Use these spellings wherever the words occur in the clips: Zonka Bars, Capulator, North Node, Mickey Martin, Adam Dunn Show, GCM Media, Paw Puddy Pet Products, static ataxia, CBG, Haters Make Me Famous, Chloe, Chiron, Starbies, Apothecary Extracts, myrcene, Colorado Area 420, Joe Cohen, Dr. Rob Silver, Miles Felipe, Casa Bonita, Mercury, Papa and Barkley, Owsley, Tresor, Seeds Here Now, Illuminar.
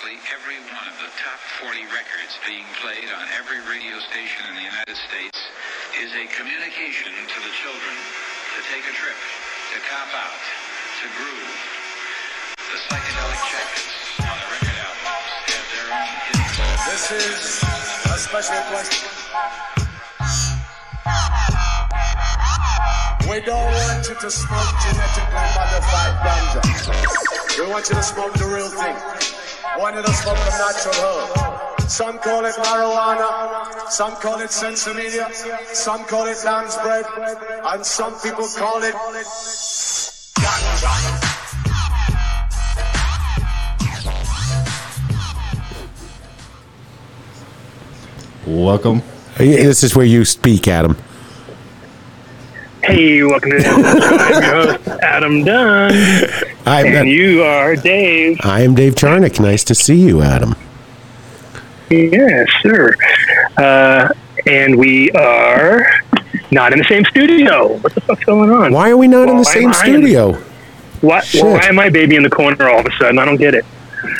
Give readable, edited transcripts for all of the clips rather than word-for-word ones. practically every one of the top 40 records being played on every radio station in the United States is a communication to the children to take a trip, to cop out, to groove. The psychedelic jackets on the record albums have their own hits. This is a special request. We don't want you to smoke genetically modified ganja. We want you to smoke the real thing. We want you to smoke the natural herb. Some call it marijuana, some call it sensimedia, some call it lamb's bread, and some people call it ganja. Welcome. This is where you speak, Adam. Hey, welcome to the I'm your host, Adam Dunn. You are Dave. I am Dave Charnick. Nice to see you, Adam. Yes, sir. And we are not in the same studio. What the fuck's going on? Why are we not in the same studio? Why am I baby in the corner all of a sudden? I don't get it.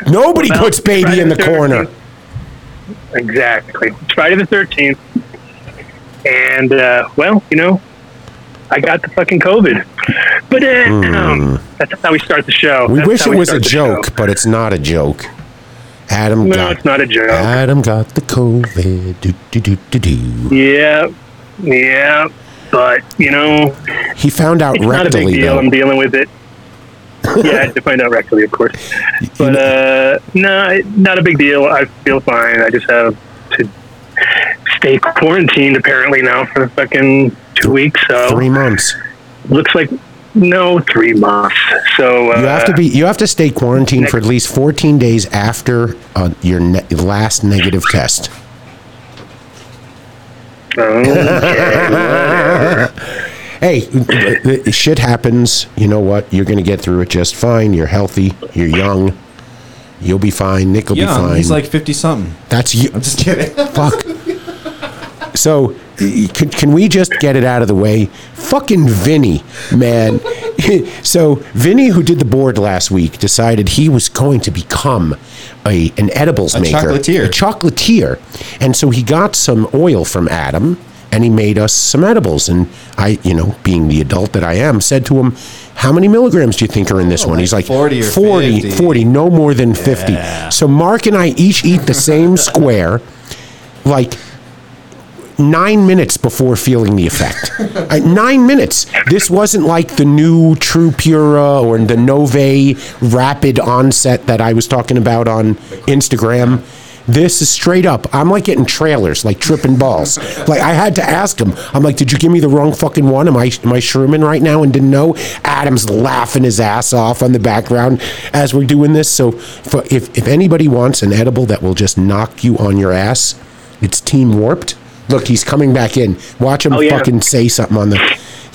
Nobody puts baby in the corner. Exactly. It's Friday the 13th. And, I got the fucking COVID. But that's how we start the show. We wish it was a joke, but it's not a joke. It's not a joke. Adam got the COVID. Yeah. Yeah. But, he found out rectally, not a big deal. Though. I'm dealing with it. Yeah, I had to find out rectally, of course. But, not a big deal. I feel fine. I just have to stay quarantined, apparently, now for fucking 2 weeks. So 3 months. Looks like 3 months. So you have to stay quarantined for at least 14 days after your last negative test. Okay. Hey, shit happens. You know what? You're going to get through it just fine. You're healthy. You're young. You'll be fine. Nick will be fine. He's like 50-something. That's you. I'm just kidding. Fuck. So, can we just get it out of the way? Fucking Vinny, man. So, Vinny, who did the board last week, decided he was going to become an edibles maker. A chocolatier. And so he got some oil from Adam, and he made us some edibles. And I, being the adult that I am, said to him, how many milligrams do you think are in this one? He's like, 40 or 50. 40, no more than 50. Yeah. So Mark and I each eat the same square, like 9 minutes before feeling the effect. 9 minutes. This wasn't like the new Truepura or the Nové rapid onset that I was talking about on Instagram. This is straight up. I'm like getting trailers, like tripping balls. Like I had to ask him. I'm like, did you give me the wrong fucking one? Am I shrooming right now and didn't know? Adam's laughing his ass off on the background as we're doing this. So if anybody wants an edible that will just knock you on your ass, it's Team Warped. Look, he's coming back in. Watch him fucking say something on the...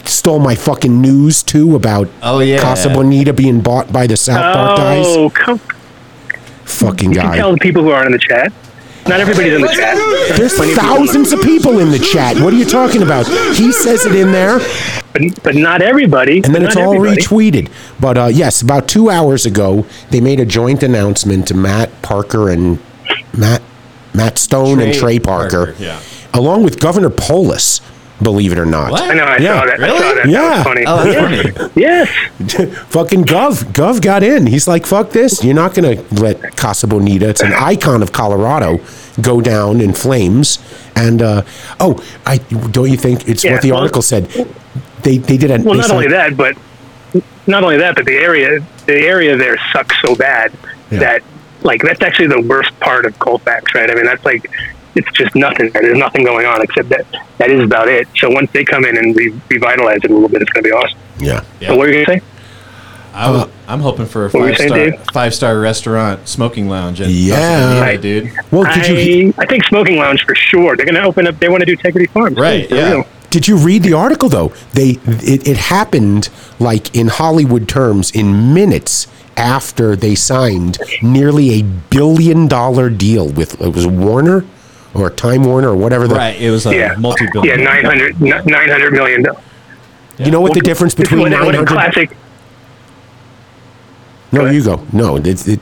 Stole my fucking news, too, about Casa Bonita being bought by the South Park guys. Oh, come on. Fucking guy. You can tell the people who aren't in the chat. Not everybody's in the chat. There's thousands of people in the chat. What are you talking about? He says it in there. But not everybody. And then it's all retweeted. But yes, about 2 hours ago, they made a joint announcement to Matt Parker and Matt Stone and Trey Parker. Yeah. Along with Governor Polis. Believe it or not. What? I know, saw that. Really? I saw that. Yeah. That was funny. Oh, that's funny. Yes. Fucking Gov got in. He's like, fuck this. You're not going to let Casa Bonita, it's an icon of Colorado, go down in flames. And, don't you think it's what the article said? They did a... Well, not only that, but the area there sucks so bad that, like, that's actually the worst part of Colfax, right? I mean, that's like... It's just nothing. There's nothing going on except that is about it. So once they come in and revitalize it a little bit, it's going to be awesome. Yeah. So what were you going to say? I'm hoping for a five-star restaurant, smoking lounge. Dude. Well, I think smoking lounge for sure. They're going to open up. They want to do Tegridy Farms. Right, real. Did you read the article, though? It happened, like, in Hollywood terms, in minutes after they signed nearly $1 billion deal with, it was Warner? Or Time Warner, or whatever. Right, it was a multi-billion. Yeah, $900 million. Yeah. You know what the difference between 900... What a classic... No, you go. No,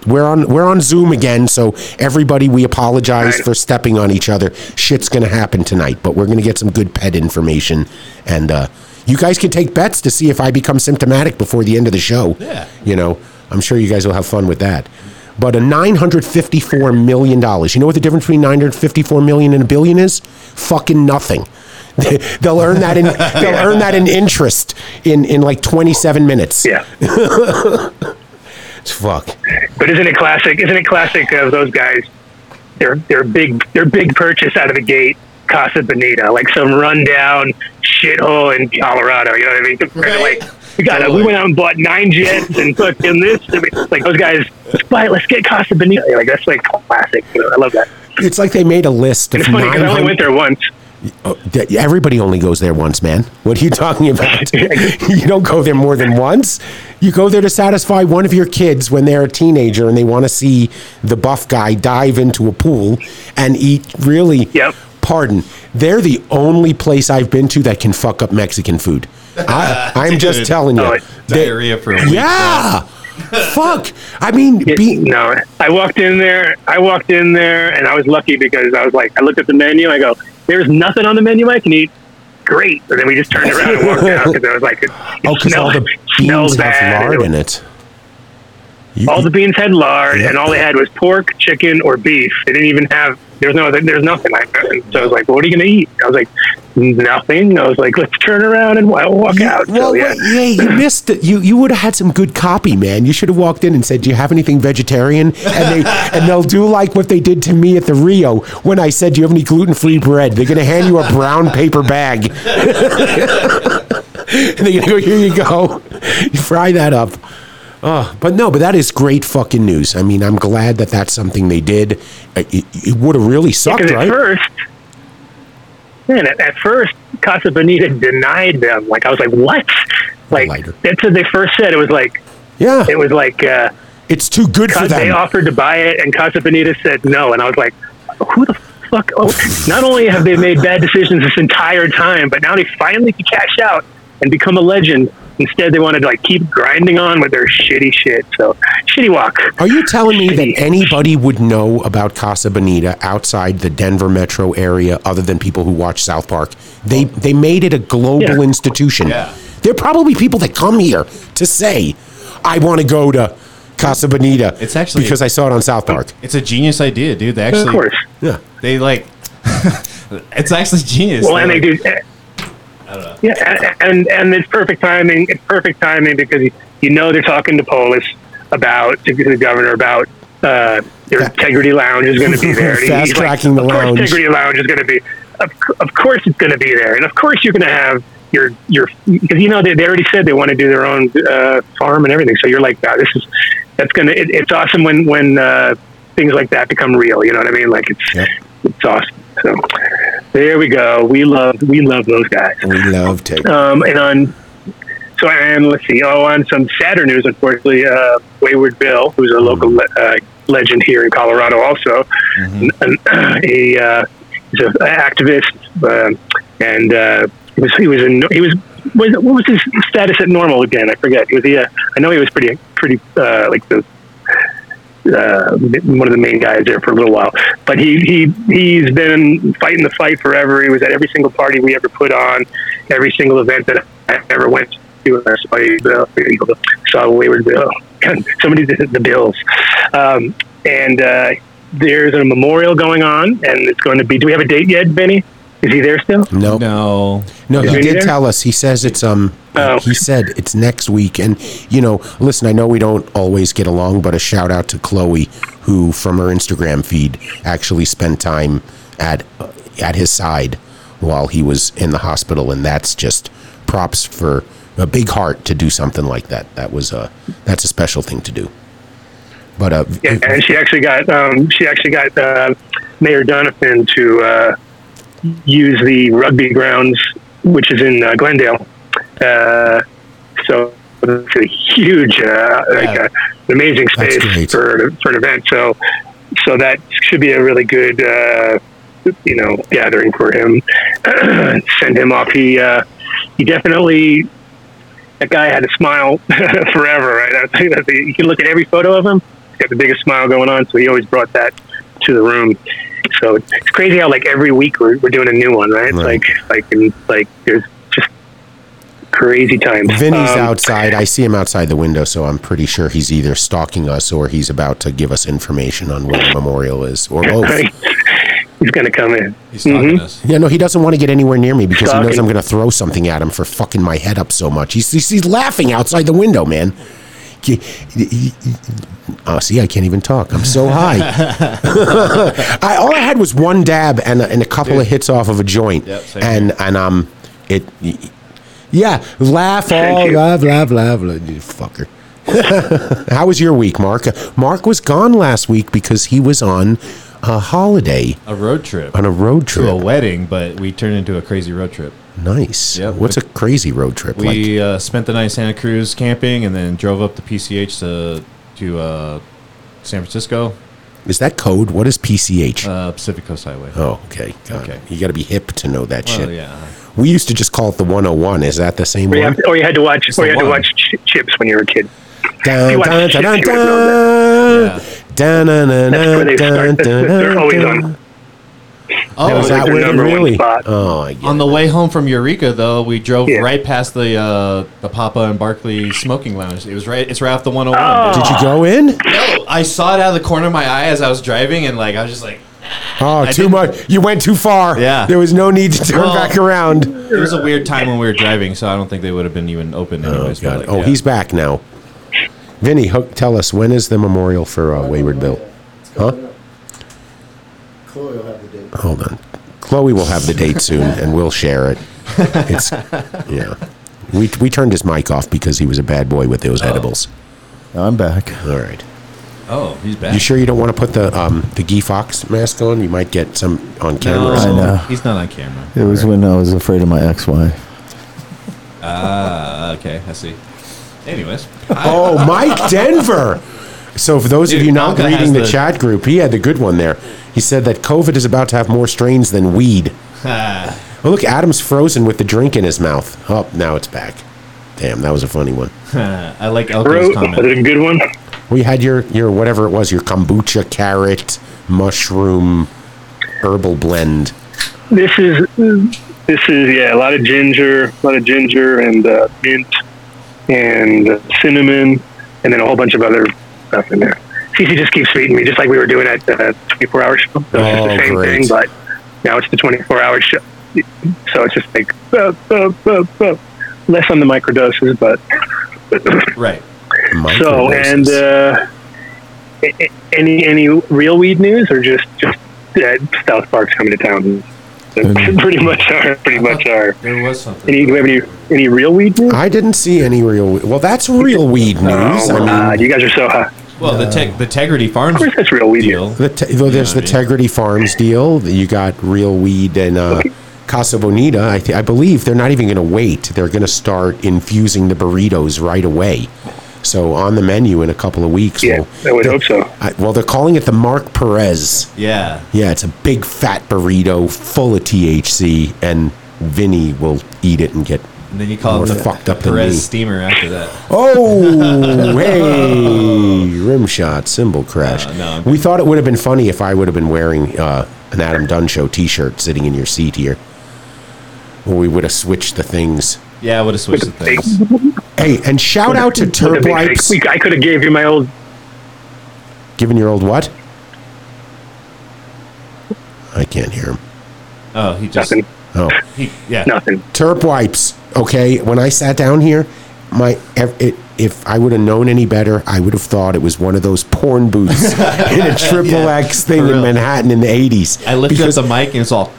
we're on Zoom again, so everybody, we apologize for stepping on each other. Shit's going to happen tonight, but we're going to get some good pet information, and you guys can take bets to see if I become symptomatic before the end of the show. Yeah. You know, I'm sure you guys will have fun with that. But a $954 million. You know what the difference between $954 million and a billion is? Fucking nothing. They'll earn that in interest in like 27 minutes. Yeah. It's fuck. But isn't it classic? Isn't it classic of those guys? Their big purchase out of the gate, Casa Bonita, like some rundown shithole in Colorado. You know what I mean? Compared right. to like we went out and bought 9 jets and put in this. I mean, like those guys, let's get Casa Bonita. Like that's like classic. You know, I love that. It's like they made a list. It's funny because I only went there once. Everybody only goes there once, man. What are you talking about? You don't go there more than once. You go there to satisfy one of your kids when they're a teenager and they want to see the buff guy dive into a pool and eat really, yep. Pardon, they're the only place I've been to that can fuck up Mexican food. I'm just telling you. Diarrhea for a week. Yeah. Fuck. I mean, I walked in there and I was lucky because I was like, I looked at the menu. I go, there's nothing on the menu I can eat. Great. And then we just turned around and walked out because I was like, because all the beans have lard in it. All the beans had lard, and all they had was pork, chicken, or beef. They didn't even have, there's nothing like that. So I was like, well, what are you going to eat? I was like, nothing. I was like, let's turn around and walk out. Well, so, yeah. You missed it. You would have had some good copy, man. You should have walked in and said, do you have anything vegetarian? And they'll do like what they did to me at the Rio when I said, do you have any gluten-free bread? They're going to hand you a brown paper bag. And they're going to go, here you go. You fry that up. But that is great fucking news. I mean, I'm glad that that's something they did. It would have really sucked, right? At first, Casa Bonita denied them. Like, I was like, what? Like, that's what they first said. It was like, yeah. It was like, it's too good for them. They offered to buy it, and Casa Bonita said no. And I was like, who the fuck? Oh, not only have they made bad decisions this entire time, but now they finally can cash out and become a legend. Instead, they wanted to keep grinding on with their shitty shit. So, shitty walk. Are you telling me that anybody would know about Casa Bonita outside the Denver metro area other than people who watch South Park? They made it a global institution. Yeah. There are probably people that come here to say, I want to go to Casa Bonita. It's actually because I saw it on South Park. It's a genius idea, dude. They actually, of course. Yeah. They it's actually genius. Well, and they do. Yeah, and it's perfect timing. It's perfect timing because they're talking to Polis to the governor about their Tegridy Lounge is going to be there. Fast tracking the lounge. Of course, Tegridy Lounge is going to be. Of course, it's going to be there, and of course, you're going to have your because they already said they want to do their own farm and everything. So you're like, wow, it's awesome when things like that become real. You know what I mean? Like it's awesome. So there we go. We love those guys. We love Tegridy. On some sadder news, unfortunately, Wayward Bill, who's a local legend here in Colorado, also, he's an activist, and what was his status at normal again? I forget. Was he? I know he was pretty like the. One of the main guys there for a little while, but he's been fighting the fight forever. He was at every single party we ever put on, every single event that I ever went to. Saw Wayward Bill. Somebody did the Bills, and there's a memorial going on, and it's going to be. Do we have a date yet, Benny? Is he there still? No. He did tell us. He says it's He said it's next week, and listen. I know we don't always get along, but a shout out to Chloe, who from her Instagram feed actually spent time at his side while he was in the hospital, and that's just props for a big heart to do something like that. That was that's a special thing to do. But and she actually got Mayor Donovan to. Use the rugby grounds, which is in Glendale. So it's a huge, amazing space for an event. So that should be a really good, gathering for him. Send him off. He definitely. that guy had a smile forever, right? I think that you can look at every photo of him. He's got the biggest smile going on, so he always brought that to the room. So it's crazy how, like, every week we're doing a new one, right? Right. Like there's just crazy times. Vinny's outside. I see him outside the window, so I'm pretty sure he's either stalking us or he's about to give us information on where the memorial is, or both. Right. He's going to come in. He's talking to us. Yeah, no, he doesn't want to get anywhere near me because he knows I'm going to throw something at him for fucking my head up so much. He's laughing outside the window, man. See, I can't even talk. I'm so high. All I had was one dab and a couple of hits off of a joint. Yep, laugh, you fucker. How was your week, Mark? Mark was gone last week because he was on a holiday. A road trip. To a wedding, but we turned into a crazy road trip. Nice. Yep. What's a crazy road trip like? We spent the night in Santa Cruz camping and then drove up to PCH to San Francisco. Is that code? What is PCH? Pacific Coast Highway. Oh, okay. God. You got to be hip to know that shit. Yeah. We used to just call it the 101. Is that the same one? Or you had to watch Chips when you were a kid. They're always on. Oh, was that number really? On the way home from Eureka, though, we drove right past the Papa and Barkley smoking lounge. It was right. It's right off the 101. Did you go in? No, I saw it out of the corner of my eye as I was driving, and I was just like, too much. You went too far. Yeah, there was no need to turn back around. It was a weird time when we were driving, so I don't think they would have been even open anyways. He's back now. Vinny, tell us, when is the memorial for Wayward Bill? Huh? Chloe will have the date. Hold on. Chloe will have the date soon, and we'll share it. We turned his mic off because he was a bad boy with those edibles. I'm back. All right. Oh, he's back. You sure you don't want to put the Guy Fox mask on? You might get some on camera. No, I know. He's not on camera. It was when I was afraid of my ex-wife. Ah, okay. I see. Anyways. Mike Denver. So for those of you not reading the chat group, he had the good one there. He said that COVID is about to have more strains than weed. Well, look, Adam's frozen with the drink in his mouth. Oh, now it's back. Damn, that was a funny one. I like Elko's comment. Was it a good one? We had your whatever it was, your kombucha, carrot, mushroom, herbal blend. This is a lot of ginger and mint. And cinnamon, and then a whole bunch of other stuff in there. Cece just keeps feeding me, just like we were doing at the 24-hour show. So it's just the same thing, but now it's the 24-hour show. So it's just like less on the microdoses, but right. So and any real weed news, or just South Park's coming to town. Pretty much are. There was something. Do you have any real weed news? I didn't see any real weed. Well, that's real weed news. I mean, you guys are so high. Well, the Tegridy Farms deal. Of course that's real weed deal. There's the Tegridy Farms deal. You got real weed and Casa Bonita. I believe they're not even going to wait. They're going to start infusing the burritos right away. So on the menu in a couple of weeks. Yeah, I would hope so. They're calling it the Mark Perez. Yeah. Yeah, it's a big fat burrito full of THC, and Vinny will eat it and get more fucked up than me. Perez steamer after that. Oh, hey, rim shot, cymbal crash. We thought it would have been funny if I would have been wearing an Adam Dunn Show T-shirt sitting in your seat here. Or we would have switched the things. Yeah, I would have switched the things. Hey, and shout out to Terp Wipes. I could have gave you my old... Given your old what? I can't hear him. Oh, he just... Nothing. Oh. Nothing. Terp Wipes. Okay, when I sat down here, if I would have known any better, I would have thought it was one of those porn booths in a XXX thing in Manhattan in the 80s. I lifted up the mic and it's all...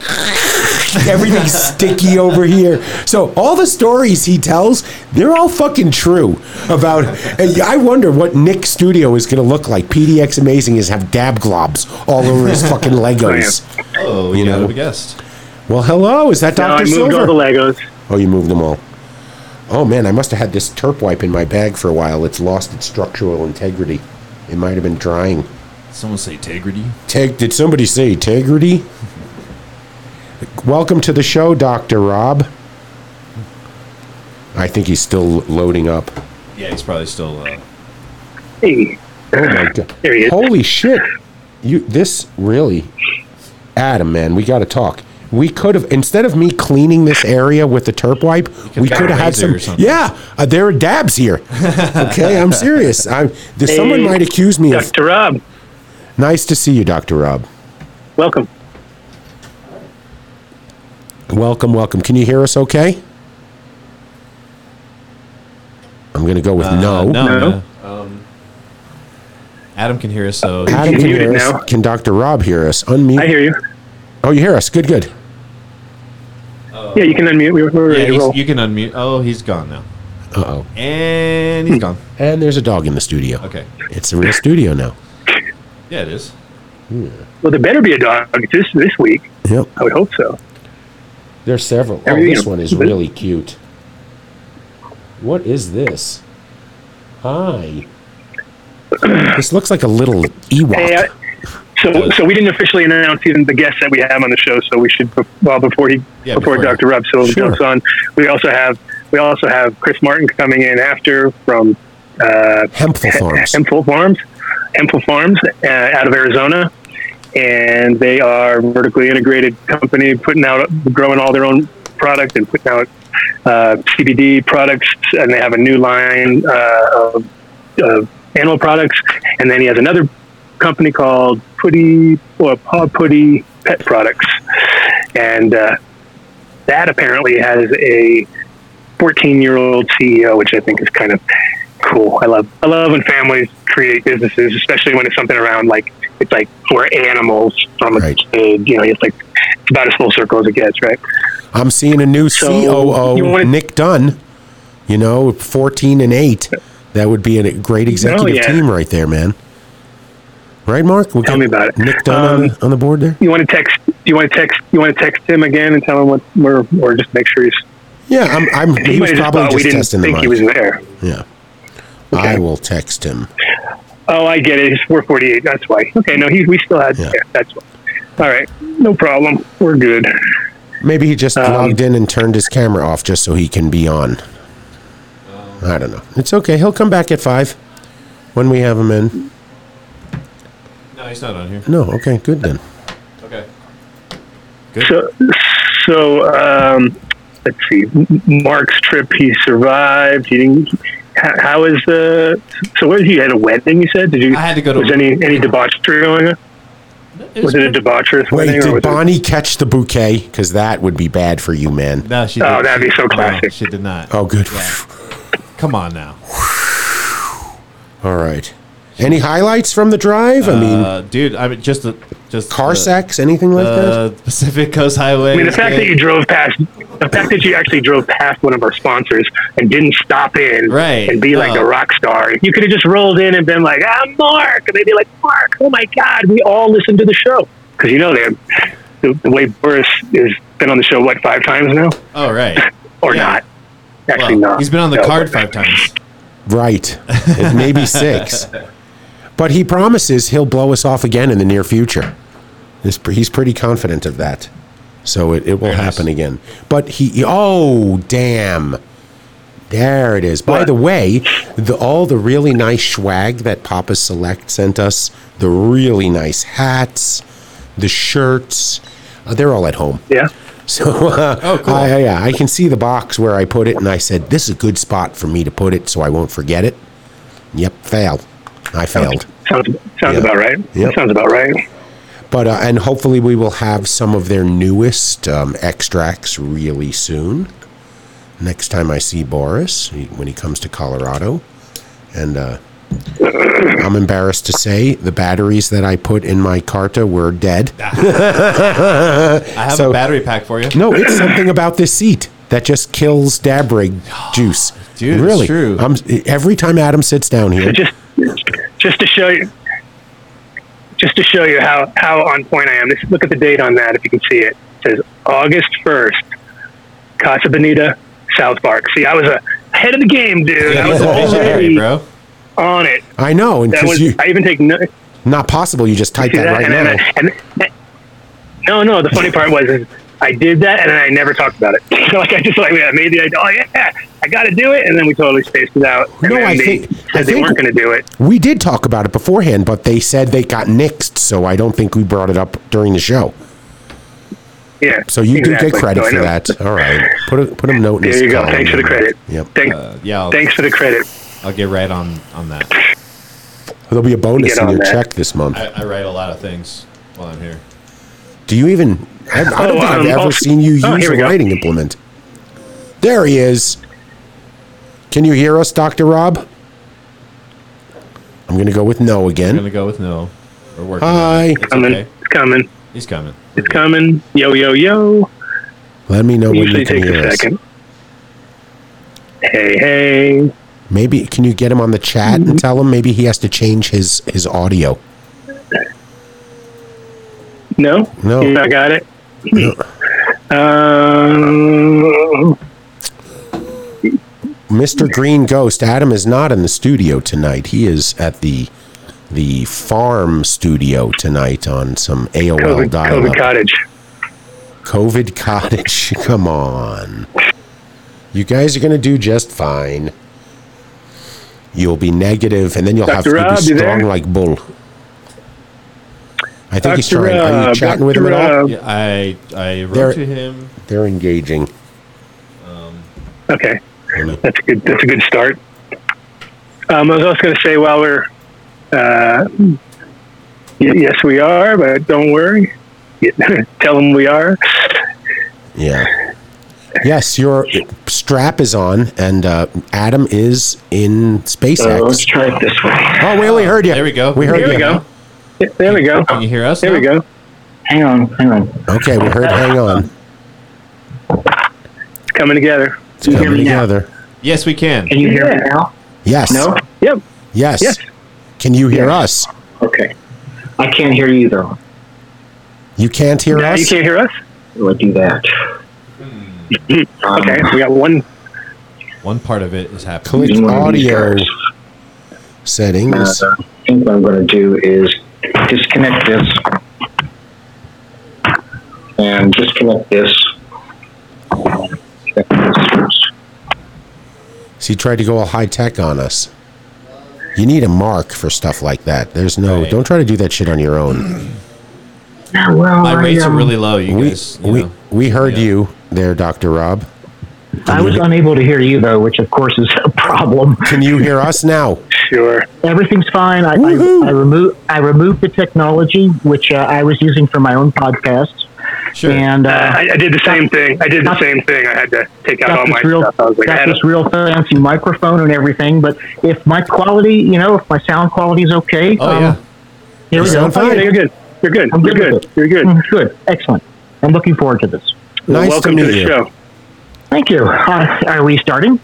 Everything's sticky over here. So all the stories he tells, they're all fucking true about. And I wonder what Nick's studio is going to look like. PDX Amazing is have dab globs all over his fucking Legos. Oh, you know, we guessed. Well, hello. Is that Dr. Silver? I moved all the Legos. Oh, you moved them all. Oh man, I must have had this Terp wipe in my bag for a while. It's lost its structural integrity. It might have been drying. Someone say Tegridy. Did somebody say Tegridy? Welcome to the show, Dr. Rob. I think he's still loading up. Yeah, he's probably still. Hey, oh my God. There he is. Holy shit! This really, Adam, man, we got to talk. We could have, instead of me cleaning this area with the Terp Wipe, we could have had some. Yeah, there are dabs here. Okay, I'm serious. Someone might accuse me of. Dr. Rob. Nice to see you, Dr. Rob. Welcome. Welcome, welcome. Can you hear us okay? I'm going to go with no. No. Adam can hear us. So Adam can hear us. Now. Can Dr. Rob hear us? Unmute. I hear you. Oh, you hear us? Good. Yeah, you can unmute. We're ready to roll. You can unmute. Oh, he's gone now. Uh-oh. And he's gone. And there's a dog in the studio. Okay. It's a real studio now. Yeah, it is. Yeah. Well, there better be a dog this week. Yep. I would hope so. There's several. This one is really cute. What is this? Hi. This looks like a little Ewok. Hey, so we didn't officially announce even the guests that we have on the show. So we should, before Dr. Rob Silver jumps on, we also have Chris Martin coming in after from Hempful Farms out of Arizona, and they are a vertically integrated company growing all their own product and putting out CBD products, and they have a new line of animal products. And then he has another company called Paw Puddy Pet Products, and that apparently has a 14-year-old CEO, which I think is kind of cool. I love when families create businesses, especially when it's something around like it's like for animals from a kid. You know, it's like it's about as full circle as it gets, right? I'm seeing a new COO, Nick Dunn. You know, 14 and 8. That would be a great executive team right there, man. Right, Mark? Tell me about it. Nick Dunn on the board there. You want to text him again and tell him or just make sure he's. Yeah, he was probably just testing the mic. He was there. Yeah. Okay. I will text him. Oh, I get it. It's 4:48. That's why. Okay, no, we still had. Yeah. That's why. All right, no problem. We're good. Maybe he just logged in and turned his camera off just so he can be on. I don't know. It's okay. He'll come back at 5 when we have him in. No, he's not on here. No, okay, good then. Okay. Good. So, let's see. Mark's trip, he survived. He didn't. How is the? So, where did you? Had a wedding? You said? Did you? I had to go to. Was any debauchery going on? Was it a debaucherous wedding? Wait, did Bonnie catch the bouquet? Because that would be bad for you, man. No, she. Oh, that'd be so classic. No, she did not. Oh, good. Yeah. Come on now. All right. Any highlights from the drive? Just car sacks, anything like that? Pacific Coast Highway. I mean, the fact that you actually drove past one of our sponsors and didn't stop in and be like a rock star. You could have just rolled in and been like, I'm Mark. And they'd be like, Mark, oh my God, we all listen to the show. Because you know the way Boris has been on the show, what, 5 times now? Oh, right. Or not. Actually not. He's been on the card 5 times. Right. Maybe 6. But he promises he'll blow us off again in the near future. He's pretty confident of that. So it will happen again. But oh, damn. There it is. By the way, all the really nice swag that Papa Select sent us, the really nice hats, the shirts, they're all at home. Yeah. So cool. I can see the box where I put it, and I said, this is a good spot for me to put it so I won't forget it. Yep, failed. I failed. Sounds about right. Yep. Sounds about right. But and hopefully we will have some of their newest extracts really soon. Next time I see Boris when he comes to Colorado, and I'm embarrassed to say the batteries that I put in my Carta were dead. I have a battery pack for you. No, it's something about this seat that just kills dab rig juice. Dude, really, it's true. Every time Adam sits down here. Just to show you how on point I am. Look at the date on that if you can see it. It says August 1st, Casa Bonita, South Park. See, I was ahead of the game, dude. Yeah, I was already on it. I know, and because I even take no. Not possible. You just type that right now. The funny part was I did that, and then I never talked about it. So, I made the idea, I got to do it, and then we totally spaced it out. And I think they weren't going to do it. We did talk about it beforehand, but they said they got nixed, so I don't think we brought it up during the show. Yeah. So you do get credit for that. All right. Put a note in this. There you go. Thanks for the credit. Yep. Thanks for the credit. I'll get right on that. There'll be a bonus in your check this month. I write a lot of things while I'm here. Do you even... I don't think I've ever seen you use a writing implement. There he is. Can you hear us, Dr. Rob? I'm going to go with no again. I'm going to go with no. We're working. Hi. It's coming. Okay. It's coming. He's coming. It's coming. Yo, yo, yo. Let me know when you can hear us. Hey, hey. Maybe, can you get him on the chat and tell him maybe he has to change his audio? No. I got it. No. Mr. Green Ghost, Adam is not in the studio tonight. He is at the farm studio tonight on some AOL dial-up. COVID Cottage. COVID Cottage. Come on. You guys are going to do just fine. You'll be negative, and then you'll have to be strong like bull. I think he's trying. Are you chatting with him at all? Yeah, I wrote to him. They're engaging. Okay. That's a good start. I was also going to say while we're... yes, we are, but don't worry. Tell them we are. Yeah. Yes, your strap is on, and Adam is in SpaceX. Let's try it this way. Oh, we only heard you. There we go. We heard you. Yeah, there we go. Can you hear us? There we go. Hang on. Okay, we heard hang on. It's coming together. Can you hear me now? Yes, we can. Can you hear me now? Yes. No? Yep. Yes. Can you hear us? Okay. I can't hear you, though. You can't hear us? You can't hear us? We'll do that. Okay, we got one. One part of it is happening. Click audio settings. I think what I'm going to do is disconnect this and disconnect this. So you tried to go all high tech on us. You need a mark for stuff like that. There's no. Right. Don't try to do that shit on your own. Well, my rates are really low. We heard you there, Dr. Rob. I was unable to hear you though, which of course is a problem. Can you hear us now? Sure. Everything's fine. I removed the technology which I was using for my own podcast. Sure. And I did the same thing. I had to take out all my stuff. I was like, got this real fancy microphone and everything. But if my quality, if my sound quality is okay, here we go. Oh, yeah, you're good. You're good. Mm, good. Excellent. I'm looking forward to this. Nice welcome to the show. Thank you. Are we starting?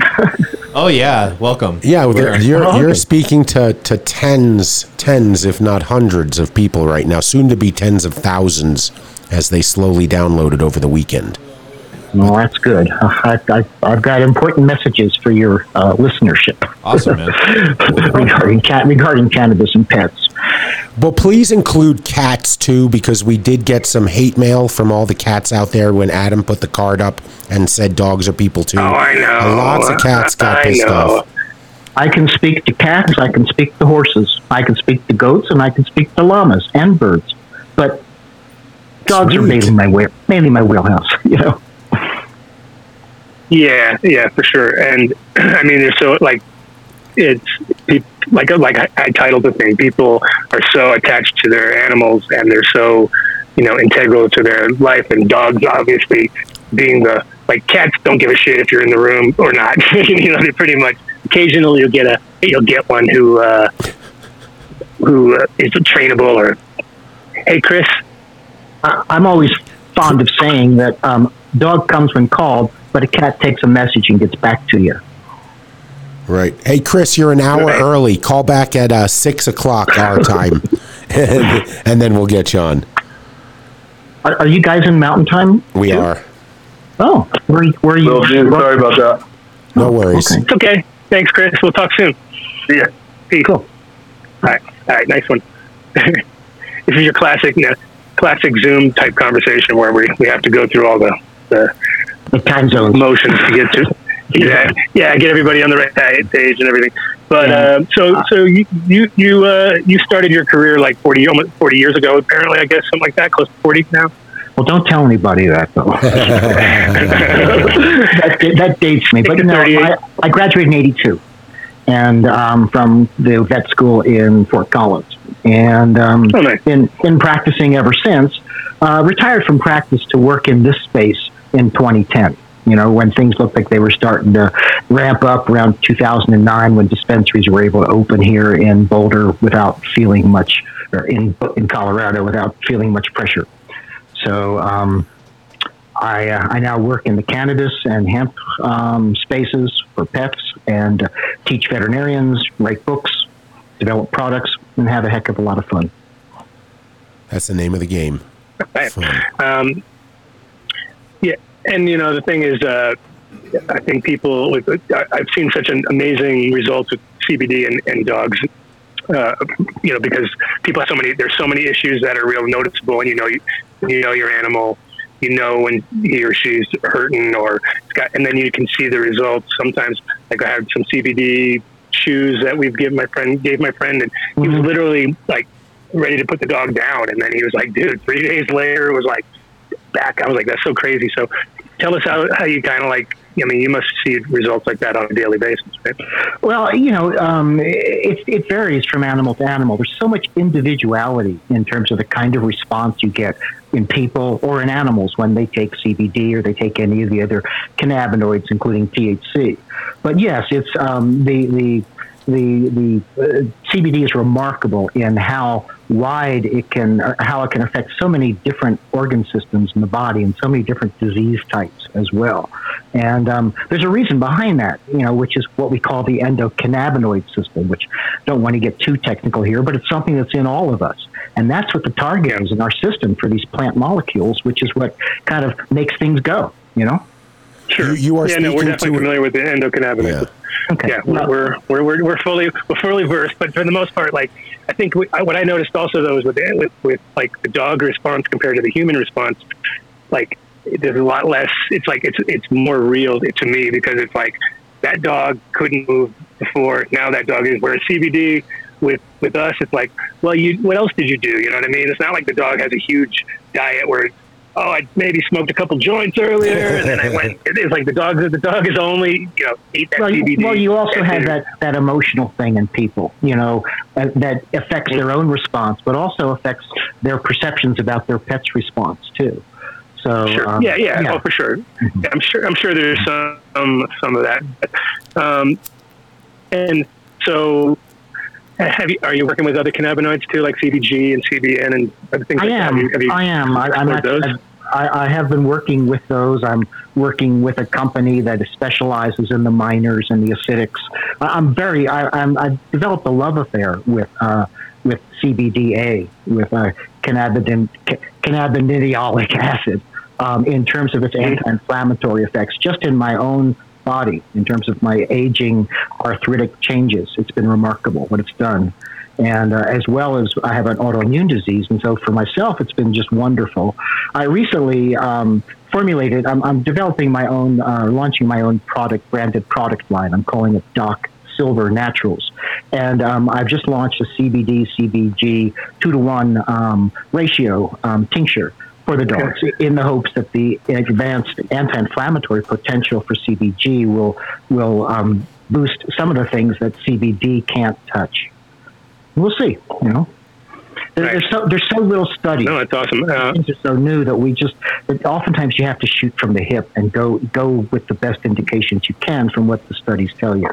Oh, yeah. Welcome. Yeah, you're speaking to tens, if not hundreds of people right now, soon to be tens of thousands as they slowly downloaded over the weekend. Well, that's good. I've got important messages for your listenership. Awesome, man. regarding cannabis and pets. Well, please include cats, too, because we did get some hate mail from all the cats out there when Adam put the card up and said dogs are people, too. Oh, I know. Lots of cats got this stuff. I can speak to cats. I can speak to horses. I can speak to goats, and I can speak to llamas and birds. But dogs are mainly my wheelhouse, Yeah, for sure. And, I mean, they're so, it's... Like I titled the thing, people are so attached to their animals and they're so, integral to their life. And dogs, obviously, being cats don't give a shit if you're in the room or not. They pretty much occasionally you'll get one who is trainable. Or, hey, Chris, I'm always fond of saying that dog comes when called, but a cat takes a message and gets back to you. Right. Hey, Chris, you're an hour early. Call back at 6 o'clock our time, and then we'll get you on. Are you guys in Mountain Time? We are. Oh, where are you? Sorry about that. No worries. Okay. It's okay. Thanks, Chris. We'll talk soon. See ya. Peace. Cool. All right. Nice one. This is your classic. classic Zoom type conversation where we have to go through all the time zones motions to get to. Yeah, get everybody on the right page and everything. But so you started your career like 40 years ago, apparently, I guess, something like that, close to 40 now. Well, don't tell anybody that, though. that dates me. But no, I graduated in 1982, and from the vet school in Fort Collins, and been practicing ever since. Retired from practice to work in this space in 2010. You know, when things looked like they were starting to ramp up around 2009, when dispensaries were able to open here in Boulder without feeling much, or in Colorado without feeling much pressure. So I now work in the cannabis and hemp spaces for pets, and teach veterinarians, write books, develop products, and have a heck of a lot of fun. That's the name of the game. Right. Yeah. And, you know, the thing is, I think people, I've seen such an amazing results with CBD and dogs, you know, because people have there's so many issues that are real noticeable. And, you know, your animal, you know, when he or she's hurting and then you can see the results sometimes. Like I had some CBD chews that we've gave my friend, and he was literally like ready to put the dog down. And then he was like, dude, 3 days later, it was like, back. I was like, that's so crazy. So tell us how you kind of like, I mean, you must see results like that on a daily basis, right? Well, you know, it varies from animal to animal. There's so much individuality in terms of the kind of response you get in people or in animals when they take CBD or they take any of the other cannabinoids, including THC. But yes, it's the CBD is remarkable in how wide it can, how it can affect so many different organ systems in the body and so many different disease types as well. And there's a reason behind that, you know, which is what we call the endocannabinoid system, which don't want to get too technical here, but it's something that's in all of us. And that's what the target is in our system for these plant molecules, which is what kind of makes things go, you know? Sure. You are speaking we're definitely familiar with the endocannabinoid. Yeah. Okay. Yeah, we're fully versed, but for the most part, like I think what I noticed also though is with like the dog response compared to the human response, like there's a lot less. It's like it's more real to me because it's like that dog couldn't move before. Now that dog is. Whereas CBD with us, it's like, well, what else did you do? You know what I mean? It's not like the dog has a huge diet where. Oh, I maybe smoked a couple joints earlier, and then I went. It's like the dog is only, you know, eat that CBD. Well, you also have that emotional thing in people, you know, that affects their own response, but also affects their perceptions about their pet's response too. So sure. Yeah. Oh, for sure. Mm-hmm. Yeah, I'm sure there's some of that. And so. Are you working with other cannabinoids too, like CBG and CBN and other things like that? I am. I have been working with those. I'm working with a company that specializes in the minors and the acidics. I've developed a love affair with CBDA, with cannabidiolic acid, in terms of its anti-inflammatory effects, just in my own body, in terms of my aging arthritic changes. It's been remarkable what it's done. And as well as I have an autoimmune disease. And so for myself, it's been just wonderful. I recently formulated, I'm developing my own, launching my own branded product line. I'm calling it Doc Silver Naturals. And I've just launched a CBD, CBG 2-to-1 ratio tincture for the dogs, in the hopes that the advanced anti-inflammatory potential for CBG will boost some of the things that CBD can't touch. We'll see. You know, there's so little study. No, that's awesome. Things are so new that oftentimes you have to shoot from the hip and go with the best indications you can from what the studies tell you.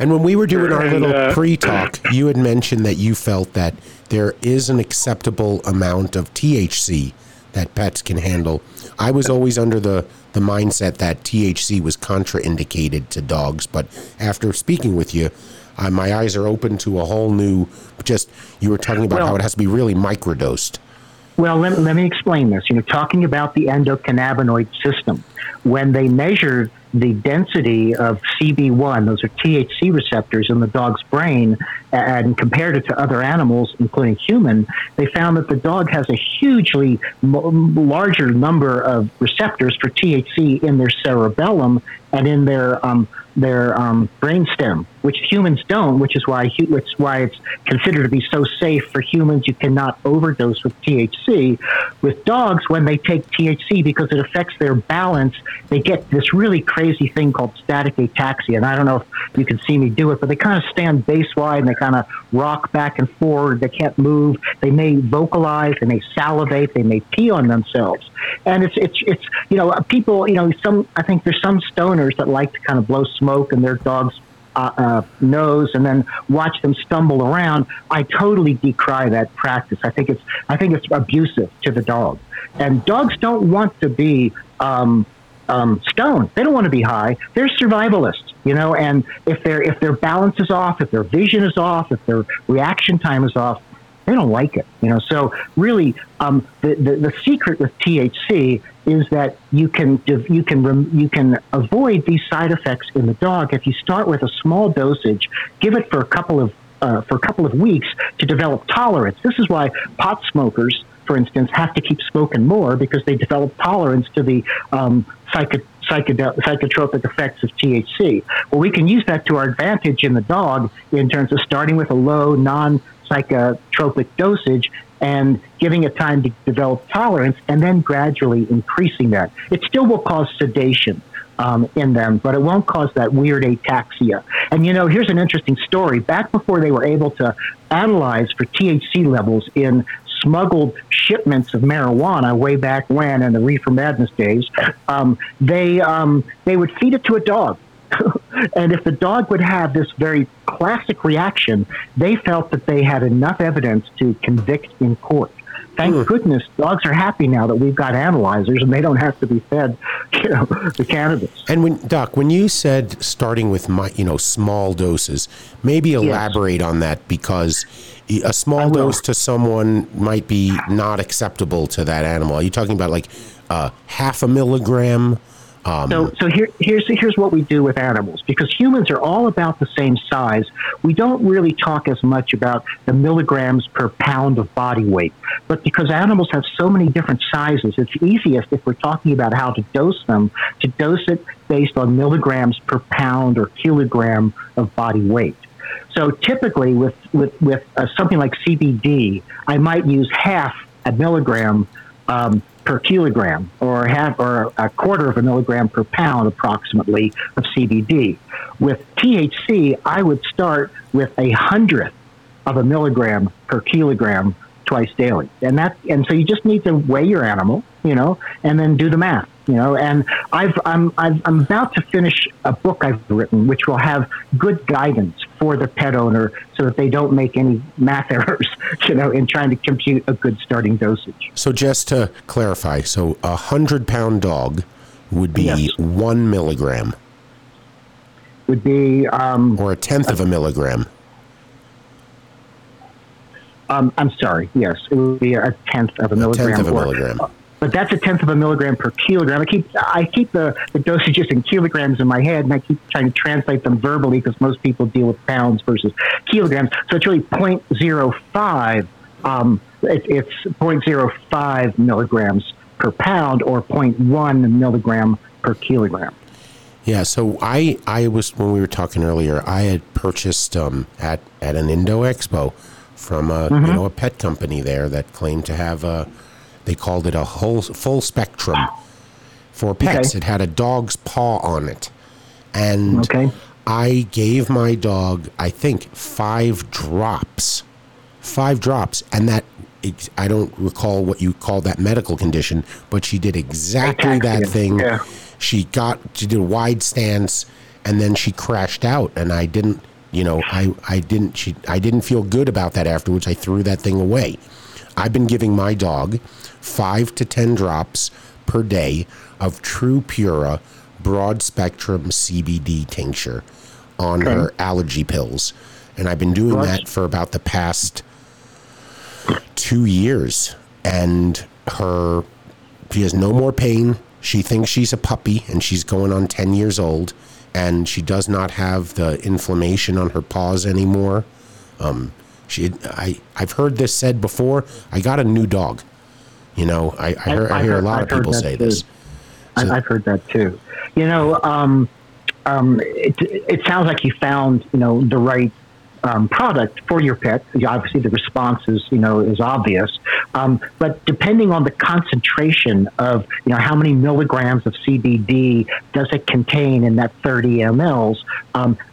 And when we were doing our little pre-talk, you had mentioned that you felt that there is an acceptable amount of THC that pets can handle. I was always under the mindset that THC was contraindicated to dogs, but after speaking with you, my eyes are open to a whole new, just, you were talking about how it has to be really microdosed. Well, let me explain this. You know, talking about the endocannabinoid system, when they measured the density of CB1, those are THC receptors in the dog's brain, and compared it to other animals, including human, they found that the dog has a hugely larger number of receptors for THC in their cerebellum and in their brainstem, which humans don't, which is why it's considered to be so safe for humans. You cannot overdose with THC. With dogs, when they take THC, because it affects their balance, they get this really crazy thing called static ataxia. And I don't know if you can see me do it, but they kind of stand base wide and they kind of rock back and forward. They can't move. They may vocalize. They may salivate. They may pee on themselves. And it's you know, people, you know, I think there's some stoners that like to kind of blow smoke in their dog's nose and then watch them stumble around. I totally decry that practice. I think it's abusive to the dog. And dogs don't want to be stoned. They don't want to be high. They're survivalists, you know. And if their balance is off, if their vision is off, if their reaction time is off, they don't like it, you know. So really, the secret with THC is that you can avoid these side effects in the dog if you start with a small dosage, give it for a couple of weeks to develop tolerance. This is why pot smokers, for instance, have to keep smoking more, because they develop tolerance to the psychotropic effects of THC. Well, we can use that to our advantage in the dog in terms of starting with a low, non-psychotropic dosage and giving it time to develop tolerance, and then gradually increasing that. It still will cause sedation in them, but it won't cause that weird ataxia. And, you know, here's an interesting story. Back before they were able to analyze for THC levels in smuggled shipments of marijuana way back when, in the Reefer Madness days, they would feed it to a dog. And if the dog would have this very classic reaction, they felt that they had enough evidence to convict in court. Thank goodness dogs are happy now that we've got analyzers and they don't have to be fed, you know, the cannabis. And when you said starting with small doses, maybe elaborate on that, because a small dose to someone might be not acceptable to that animal. Are you talking about like half a milligram? So here's what we do with animals, because humans are all about the same size. We don't really talk as much about the milligrams per pound of body weight, but because animals have so many different sizes, it's easiest, if we're talking about how to dose them, to dose it based on milligrams per pound or kilogram of body weight. So typically with something like CBD, I might use half a milligram per kilogram, or a quarter of a milligram per pound approximately of CBD. With THC, I would start with 1/100th of a milligram per kilogram twice daily. And so you just need to weigh your animal, you know, and then do the math, you know. And I'm about to finish a book I've written, which will have good guidance for the pet owner so that they don't make any math errors, you know, in trying to compute a good starting dosage. So just to clarify, so 100-pound dog would be 1 milligram. Would be... or 1/10 of a milligram. I'm sorry, yes. It would be 1/10 of a milligram. 1/10 of a milligram. But that's 1/10 of a milligram per kilogram. I keep the dosages in kilograms in my head, and I keep trying to translate them verbally because most people deal with pounds versus kilograms. So it's really 0.05. It's 0.05 milligrams per pound, or 0.1 milligram per kilogram. Yeah. So I was, when we were talking earlier, I had purchased at an Indo Expo from a pet company there that claimed to have a... They called it a full spectrum for pets. Okay. It had a dog's paw on it. And I gave my dog, I think, 5 drops. 5 drops. And that, I don't recall what you call that medical condition, but she did exactly that thing. Yeah. She did a wide stance, and then she crashed out. And I didn't, you know, I didn't feel good about that afterwards. I threw that thing away. I've been giving my dog 5 to 10 drops per day of Truepura broad spectrum CBD tincture on her allergy pills. And I've been doing that for about the past 2 years. And she has no more pain. She thinks she's a puppy, and she's going on 10 years old. And she does not have the inflammation on her paws anymore. I've heard this said before. I got a new dog. You know, I hear a lot of people say this. I've heard that too. You know, it sounds like you found, you know, the right product for your pet. Obviously, the response is, you know, is obvious. But depending on the concentration of, you know, how many milligrams of CBD does it contain in that 30 mLs,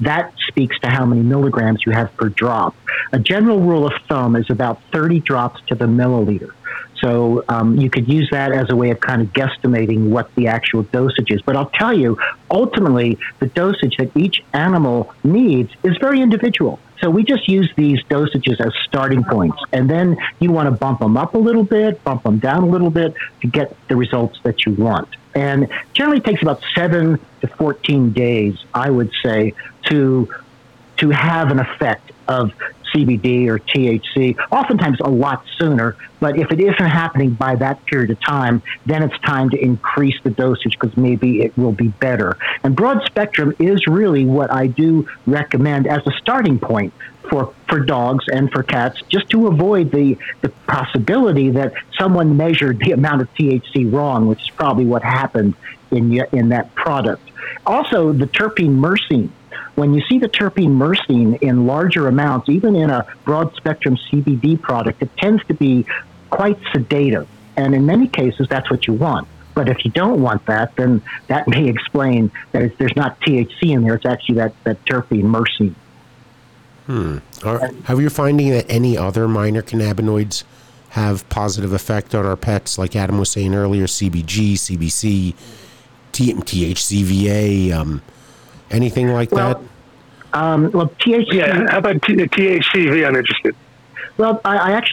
that speaks to how many milligrams you have per drop. A general rule of thumb is about 30 drops to the milliliter. So you could use that as a way of kind of guesstimating what the actual dosage is. But I'll tell you, ultimately, the dosage that each animal needs is very individual. So we just use these dosages as starting points. And then you want to bump them up a little bit, bump them down a little bit to get the results that you want. And generally takes about 7 to 14 days, I would say, to have an effect of CBD or THC, oftentimes a lot sooner. But if it isn't happening by that period of time, then it's time to increase the dosage because maybe it will be better. And broad spectrum is really what I do recommend as a starting point for dogs and for cats, just to avoid the possibility that someone measured the amount of THC wrong, which is probably what happened in that product. Also, the terpene myrcene. When you see the terpene myrcene in larger amounts, even in a broad-spectrum CBD product, it tends to be quite sedative. And in many cases, that's what you want. But if you don't want that, then that may explain that there's not THC in there. It's actually that terpene myrcene. Are you finding that any other minor cannabinoids have positive effect on our pets? Like Adam was saying earlier, CBG, CBC, THCVA, anything like that? THC. Yeah, how about THCV? I'm interested. Well, I'd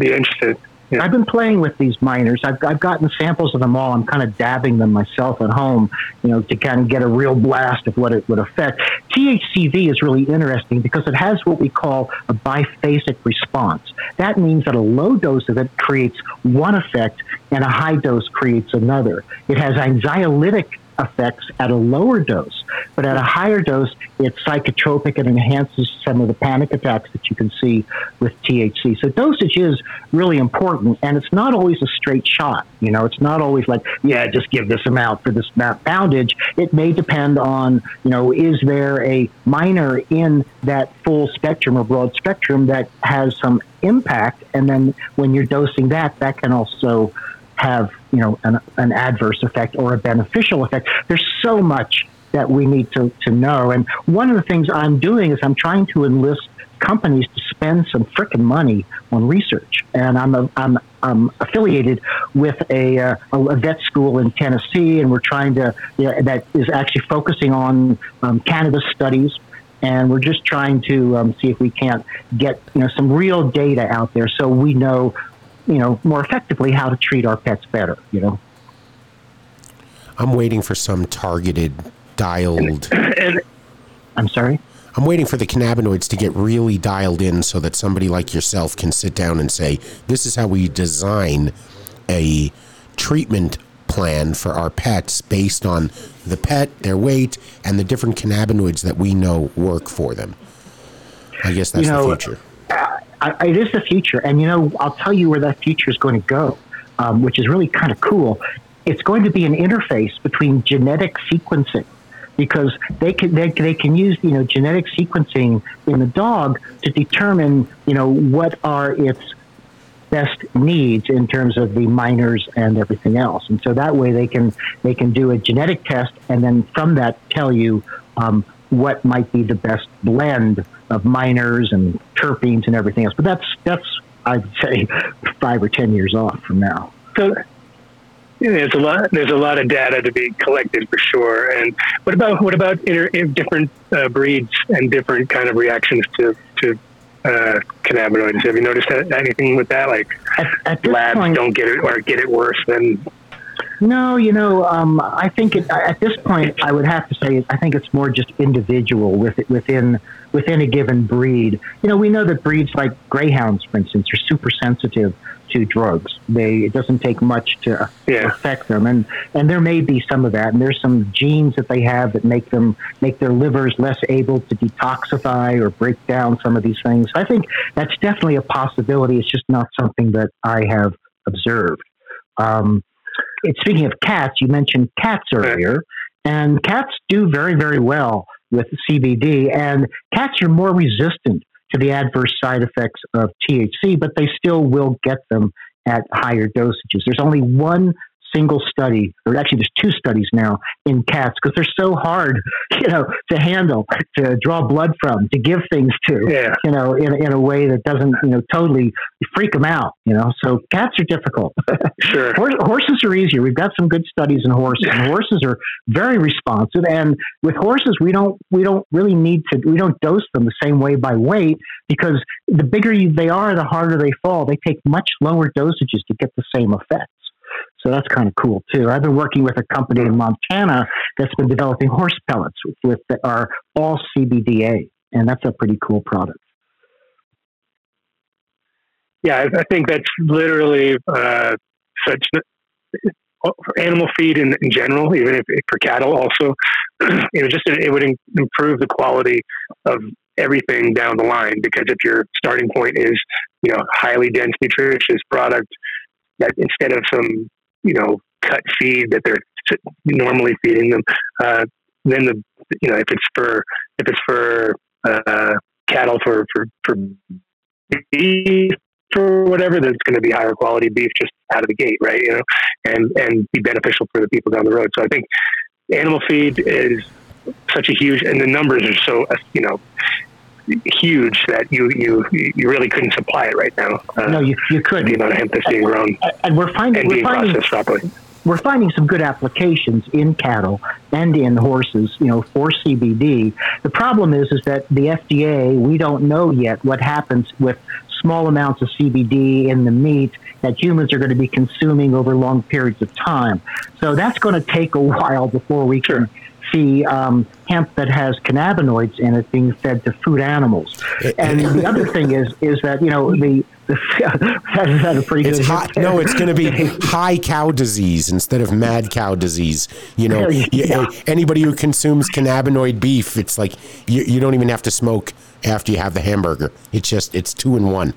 be interested. Yeah. I've been playing with these minors. I've gotten samples of them all. I'm kind of dabbing them myself at home, you know, to kind of get a real blast of what it would affect. THCV is really interesting because it has what we call a biphasic response. That means that a low dose of it creates one effect and a high dose creates another. It has anxiolytic effects at a lower dose, but at a higher dose, it's psychotropic and enhances some of the panic attacks that you can see with THC. So dosage is really important, and it's not always a straight shot. You know, it's not always like, yeah, just give this amount for this amount poundage. It may depend on, you know, is there a minor in that full spectrum or broad spectrum that has some impact, and then when you're dosing that can also have, you know, an adverse effect or a beneficial effect. There's so much that we need to know. And one of the things I'm doing is I'm trying to enlist companies to spend some frickin' money on research. And I'm affiliated with a vet school in Tennessee, and we're trying to, you know, that is actually focusing on cannabis studies. And we're just trying to see if we can't get, you know, some real data out there so we know, you know, more effectively how to treat our pets better, you know. I'm waiting for some targeted, dialed... I'm sorry? I'm waiting for the cannabinoids to get really dialed in so that somebody like yourself can sit down and say, this is how we design a treatment plan for our pets based on the pet, their weight, and the different cannabinoids that we know work for them. I guess that's the future. It is the future, and, you know, I'll tell you where that future is going to go, which is really kind of cool. It's going to be an interface between genetic sequencing, because they can use, you know, genetic sequencing in the dog to determine, you know, what are its best needs in terms of the minors and everything else. And so that way they can do a genetic test, and then from that tell you what might be the best blend of minors and terpenes and everything else. But that's I'd say 5 or 10 years off from now. So yeah, there's a lot of data to be collected for sure. And what about different breeds and different kind of reactions to cannabinoids? Have you noticed anything with that? Like at labs point, don't get it or get it worse than No, you know, I think at this point I would have to say I think it's more just individual within a given breed. You know, we know that breeds like greyhounds, for instance, are super sensitive to drugs. It doesn't take much to affect them, and there may be some of that. And there's some genes that they have that make their livers less able to detoxify or break down some of these things. I think that's definitely a possibility. It's just not something that I have observed. Speaking of cats, you mentioned cats earlier, and cats do very, very well with CBD, and cats are more resistant to the adverse side effects of THC, but they still will get them at higher dosages. There's only one single study, or actually there's two studies now in cats, because they're so hard, you know, to handle, to draw blood from, to give things to, you know, in a way that doesn't, you know, totally freak them out, you know. So cats are difficult. Sure. Horses are easier. We've got some good studies in horses, and horses are very responsive. And with horses, we don't really need to, we don't dose them the same way by weight, because the bigger they are, the harder they fall. They take much lower dosages to get the same effects. So that's kind of cool too. I've been working with a company in Montana that's been developing horse pellets that are all CBDA, and that's a pretty cool product. Yeah, I think that's literally such animal feed in general, even if for cattle also. You know, just it would improve the quality of everything down the line, because if your starting point is, you know, highly dense, nutritious product, that instead of some, you know, cut feed that they're normally feeding them, then the, you know, if it's for cattle for beef or whatever, then it's going to be higher quality beef just out of the gate, right? You know, and be beneficial for the people down the road. So I think animal feed is such a huge, and the numbers are so, you know, huge that you really couldn't supply it right now. No, you couldn't. The amount of hemp that's being grown and we're finding processed properly. We're finding some good applications in cattle and in horses, you know, for CBD. The problem is that the FDA, we don't know yet what happens with small amounts of CBD in the meat that humans are going to be consuming over long periods of time. So that's going to take a while before we can see hemp that has cannabinoids in it being fed to food animals. And the other thing is that, you know, that's a pretty good hot, no, it's going to be high cow disease instead of mad cow disease. You know, anybody who consumes cannabinoid beef, it's like you don't even have to smoke after you have the hamburger. It's just, it's 2 in 1.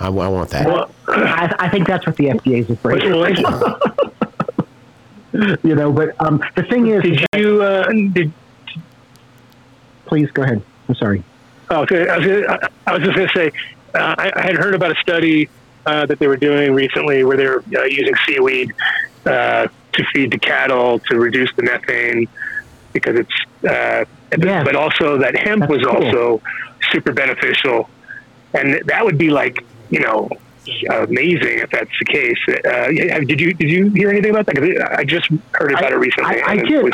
I want that. Well, I think that's what the FDA is afraid of. You know, but the thing is, please go ahead. I'm sorry. Oh, okay. I was just going to say, I had heard about a study that they were doing recently where they were using seaweed to feed the cattle to reduce the methane, because it's, but also that hemp was cool. Also super beneficial, and that would be like, you know, amazing if that's the case. Did you hear anything about that? 'Cause I just heard about it recently. I did. It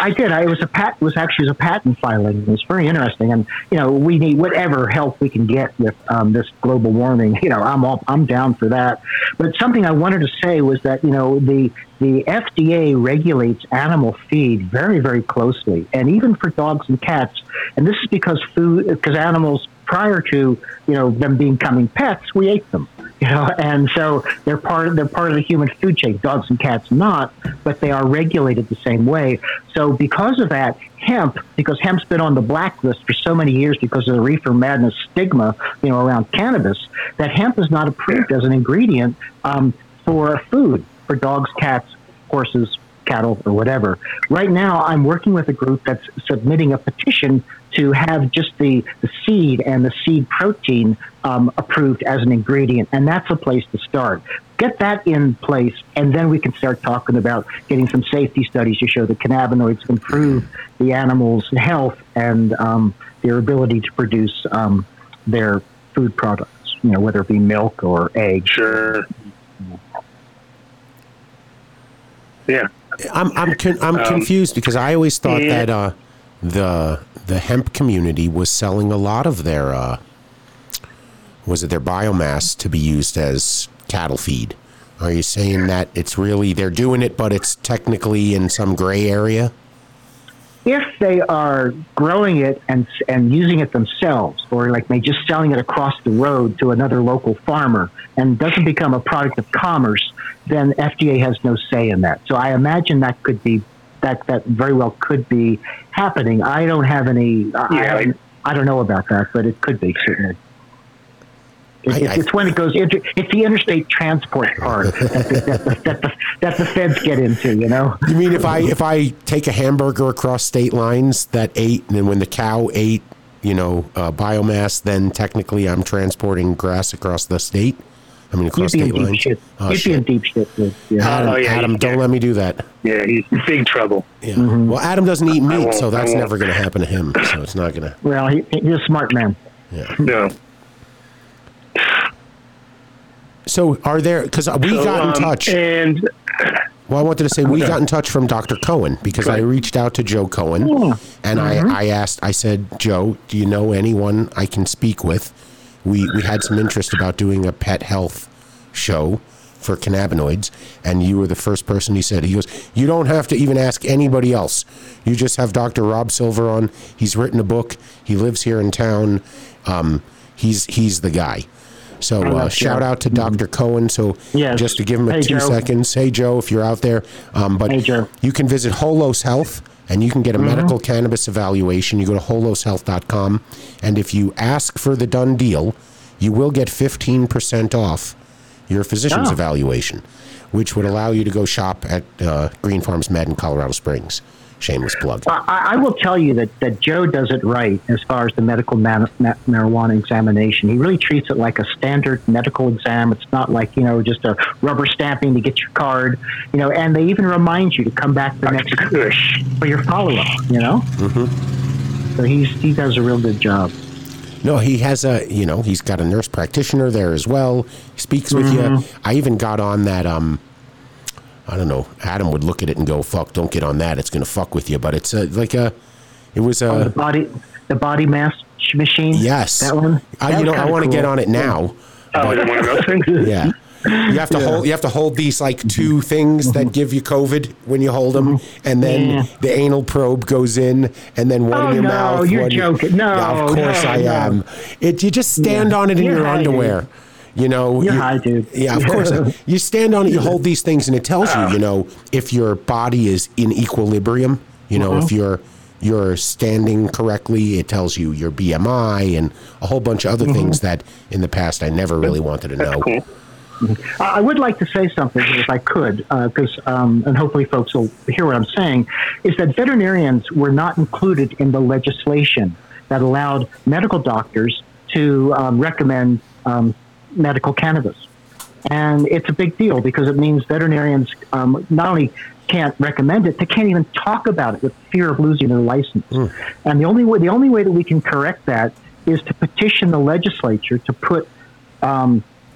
was actually a patent filing. It was very interesting. And you know, we need whatever help we can get with this global warming. You know, I'm down for that. But something I wanted to say was that, you know, the FDA regulates animal feed very, very closely, and even for dogs and cats. And this is because animals, prior to, you know, them becoming pets, we ate them. You know, and so they're part of the human food chain. Dogs and cats not, but they are regulated the same way. So because of that, hemp's been on the blacklist for so many years because of the reefer madness stigma, you know, around cannabis, that hemp is not approved as an ingredient for food for dogs, cats, horses, cattle, or whatever. Right now, I'm working with a group that's submitting a petition to have just the seed and the seed protein approved as an ingredient, and that's a place to start. Get that in place, and then we can start talking about getting some safety studies to show that cannabinoids improve the animal's health and their ability to produce their food products, you know, whether it be milk or eggs. Sure. Yeah. I'm confused, because I always thought that the hemp community was selling a lot of their their biomass to be used as cattle feed. Are you saying that it's really, they're doing it, but it's technically in some gray area? If they are growing it and using it themselves, or like they just selling it across the road to another local farmer and doesn't become a product of commerce, then FDA has no say in that. So I imagine that could be, that very well could be happening. I don't have any, I don't know about that, but it could be certainly. It's when it goes into, it's the interstate transport part that the feds get into, you know? You mean if I take a hamburger across state lines that ate, and then when the cow ate, you know, biomass, then technically I'm transporting grass across the state? I mean, across state lines? You'd be in deep shit. Yeah. Adam, don't let me do that. Yeah, he's in big trouble. Yeah. Mm-hmm. Well, Adam doesn't eat meat, so that's never going to happen to him. So it's not going to. Well, he's a smart man. Yeah. No. So are there, because we got in touch, and well, I wanted to say we got in touch from Dr. Cohen, because I reached out to Joe Cohen, and I asked, I said, Joe, do you know anyone I can speak with? We had some interest about doing a pet health show for cannabinoids, and you were the first person he said. He goes, you don't have to even ask anybody else. You just have Dr. Rob Silver on. He's written a book. He lives here in town. He's the guy. So shout out to Dr. Cohen. So just to give him 2 seconds. Hey, Joe, if you're out there. You can visit Holos Health, and you can get a medical cannabis evaluation. You go to holoshealth.com. And if you ask for the done deal, you will get 15% off your physician's evaluation, which would allow you to go shop at Green Farms Med in Colorado Springs. Shameless plug. I will tell you that Joe does it right as far as the medical marijuana examination. He really treats it like a standard medical exam. It's not like, you know, just a rubber stamping to get your card, you know, and they even remind you to come back the next week for your follow-up, you know? Mm-hmm. So he does a real good job. No, he has he's got a nurse practitioner there as well. He speaks with you. I even got on that, I don't know. Adam would look at it and go, "Fuck! Don't get on that. It's going to fuck with you." But it's the body mass machine. Yes, that one. I want to get on it now. Oh, one of those things. Yeah, you have to hold. You have to hold these like two things that give you COVID when you hold them, and then the anal probe goes in, and then one in your mouth. Oh no, you're joking! No, yeah, of course I am. No. You just stand on it in your underwear. Dude. You know, high, dude. Yeah, of course. You stand on it, you hold these things, and it tells you, you know, if your body is in equilibrium, you know, if you're standing correctly, it tells you your BMI and a whole bunch of other things that in the past I never really wanted to know. Cool. I would like to say something, if I could, because and hopefully folks will hear what I'm saying, is that veterinarians were not included in the legislation that allowed medical doctors to recommend medical cannabis. And it's a big deal because it means veterinarians not only can't recommend it, they can't even talk about it with fear of losing their license. And the only way that we can correct that is to petition the legislature to put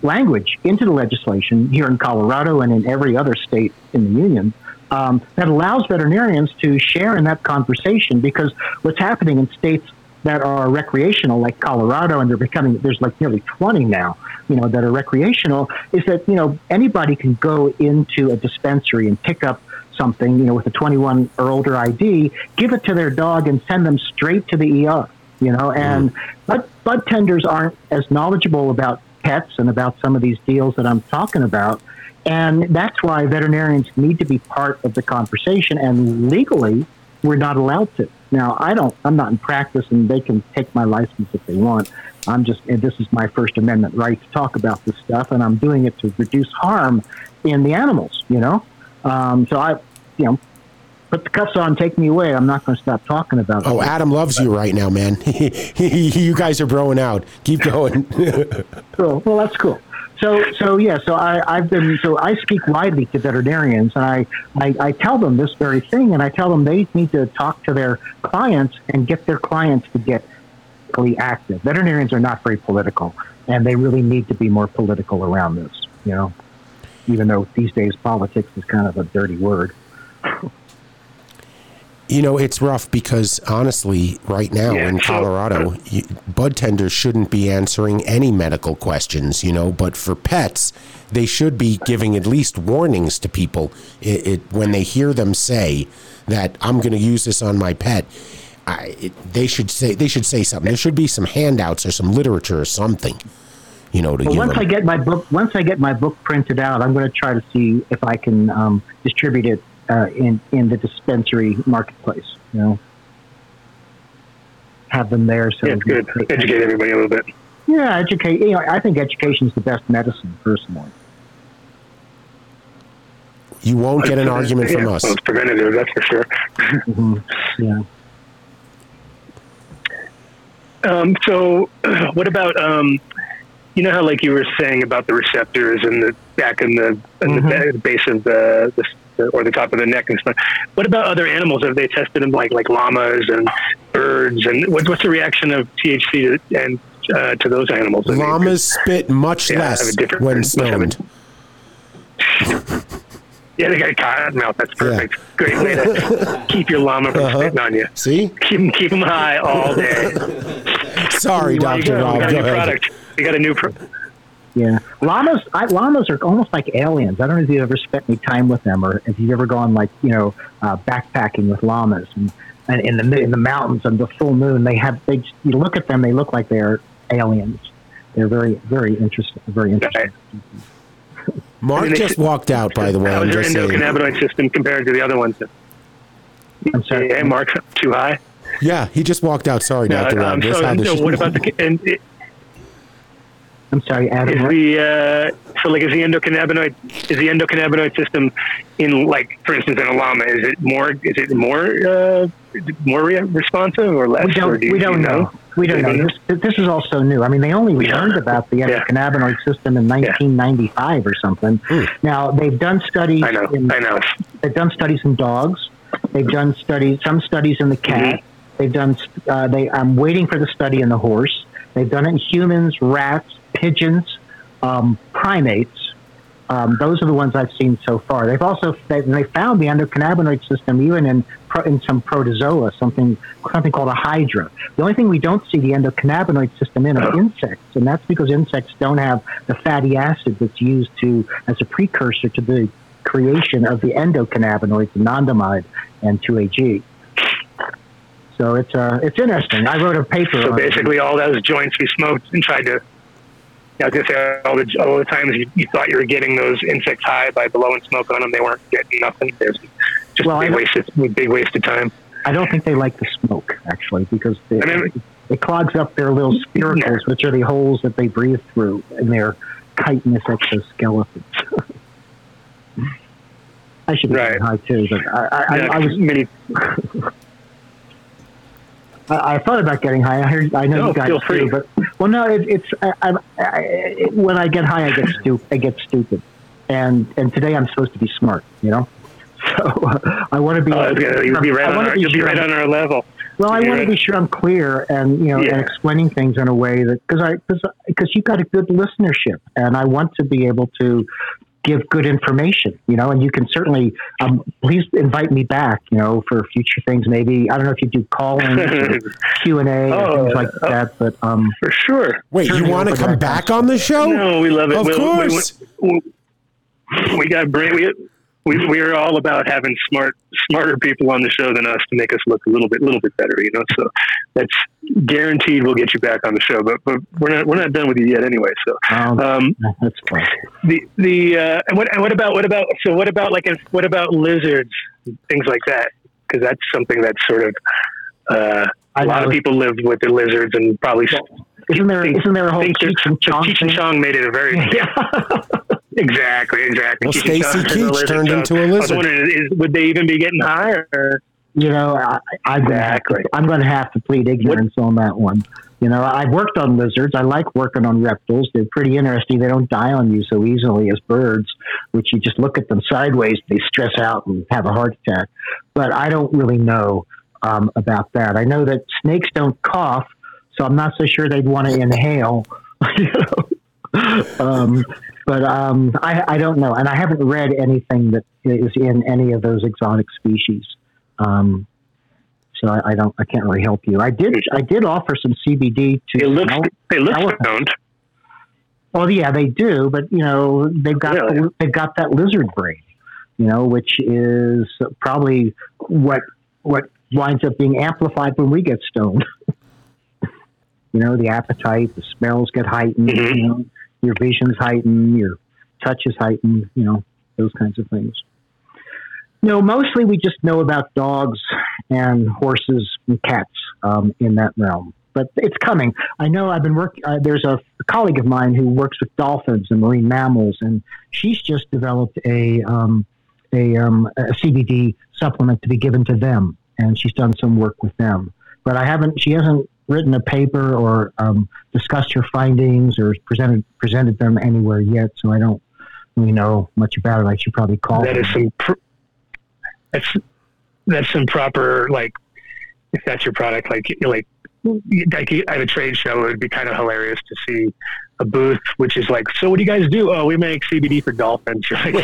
language into the legislation here in Colorado and in every other state in the union that allows veterinarians to share in that conversation, because what's happening in states that are recreational, like Colorado, and there's like nearly 20 now, you know, that are recreational, is that, you know, anybody can go into a dispensary and pick up something, you know, with a 21 or older ID, give it to their dog, and send them straight to the ER, you know, and bud tenders aren't as knowledgeable about pets and about some of these deals that I'm talking about, and that's why veterinarians need to be part of the conversation, and legally, we're not allowed to. Now, I'm not in practice, and they can take my license if they want. This is my First Amendment right to talk about this stuff, and I'm doing it to reduce harm in the animals, you know? So put the cuffs on, take me away. I'm not going to stop talking about it. Oh, Adam loves you right now, man. You guys are growing out. Keep going. Cool. Well, that's cool. So I speak widely to veterinarians, and I tell them this very thing, and I tell them they need to talk to their clients and get their clients to get politically active. Veterinarians are not very political, and they really need to be more political around this, you know, even though these days politics is kind of a dirty word. You know, it's rough because, honestly, right now in Colorado, bud tenders shouldn't be answering any medical questions, you know, but for pets, they should be giving at least warnings to people when they hear them say that I'm going to use this on my pet. They should say something. There should be some handouts or some literature or something, you know, to give them. Once I get my book printed out, I'm going to try to see if I can distribute it in the dispensary marketplace, you know, have them there. So yeah, it's good. Educate everybody a little bit. Yeah, educate. You know, I think education is the best medicine, personally. You won't get an argument from us. Well, it's preventative, that's for sure. Mm-hmm. Yeah. So, what about you know how, like you were saying, about the receptors and the back and the base of the or the top of the neck and stuff. What about other animals? Have they tested them, like llamas and birds? And what's the reaction of THC to those animals? Llamas spit much less when stoned. Yeah, they got a cotton mouth. That's perfect. Yeah. Great way to keep your llama from spitting on you. See? Keep them high all day. Sorry, Dr. Rob. You got a new product. Yeah, llamas are almost like aliens. I don't know if you've ever spent any time with them, or if you've ever gone, like, you know, backpacking with llamas and in the mountains under the full moon. You look at them, they look like they're aliens. They're very, very interesting. Very interesting. Okay. Mark just walked out, by the way. How is their endocannabinoid system compared to the other ones? I'm sorry. Hey, Mark, too high. Yeah, he just walked out. Sorry, Dr. Rob. What about the? I'm sorry, Adam. Is the endocannabinoid system in, like, for instance, in a llama, is it more responsive or less? We don't know. We don't know. This is all so new. I mean, they only learned about the endocannabinoid system in 1995 or something. Mm. Now they've done studies. I know. They've done studies in dogs. They've done some studies in the cat. Mm-hmm. They've done. I'm waiting for the study in the horse. They've done it in humans, rats, pigeons, primates. Those are the ones I've seen so far. They've also they found the endocannabinoid system even in some protozoa, something called a hydra. The only thing we don't see the endocannabinoid system in are insects, and that's because insects don't have the fatty acid that's used as a precursor to the creation of the endocannabinoids, anandamide and 2-AG. So it's interesting. I wrote a paper. So basically, all those joints we smoked and tried to. I was gonna say all the times you thought you were getting those insects high by blowing smoke on them, they weren't getting nothing. There's just a big waste of time. I don't think they like the smoke, actually, because it clogs up their little spiracles, which are the holes that they breathe through in their chitinous exoskeletons. I should be high too, but I was many. I thought about getting high. I know you guys feel free. But when I get high, I get stupid, and today I'm supposed to be smart, you know. So I want to be. You'll be right on our level. Well, I want to be sure I'm clear and and explaining things in a way that because you've got a good listenership, and I want to be able to give good information, you know, and you can certainly please invite me back, you know, for future things. Maybe I don't know if you do call-ins, Q&A, things like that, but for sure. Wait, you want to come back on the show? No, we love it. Of course, we got brain. We're all about having smarter people on the show than us to make us look a little bit better, you know. So that's guaranteed. We'll get you back on the show, but we're not done with you yet, anyway. So that's fine. What about lizards, things like that? Because that's something that's sort of a lot of people live with the lizards and probably. Well, isn't there a whole Cheech and Chong made it a very. Yeah. Exactly. Well, Stacy Keach turned into a lizard. I was wondering, would they even be getting higher? Or? You know, I'm going to have to plead ignorance on that one. You know, I've worked on lizards. I like working on reptiles. They're pretty interesting. They don't die on you so easily as birds, which you just look at them sideways, they stress out and have a heart attack. But I don't really know about that. I know that snakes don't cough, so I'm not so sure they'd want to inhale. You know? But I don't know, and I haven't read anything that is in any of those exotic species. so I can't really help you. I did offer some CBD to. It looks stoned. Well, yeah, they do, but you know they've got that lizard brain, you know, which is probably what winds up being amplified when we get stoned. You know, the appetite, the smells get heightened. Mm-hmm. You know, your vision's heightened, your touch is heightened. You know, those kinds of things. You know, mostly we just know about dogs and horses and cats in that realm, but it's coming. I know I've been working. There's a colleague of mine who works with dolphins and marine mammals, and she's just developed a CBD supplement to be given to them, and she's done some work with them. But she hasn't written a paper or discussed her findings or presented them anywhere yet. So I don't really know much about it. I should probably call. That is some. That's some proper, like, if that's your product, like I have a trade show. It would be kind of hilarious to see a booth, which is like, so what do you guys do? Oh, we make CBD for dolphins. You're like,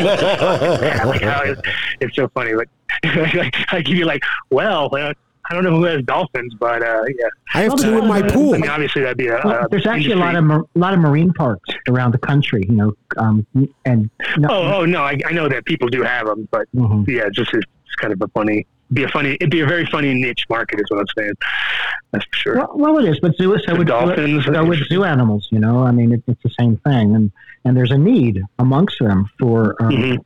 it's so funny. Like I give you like, well, I don't know who has dolphins, but yeah, I have two in my pool. I mean, obviously that'd be there's actually a lot of marine parks around the country, you know. I know that people do have them, but mm-hmm. yeah, it's kind of it'd be a very funny niche market, is what I'm saying. That's for sure. Well, it is, but zoo animals, you know, I mean, it's the same thing, and there's a need amongst them for mm-hmm.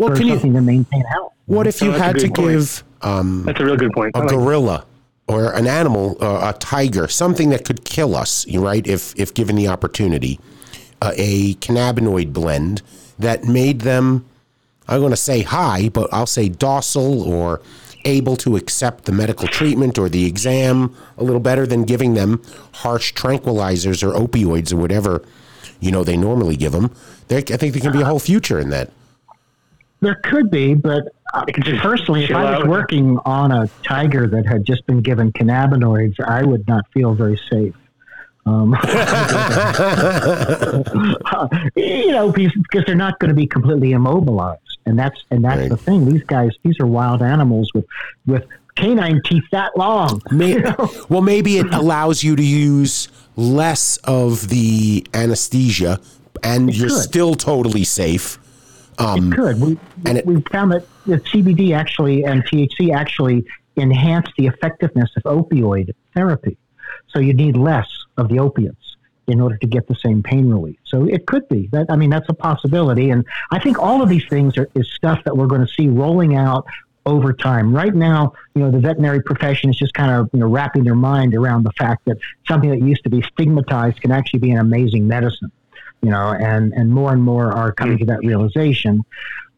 for something to maintain health. What if you had to give? That's a real good point. A gorilla or an animal, a tiger, something that could kill us, right? If given the opportunity, a cannabinoid blend that made them, I'm going to say high, but I'll say docile or able to accept the medical treatment or the exam a little better than giving them harsh tranquilizers or opioids or whatever, you know, they normally give them. I think there can be a whole future in that. There could be, but personally, if I was working on a tiger that had just been given cannabinoids, I would not feel very safe. You know, because they're not going to be completely immobilized. And that's right. The thing. These are wild animals with canine teeth that long. Well, maybe it allows you to use less of the anesthesia and you're still totally safe. It could. We found that CBD actually and THC actually enhance the effectiveness of opioid therapy. So you need less of the opiates in order to get the same pain relief. So it could be that. I mean, that's a possibility. And I think all of these things is stuff that we're going to see rolling out over time. Right now, you know, the veterinary profession is just kind of, you know, wrapping their mind around the fact that something that used to be stigmatized can actually be an amazing medicine. You know, and more are coming to that realization.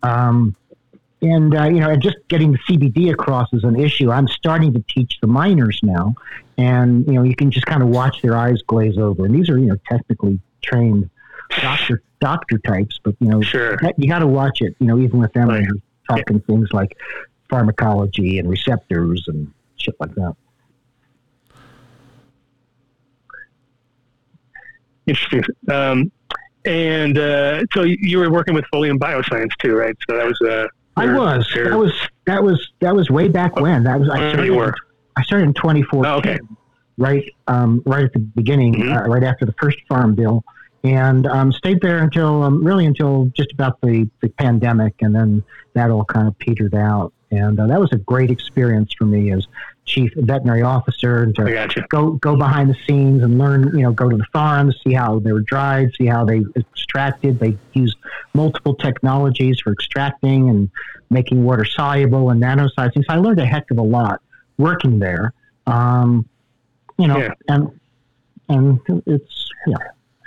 You know, just getting the CBD across is an issue. I'm starting to teach the minors now, and, you know, you can just kind of watch their eyes glaze over. And these are, you know, technically trained doctor types, but, you know, sure. You got to watch it, you know, even with them right. Talking things like pharmacology and receptors and shit like that. Interesting. So you were working with Foley and Bioscience too, right? So that was that was way back when. That was I started in 2014. Oh, okay. Right at the beginning, mm-hmm. Right after the first farm bill, and stayed there until until just about the pandemic, and then that all kind of petered out. And that was a great experience for me as chief veterinary officer, and to go behind the scenes and learn, you know, go to the farms, see how they were dried, see how they extracted. They used multiple technologies for extracting and making water soluble and nanosizing. So I learned a heck of a lot working there, you know, yeah. and it's, yeah.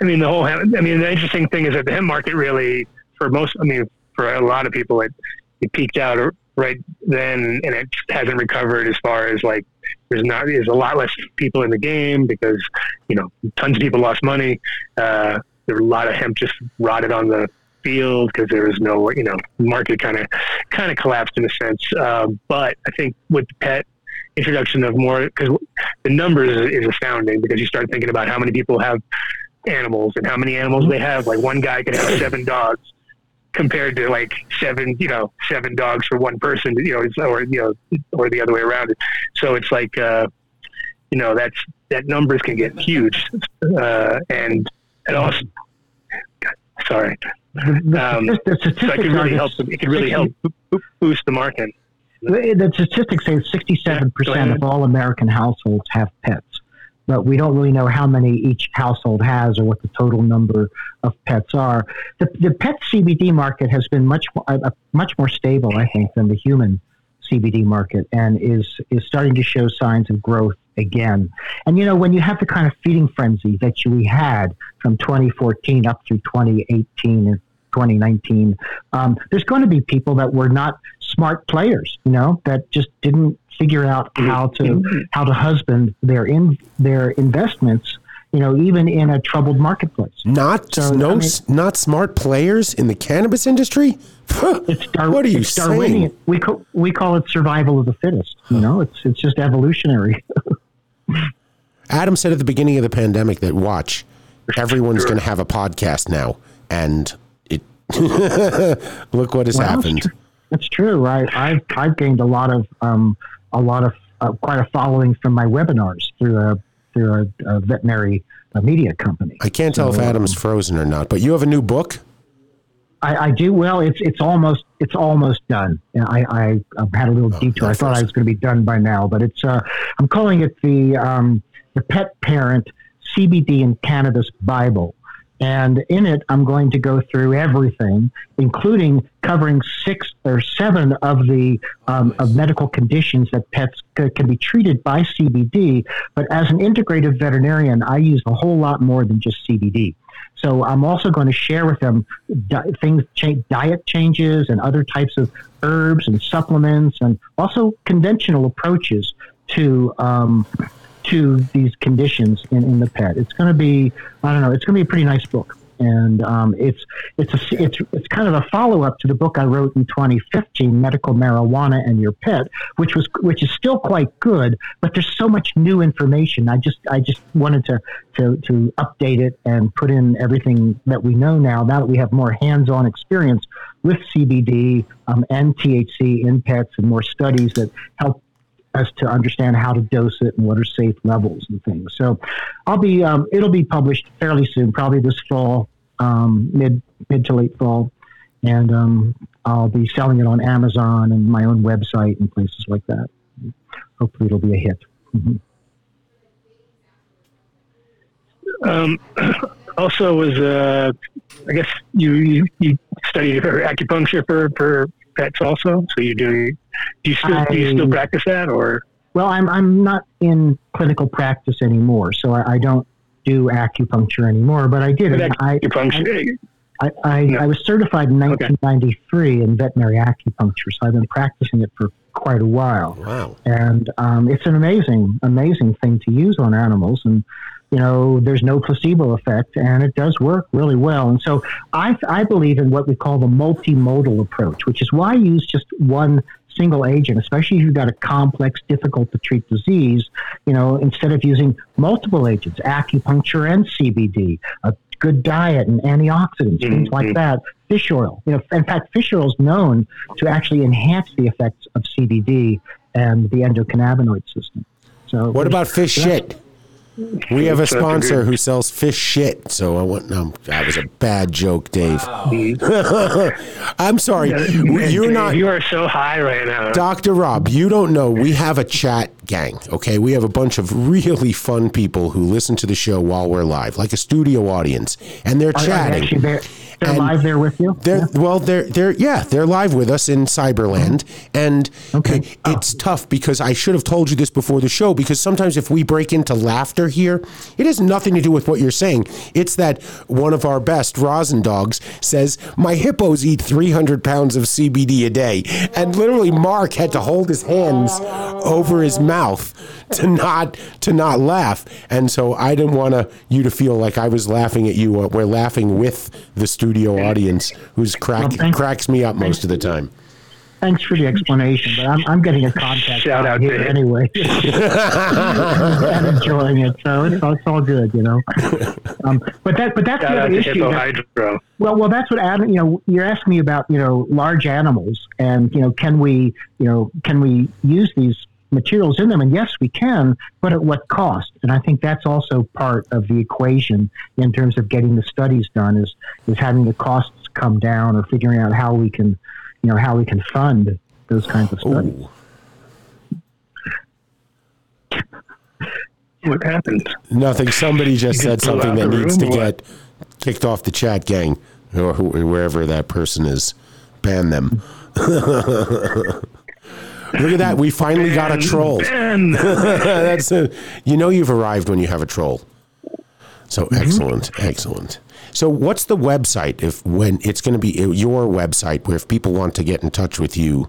I mean, the interesting thing is that the hemp market really, for a lot of people, it peaked out right then, and it hasn't recovered. As far as like, there's a lot less people in the game because, you know, tons of people lost money. There were a lot of hemp just rotted on the field because there was no, you know, market kind of collapsed in a sense. But I think with the pet introduction of more, because the numbers is astounding, because you start thinking about how many people have animals and how many animals they have. Like one guy could have 7 dogs. compared to like seven dogs for one person, or the other way around. So it's like, that numbers can get huge. And also, sorry. So it can really help. It can really help boost the market. The statistics say 67% of all American households have pets, but we don't really know how many each household has or what the total number of pets are. The pet CBD market has been much more stable, I think, than the human CBD market, and is starting to show signs of growth again. And, when you have the kind of feeding frenzy that we had from 2014 up through 2018 and 2019, there's going to be people that were not smart players, that just didn't figure out how to husband their investments, even in a troubled marketplace. Not smart players in the cannabis industry. What are you saying? We call it survival of the fittest. It's just evolutionary. Adam said at the beginning of the pandemic that everyone's going to have a podcast now, and it look what has happened. That's true, right? I've gained a lot of quite a following from my webinars through a veterinary media company. I can't tell if Adam's frozen or not, but you have a new book. I do. Well, it's almost done. I've had a little detour. I thought I was going to be done by now, but it's I'm calling it the Pet Parent CBD and Cannabis Bible. And in it, I'm going to go through everything, including covering 6 or 7 of the of medical conditions that pets can be treated by CBD. But as an integrative veterinarian, I use a whole lot more than just CBD. So I'm also going to share with them diet changes and other types of herbs and supplements, and also conventional approaches to these conditions in the pet. It's going to be, it's going to be a pretty nice book. And it's kind of a follow-up to the book I wrote in 2015, Medical Marijuana and Your Pet, which is still quite good, but there's so much new information. I just wanted to update it and put in everything that we know now that we have more hands-on experience with CBD and THC in pets, and more studies that help us to understand how to dose it and what are safe levels and things. So it'll be published fairly soon, probably this fall, mid to late fall. And I'll be selling it on Amazon and my own website and places like that. Hopefully it'll be a hit. Mm-hmm. Also was, I guess you studied acupuncture for pets also. So you're doing, do you still practice that, or? Well, I'm not in clinical practice anymore, so I don't do acupuncture anymore, but I did. Acupuncture. I was certified in 1993 in veterinary acupuncture, so I've been practicing it for quite a while. Wow. And it's an amazing thing to use on animals, and there's no placebo effect, and it does work really well. And so I believe in what we call the multimodal approach, which is why I use just one single agent, especially if you've got a complex, difficult to treat disease. Instead of using multiple agents, acupuncture and CBD, a good diet and antioxidants, things like that, fish oil. In fact, fish oil is known to actually enhance the effects of CBD and the endocannabinoid system. So what about fish shit? We have a sponsor who sells fish shit, so that was a bad joke, Dave. Wow. I'm sorry. You are so high right now. Dr. Rob, you don't know. We have a chat gang, okay? We have a bunch of really fun people who listen to the show while we're live, like a studio audience, and they're chatting. They're live there with you? They're live with us in Cyberland. And it's tough, because I should have told you this before the show, because sometimes if we break into laughter here, it has nothing to do with what you're saying. It's that one of our best, Rosin Dogs, says, my hippos eat 300 pounds of CBD a day. And literally Mark had to hold his hands over his mouth to not laugh. And so I didn't want you to feel like I was laughing at you. We're laughing with the studio audience, who's cracks me up most of the time. Thanks for the explanation, but I'm getting a contact shout out here anyway. I'm enjoying it, so it's all good, you know. But that's shout the other issue. That, well, that's what Adam. You know, you're asking me about large animals, and can we use these materials in them? And yes, we can, but at what cost? And I think that's also part of the equation in terms of getting the studies done is having the costs come down or figuring out how we can. How we can fund those kinds of studies. What happened? Nothing. Somebody just said something that needs to get kicked off the chat gang or wherever that person is. Ban them. Look at that. We finally got a troll. That's you've arrived when you have a troll. So excellent. So what's the website when it's going to be your website where if people want to get in touch with you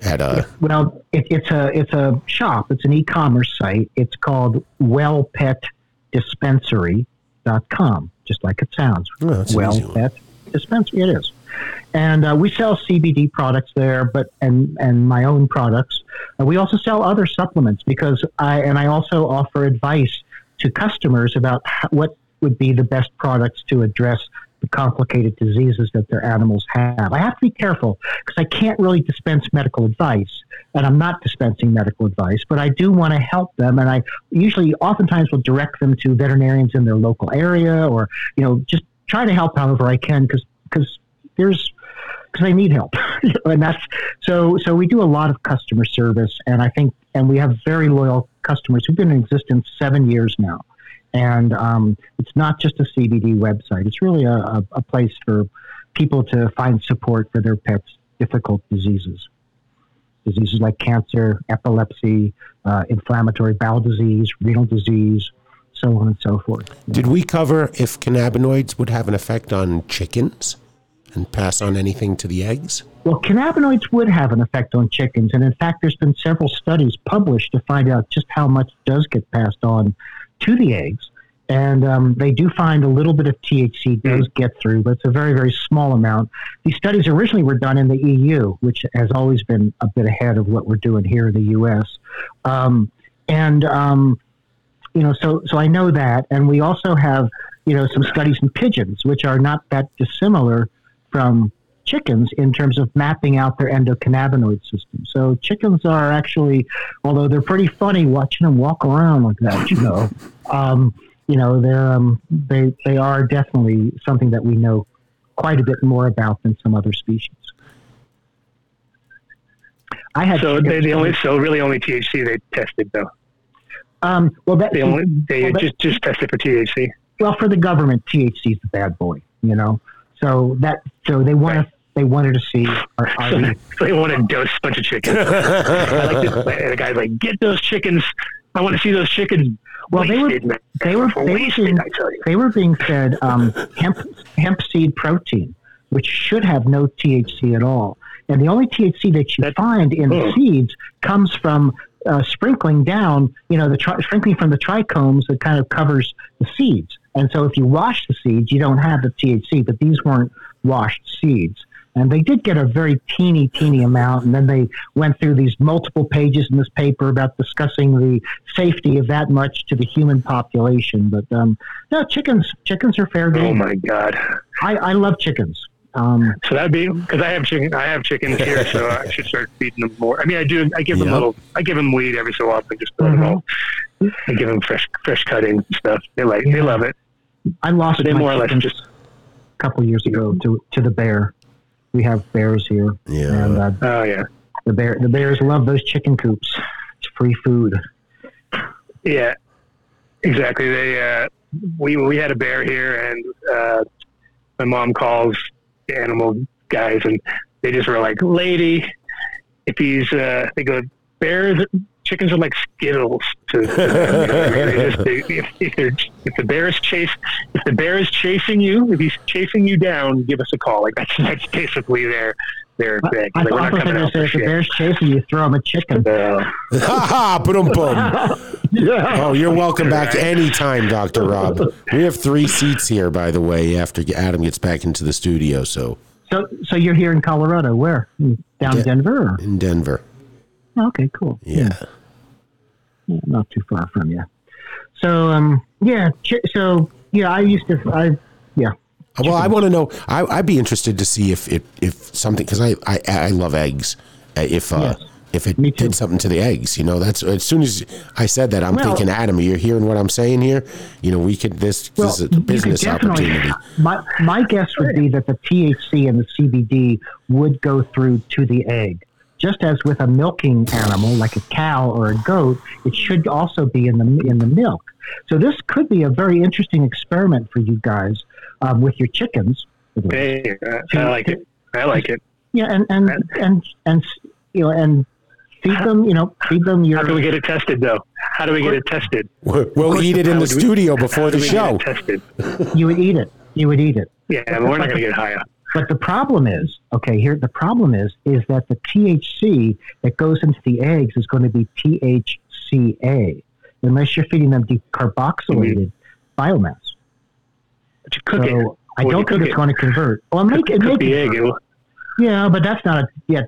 at a... Well, it's a shop. It's an e-commerce site. It's called wellpetdispensary.com, just like it sounds. Oh, Wellpet Dispensary. It is. And we sell CBD products there, and my own products. We also sell other supplements because I also offer advice to customers about what would be the best products to address the complicated diseases that their animals have. I have to be careful because I can't really dispense medical advice, and I'm not dispensing medical advice, but I do want to help them. And I oftentimes will direct them to veterinarians in their local area or, just try to help however I can because they need help. And that's, so we do a lot of customer service, and we have very loyal customers who've been in existence 7 years now. And it's not just a CBD website. It's really a place for people to find support for their pets' difficult diseases. Diseases like cancer, epilepsy, inflammatory bowel disease, renal disease, so on and so forth. Did we cover if cannabinoids would have an effect on chickens and pass on anything to the eggs? Well, cannabinoids would have an effect on chickens. And in fact, there's been several studies published to find out just how much does get passed on to the eggs, and they do find a little bit of THC does get through, but it's a very, very small amount. These studies originally were done in the EU, which has always been a bit ahead of what we're doing here in the U.S. So I know that, and we also have, some studies in pigeons, which are not that dissimilar from chickens in terms of mapping out their endocannabinoid system. So chickens are actually, although they're pretty funny watching them walk around like that, they're, they are definitely something that we know quite a bit more about than some other species. So really only THC they tested though. They just tested for THC. Well, for the government, THC is the bad boy, So they wanted to see. They wanted to dose a bunch of chickens. The guy's like, get those chickens. I want to see those chickens. Well, they were being fed hemp seed protein, which should have no THC at all. And the only THC that you find in the seeds comes from sprinkling down, sprinkling from the trichomes that kind of covers the seeds. And so if you wash the seeds, you don't have the THC, but these weren't washed seeds. And they did get a very teeny amount. And then they went through these multiple pages in this paper about discussing the safety of that much to the human population. But chickens are fair game. Oh my God. I love chickens. So that'd be, cause I have chickens here, so I should start feeding them more. I mean, I give them weed every so often, just put them all. I give them fresh cuttings and stuff. They love it. I lost them more or less just a couple years ago to the bear. We have bears here. Yeah. And, the bears love those chicken coops. It's free food. Yeah, exactly. They, we had a bear here and, my mom calls the animal guys and they just were like, lady, if he's they go, bears, chickens are like Skittles if the bear is chasing you, if he's chasing you down, give us a call. Like that's basically their thing. I thought they were saying if the bear's chasing you, throw him a chicken. Ha ha, boom boom. Yeah. Oh, you're welcome back anytime, Dr. Rob. We have 3 seats here, by the way, after Adam gets back into the studio. So you're here in Colorado. Where? Down Denver? Or? In Denver. Oh, okay, cool. Yeah. Not too far from you. So, I used to. Well, I want to know, I'd be interested to see if something, because I love eggs, if it did something to the eggs, you know, that's, as soon as I said that, I'm thinking, Adam, you're hearing what I'm saying here? You know, we could, this is a business opportunity. My guess would be that the THC and the CBD would go through to the egg. Just as with a milking animal, like a cow or a goat, it should also be in the milk. So this could be a very interesting experiment for you guys with your chickens. Hey, I like it. Yeah, and you know, and feed them. You know, feed them. How do we get it tested, though? How do we get it tested? We'll eat it in the studio before the show. You would eat it. Yeah, but we're not going to get high up. But the problem is, the problem is that the THC that goes into the eggs is going to be THCA, unless you're feeding them decarboxylated biomass. But you cook it. I don't think it's going to convert. Well, it could be egg. Yeah, but that's not I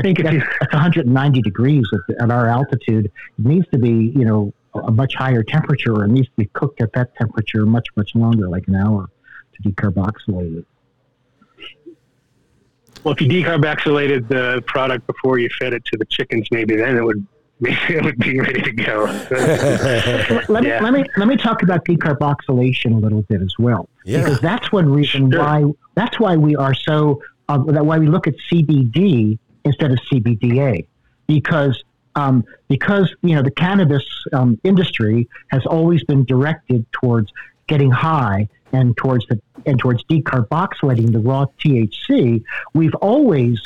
think it's 190 degrees at our altitude. It needs to be, you know, a much higher temperature, or it needs to be cooked at that temperature much, much longer, like an hour, to decarboxylate it. Well, if you decarboxylated the product before you fed it to the chickens, maybe then it would be ready to go. Let me talk about decarboxylation a little bit as well, because that's one reason why we are so why we look at CBD instead of CBDA, because you know the cannabis industry has always been directed towards getting high and towards decarboxylating the raw THC. We've always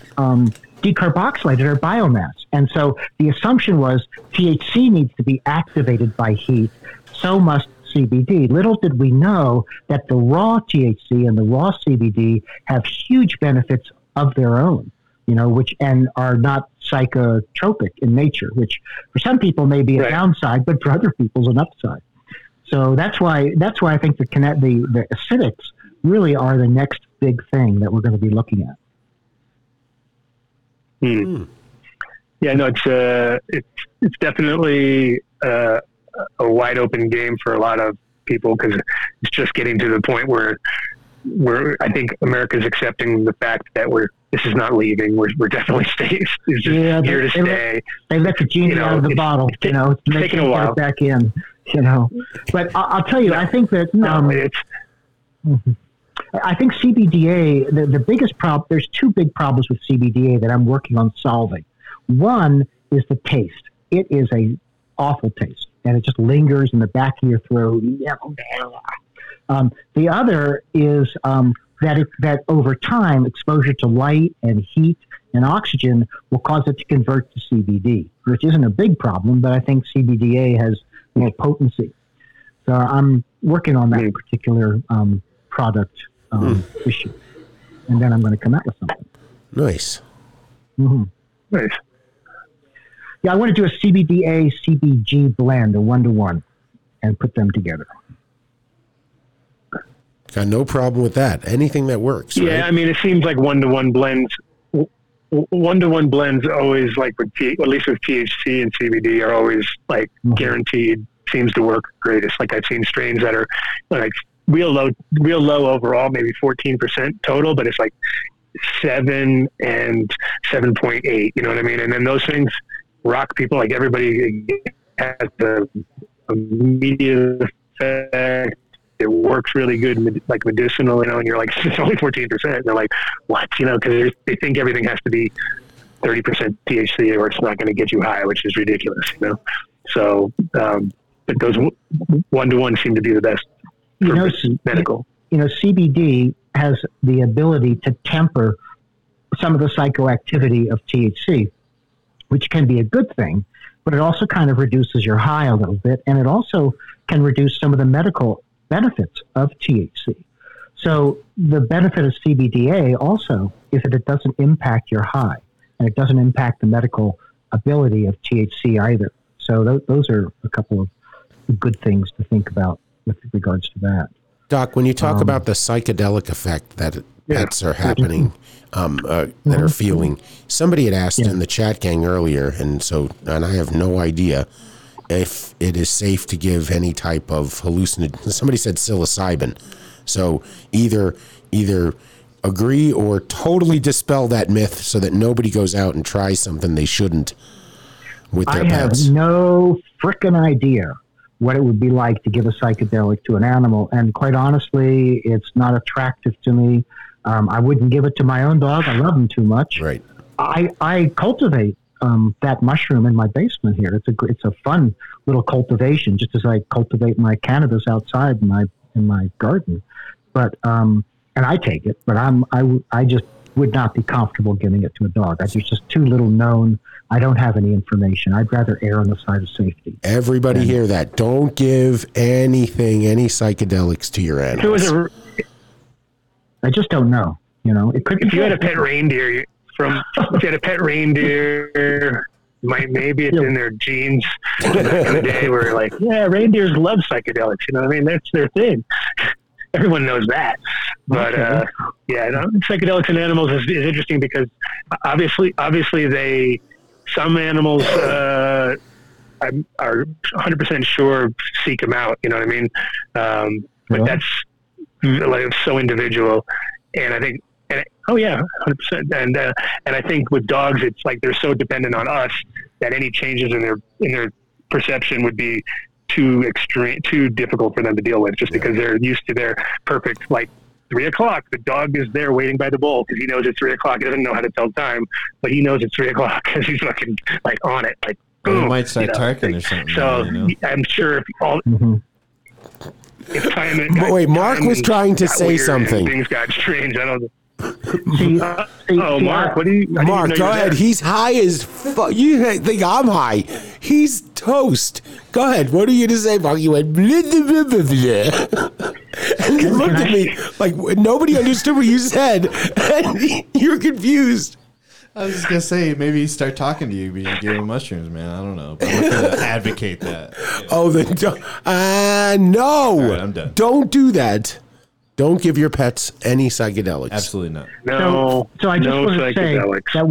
decarboxylated our biomass. And so the assumption was THC needs to be activated by heat, so must CBD. Little did we know that the raw THC and the raw CBD have huge benefits of their own, you know, which and are not psychotropic in nature, which for some people may be a downside, but for other people is an upside. So that's why I think the acidics really are the next big thing that we're going to be looking at. Yeah, no, it's definitely a wide open game for a lot of people, because it's just getting to the point where I think America's accepting the fact that this is not leaving. We're definitely staying. It's just here to stay. They let the genie out of the bottle. You know, it's taking a while. Get it back in. You know, but I'll tell you, I think that I think CBDA, the biggest problem, there's two big problems with CBDA that I'm working on solving. One is the taste. It is an awful taste, and it just lingers in the back of your throat. The other is that over time, exposure to light and heat and oxygen will cause it to convert to CBD, which isn't a big problem, but I think CBDA has more potency. So I'm working on that particular product issue, and then I'm going to come out with something. Nice. Mm-hmm. Nice. Yeah, I want to do a CBDA CBG blend, a 1-to-1, and put them together. Got no problem with that. Anything that works. Yeah, right? I mean, it seems like 1-to-1 blends always, like with at least with THC and CBD, are always like guaranteed. Seems to work greatest. Like I've seen strains that are like real low overall, maybe 14% total, but it's like 7 and 7.8. You know what I mean? And then those things rock people. Like everybody has the immediate effect. It works really good, like medicinal, you know, and you're like, it's only 14%. And they're like, what? You know, because they think everything has to be 30% THC or it's not going to get you high, which is ridiculous, you know? So, but those 1-to-1 seem to be the best. You know, medical. You know, CBD has the ability to temper some of the psychoactivity of THC, which can be a good thing, but it also kind of reduces your high a little bit. And it also can reduce some of the medical benefits of THC. So the benefit of CBDA also is that it doesn't impact your high, and it doesn't impact the medical ability of THC either. So those are a couple of good things to think about with regards to that. Doc, when you talk about the psychedelic effect that pets are happening that are feeling. Somebody had asked in the chat gang earlier, and I have no idea if it is safe to give any type of hallucinogen. Somebody said psilocybin. So either agree or totally dispel that myth so that nobody goes out and tries something they shouldn't with their pets. I have no frickin' idea what it would be like to give a psychedelic to an animal. And quite honestly, it's not attractive to me. I wouldn't give it to my own dog. I love him too much. Right. I cultivate that mushroom in my basement here. It's a fun little cultivation, just as I cultivate my cannabis outside in my garden. But and I take it, but I just would not be comfortable giving it to a dog. It's just too little known. I don't have any information. I'd rather err on the side of safety. Everybody hear that. Don't give any psychedelics to your animals. I just don't know. You know, it could be. If you had a pet reindeer, maybe it's in their genes in the day where like, reindeers love psychedelics. You know what I mean? That's their thing. Everyone knows that. But psychedelics and animals is interesting because obviously some animals are 100% sure seek them out. You know what I mean? But that's like so individual. And I think, 100%. And I think with dogs, it's like they're so dependent on us that any changes in their perception would be too extreme, too difficult for them to deal with, just because they're used to their perfect, like 3 o'clock. The dog is there waiting by the bowl because he knows it's 3 o'clock. He doesn't know how to tell time, but he knows it's 3 o'clock because he's fucking like on it, like boom. He might start talking or something. So I'm sure if all. Mm-hmm. If time and, wait, Mark was trying to say something. Things got strange. I don't know. Mark, what do you? Mark, go ahead. There. He's high as fuck. You think I'm high? He's toast. Go ahead. What are you to say, Mark? You went blah, blah, blah, blah. And you looked at me like nobody understood what you said, and you're confused. I was just gonna say maybe start talking to you, but you're doing mushrooms, man. I don't know. But I'm not gonna advocate that. Yeah. Oh, then don't. No. All right, I'm done. Don't do that. Don't give your pets any psychedelics. Absolutely not. No. So I just want to say that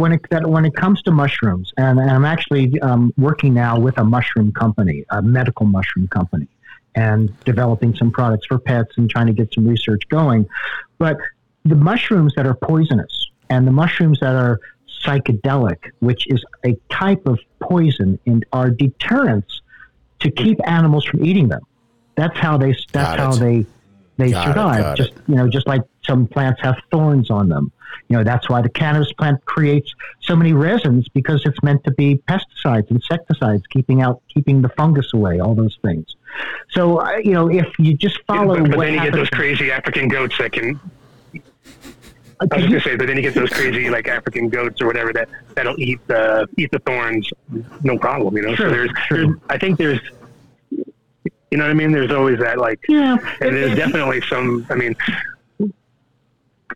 when it comes to mushrooms, and I'm actually working now with a mushroom company, a medical mushroom company, and developing some products for pets and trying to get some research going. But the mushrooms that are poisonous and the mushrooms that are psychedelic, which is a type of poison, and are deterrents to keep animals from eating them. That's how they survive. Just like some plants have thorns on them. You know, that's why the cannabis plant creates so many resins, because it's meant to be pesticides, insecticides, keeping the fungus away, all those things. So, if you just follow then you get those crazy African goats that can... I was going to say, but then you get those crazy like African goats or whatever that'll eat the thorns, no problem. You know, sure, so there's I think there's, you know what I mean. There's always that and there's definitely some. I mean,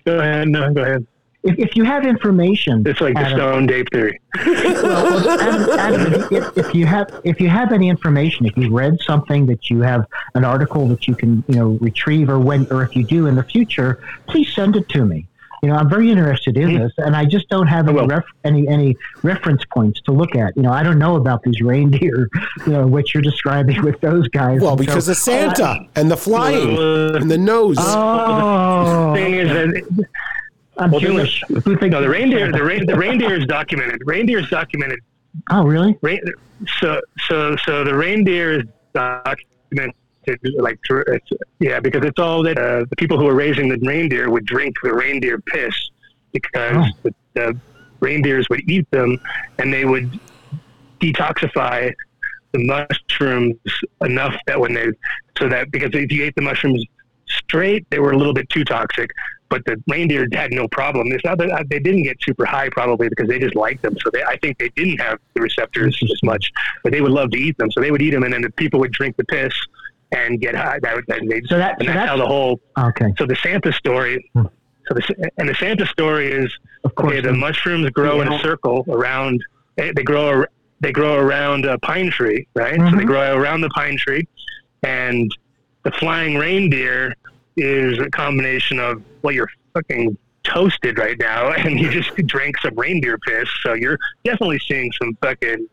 go ahead. If you have information, it's like the stone ape theory. Well, Adam, if you have any information, if you read something, that you have an article that you can retrieve, or if you do in the future, please send it to me. You know, I'm very interested in this, and I just don't have any reference points to look at. You know, I don't know about these reindeer, what you're describing with those guys. Well, because of Santa and the flying and the nose. Oh. The thing is that... I'm Jewish. The reindeer is documented. Oh, really? So the reindeer is documented. Because it's all that the people who were raising the reindeer would drink the reindeer piss, because the reindeers would eat them, and they would detoxify the mushrooms enough that because if you ate the mushrooms straight, they were a little bit too toxic, but the reindeer had no problem. It's not that they didn't get super high, probably because they just liked them. So I think they didn't have the receptors as much, but they would love to eat them. So they would eat them, and then the people would drink the piss and get high. That's how the whole. Okay. So the Santa story. The Santa story is, of course, the mushrooms grow in a circle around. They grow around a pine tree, right? Mm-hmm. So they grow around the pine tree, and the flying reindeer is a combination of your fucking toasted right now, and you just drank some reindeer piss. So you're definitely seeing some fucking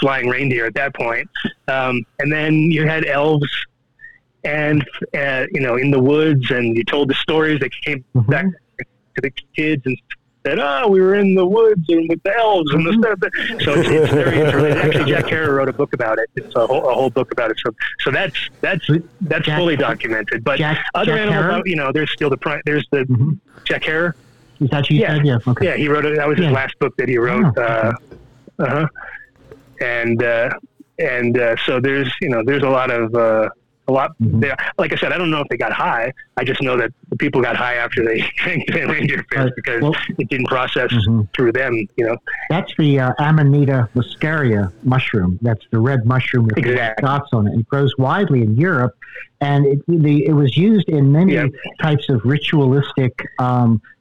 flying reindeer at that point. And then you had elves and, you know, in the woods, and you told the stories that came back to the kids and said, oh, we were in the woods and with the elves and the stuff. So it's very interesting. Actually, Jack Kerouac wrote a book about it. It's a whole book about it. So that's Jack, fully documented. But other animals, you know, there's still there's the Jack Kerouac. Is that you said? Yeah. Okay. Yeah, he wrote it. That was his last book that he wrote. And so there's, you know, there's a lot. They, like I said, I don't know if they got high. I just know that the people got high after they drank the reindeer piss because it didn't process through them, you know. That's the Amanita muscaria mushroom. That's the red mushroom with the dots on it. It grows widely in Europe, and it was used in many types of ritualistic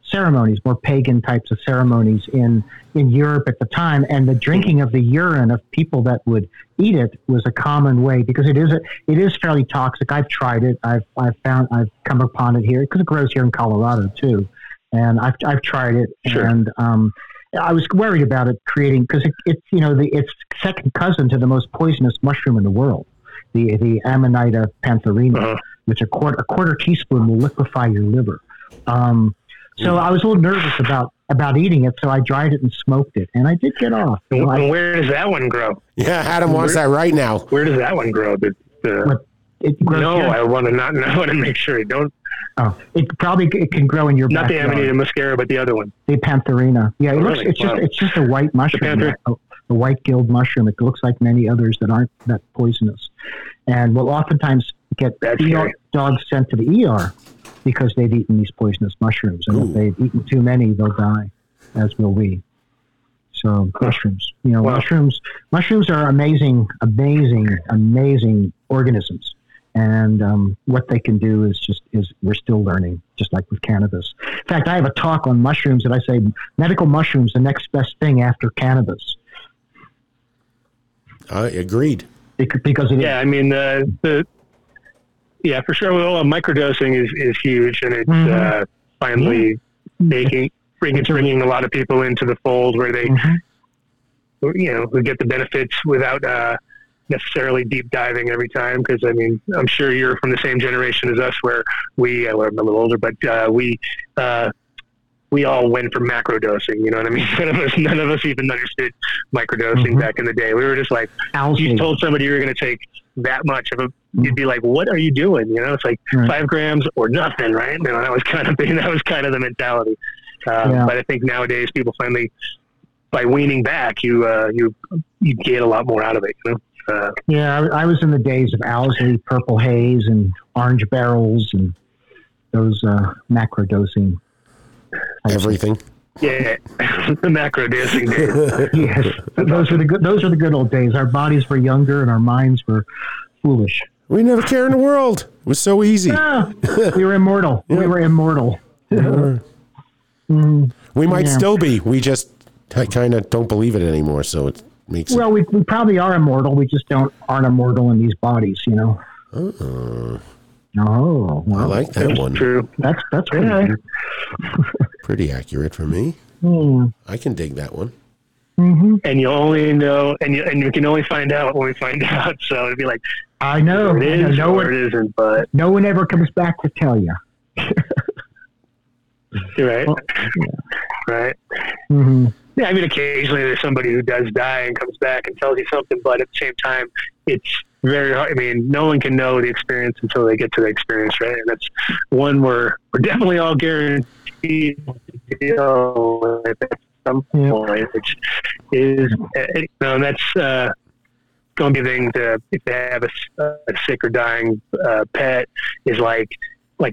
ceremonies, more pagan types of ceremonies in Europe at the time, and the drinking of the urine of people that would eat it was a common way because it is fairly toxic. I've tried it. I've come upon it here because it grows here in Colorado too, and I've tried it, and I was worried about it creating because it's second cousin to the most poisonous mushroom in the world, the Amanita pantherina, which a quarter teaspoon will liquefy your liver. So I was a little nervous about eating it, so I dried it and smoked it, and I did get off. So where does that one grow? Yeah, Adam wants that right now. Where does that one grow? It grows I want to not know. I want to make sure it don't. Oh, it can grow in your backyard. Not the Amanita muscaria, but the other one. The pantherina. Yeah, it's just a white mushroom, a white gilled mushroom. It looks like many others that aren't that poisonous, and will oftentimes get dogs sent to the ER. Because they've eaten these poisonous mushrooms, and if they've eaten too many, they'll die, as will we. So mushrooms, you know, mushrooms are amazing organisms, and what they can do is we're still learning, just like with cannabis. In fact, I have a talk on mushrooms that I say medical mushrooms, the next best thing after cannabis. Agreed. Because it is. I mean yeah, for sure. Well, microdosing is huge, and it's finally bringing a lot of people into the fold where they, you know, who get the benefits without necessarily deep diving every time. Because I mean, I'm sure you're from the same generation as us, where well, I'm a little older, but we all went for macrodosing. You know what I mean? None of us even understood microdosing back in the day. We were just like, you told somebody you were going to take that much of a, you'd be like, what are you doing? You know, it's like 5 grams or nothing, right? You know, that was kind of the mentality. But I think nowadays people finally, by weaning back, you get a lot more out of it. You know? I was in the days of Owsley, Purple Haze, and Orange Barrels, and those macrodosing. Everything. Yeah, the macro dancing days. Yes, those were the good old days. Our bodies were younger and our minds were foolish. We never care in the world. It was so easy. Yeah. We were immortal. Yeah. We were immortal. Yeah. We might still be. We just kind of don't believe it anymore. So it makes sense. Well, we probably are immortal. We just aren't immortal in these bodies, you know. Oh, wow. I like that. That's one. True. That's pretty accurate for me. I can dig that one. And you only know, and you can only find out when we find out. So it'd be like, I know it is, no one, it isn't, but no one ever comes back to tell you. Right. Well, right. Yeah, I mean, occasionally there's somebody who does die and comes back and tells you something, but at the same time, it's very hard. I mean, no one can know the experience until they get to the experience, right? And that's one where we're definitely all guaranteed to go at some point, which is, you know, that's going to be the thing to, if they have a sick or dying pet, is like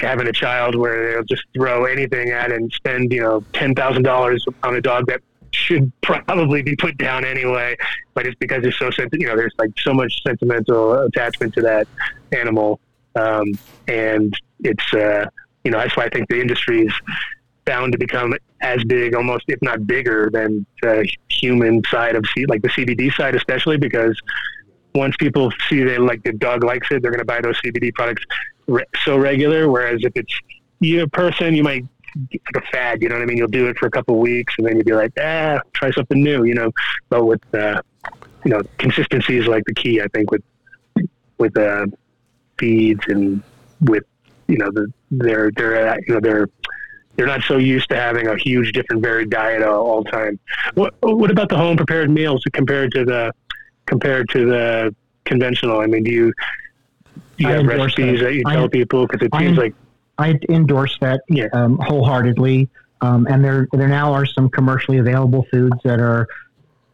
having a child where they'll just throw anything at it and spend, you know, $10,000 on a dog that should probably be put down anyway, but it's because it's so there's like so much sentimental attachment to that animal, and it's that's why I think the industry is bound to become as big, almost if not bigger, than the human side of the CBD side, especially because once people see they like the dog likes it, they're going to buy those CBD products so regular. Whereas if it's you, a person, you might it's like a fad, you know what I mean? You'll do it for a couple of weeks and then you'll be like, try something new, you know? But with, you know, consistency is like the key, I think, with feeds and with, you know, they're not so used to having a huge different varied diet all the time. What about the home prepared meals compared to the conventional? I mean, do you have recipes that you tell people? Because it seems like I endorse that wholeheartedly. And there now are some commercially available foods that are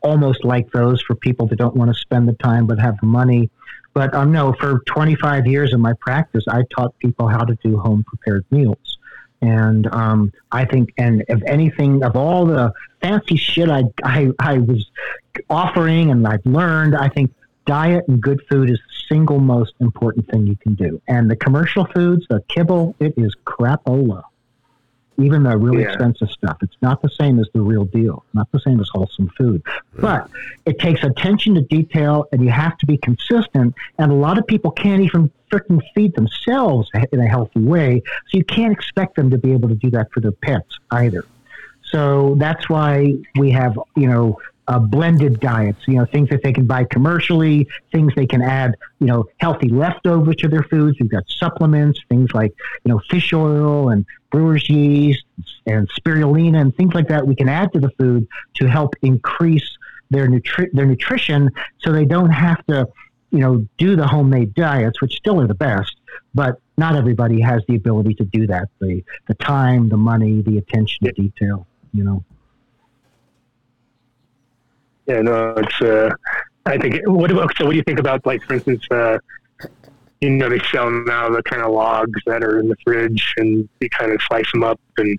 almost like those for people that don't want to spend the time but have the money. But no, for 25 years in my practice, I taught people how to do home prepared meals. And I think, and if anything, of all the fancy shit I was offering and I've learned, I think diet and good food is the single most important thing you can do. And the commercial foods, the kibble, it is crapola. Even the really expensive stuff, it's not the same as the real deal, not the same as wholesome food. But it takes attention to detail, and you have to be consistent. And a lot of people can't even freaking feed themselves in a healthy way, so you can't expect them to be able to do that for their pets either. So that's why we have, you know, blended diets, you know, things that they can buy commercially, things they can add, you know, healthy leftovers to their foods. We've got supplements, things like, you know, fish oil and brewer's yeast and spirulina and things like that we can add to the food to help increase their nutrition, so they don't have to, you know, do the homemade diets, which still are the best, but not everybody has the ability to do that. The time, the money, the attention to detail, you know. Yeah, no, it's, I think, what do you think about, like, for instance, you know, they sell now the kind of logs that are in the fridge, and you kind of slice them up, and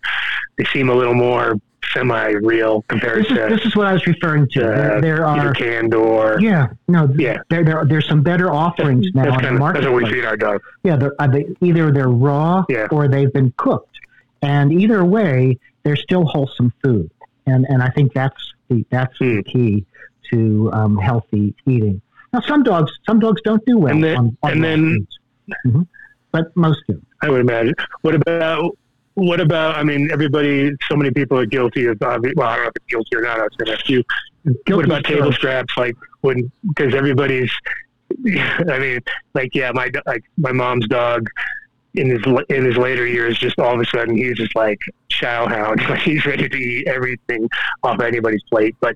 they seem a little more semi-real compared to... This is what I was referring to. There are... Either canned or... Yeah, no, yeah. There's some better offerings now on the market. That's what we feed our dogs. Yeah, either they're raw or they've been cooked, and either way, they're still wholesome food, and I think that's the key to healthy eating. Now, some dogs don't do well on mm-hmm. but most do. I would imagine. What about? I mean, so many people are guilty of. Well, I don't know if it's guilty or not. I was going to ask you. What about table scraps? Like because everybody's. I mean, like my mom's dog. In his later years, just all of a sudden, he's just like chow hound. He's ready to eat everything off anybody's plate. But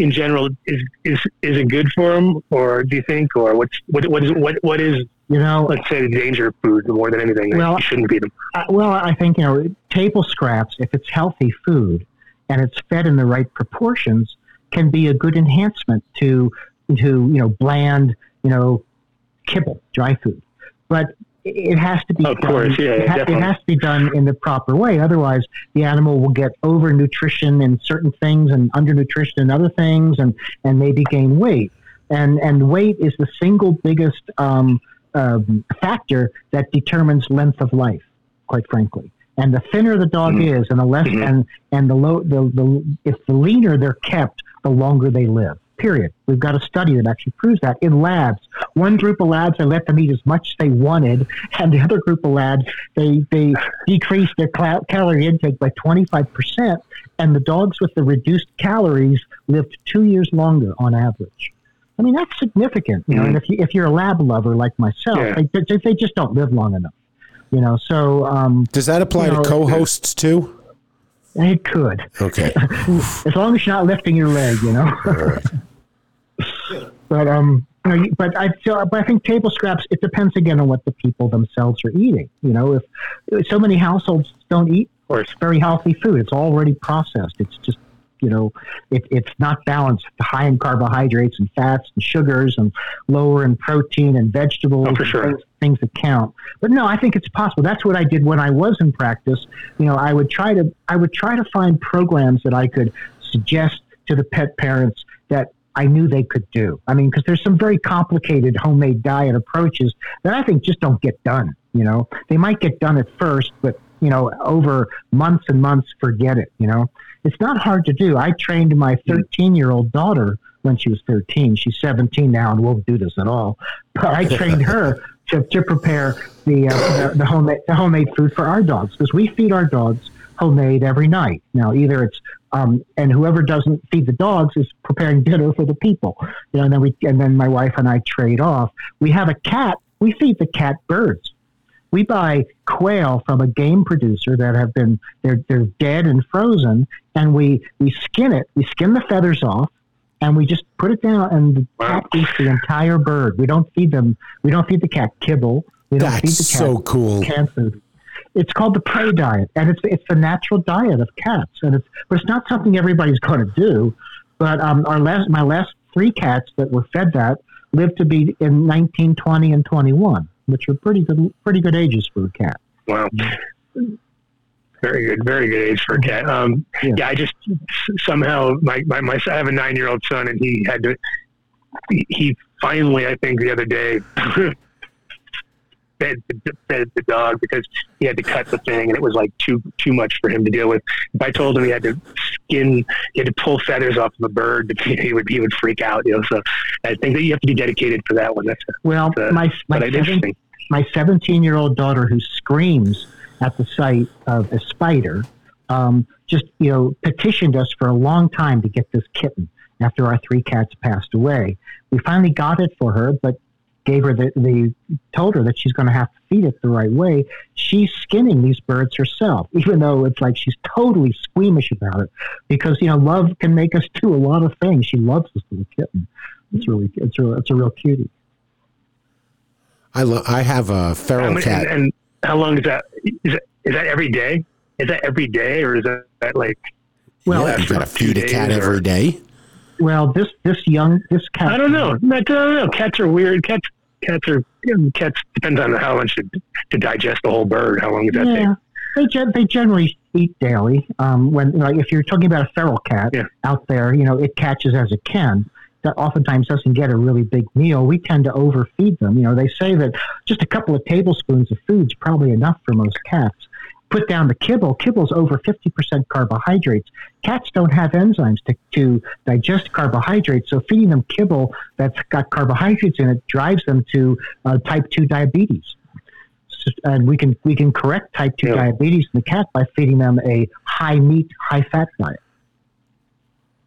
in general, is it good for him, or do you think, or what is you know, let's say the danger of food more than anything? Well, you shouldn't feed them. Well, I think, you know, table scraps, if it's healthy food and it's fed in the right proportions, can be a good enhancement to you know, bland, you know, kibble, dry food, but it has to be it has to be done in the proper way. Otherwise, the animal will get overnutrition in certain things and undernutrition in other things, and maybe gain weight. And weight is the single biggest factor that determines length of life, quite frankly. And the thinner the dog is, and the less and if the leaner they're kept, the longer they live. Period. We've got a study that actually proves that in labs. One group of labs, I let them eat as much as they wanted, and the other group of labs, they decreased their calorie intake by 25%, and the dogs with the reduced calories lived 2 years longer on average. I mean, that's significant, you know. And if you're a lab lover like myself, they just don't live long enough, you know. So does that apply to co-hosts too? It could. Okay. As long as you're not lifting your leg, you know. All right. But I think table scraps, it depends again on what the people themselves are eating. You know, if so many households don't eat very healthy food, it's already processed. It's just, you know, it's not balanced, high in carbohydrates and fats and sugars and lower in protein and vegetables things that count. But no, I think it's possible. That's what I did when I was in practice. You know, I would try to find programs that I could suggest to the pet parents that I knew they could do. I mean, because there's some very complicated homemade diet approaches that I think just don't get done. You know, they might get done at first, but, you know, over months and months, forget it, you know. It's not hard to do. I trained my 13-year-old daughter when she was 13. She's 17 now and won't do this at all. But I trained her to prepare the homemade food for our dogs, because we feed our dogs homemade every night. Now, either it's and whoever doesn't feed the dogs is preparing dinner for the people, you know. And then my wife and I trade off. We have a cat. We feed the cat birds. We buy quail from a game producer that have been they're dead and frozen, and we skin it. We skin the feathers off, and we just put it down. And the cat eats the entire bird. We don't feed them. We don't feed the cat kibble. We don't feed the cat so cool. Cat food. It's called the prey diet, and it's the natural diet of cats, and it's not something everybody's going to do. But my last three cats that were fed that lived to be in 19, 20, and 21, which are pretty good ages for a cat. Wow, very good age for a cat. Yeah, I just somehow my I have a 9-year-old son, and he had to. He finally, I think, the other day. Fed the dog because he had to cut the thing, and it was like too much for him to deal with. If I told him he had to pull feathers off of a bird, he would freak out, you know. So I think that you have to be dedicated for that one. My 17-year-old daughter, who screams at the sight of a spider, petitioned us for a long time to get this kitten. After our three cats passed away, we finally got it for her, but told her that she's going to have to feed it the right way. She's skinning these birds herself, even though it's like she's totally squeamish about it, because, you know, love can make us do a lot of things. She loves this little kitten. It's a real cutie. I have a feral cat. And how long is that? Is that every day? Is that every day, or is that like? Well, yeah, you've got to feed a cat every day. Well, this cat. I don't know. Cats are weird. Cats depends on how much to digest the whole bird. How long does that take? They generally eat daily. When if you're talking about a feral cat out there, you know, it catches as it can. That oftentimes doesn't get a really big meal. We tend to overfeed them. You know, they say that just a couple of tablespoons of food's probably enough for most cats. Put down the kibble. Kibble's over 50% carbohydrates. Cats don't have enzymes to digest carbohydrates, so feeding them kibble that's got carbohydrates in it drives them to type 2 diabetes. So, and we can correct type 2 diabetes in the cat by feeding them a high meat, high fat diet.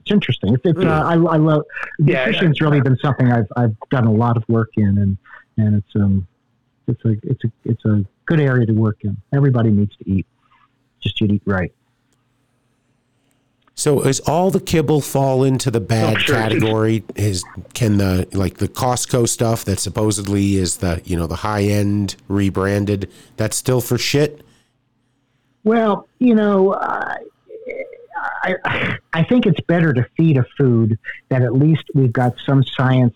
It's interesting. I love nutrition's really been something I've done a lot of work in, and it's a good area to work in. Everybody needs to eat. Just you eat right. So is all the kibble fall into the bad category? Can the Costco stuff that supposedly is the high end rebranded, that's still for shit? Well, you know, I think it's better to feed a food that at least we've got some science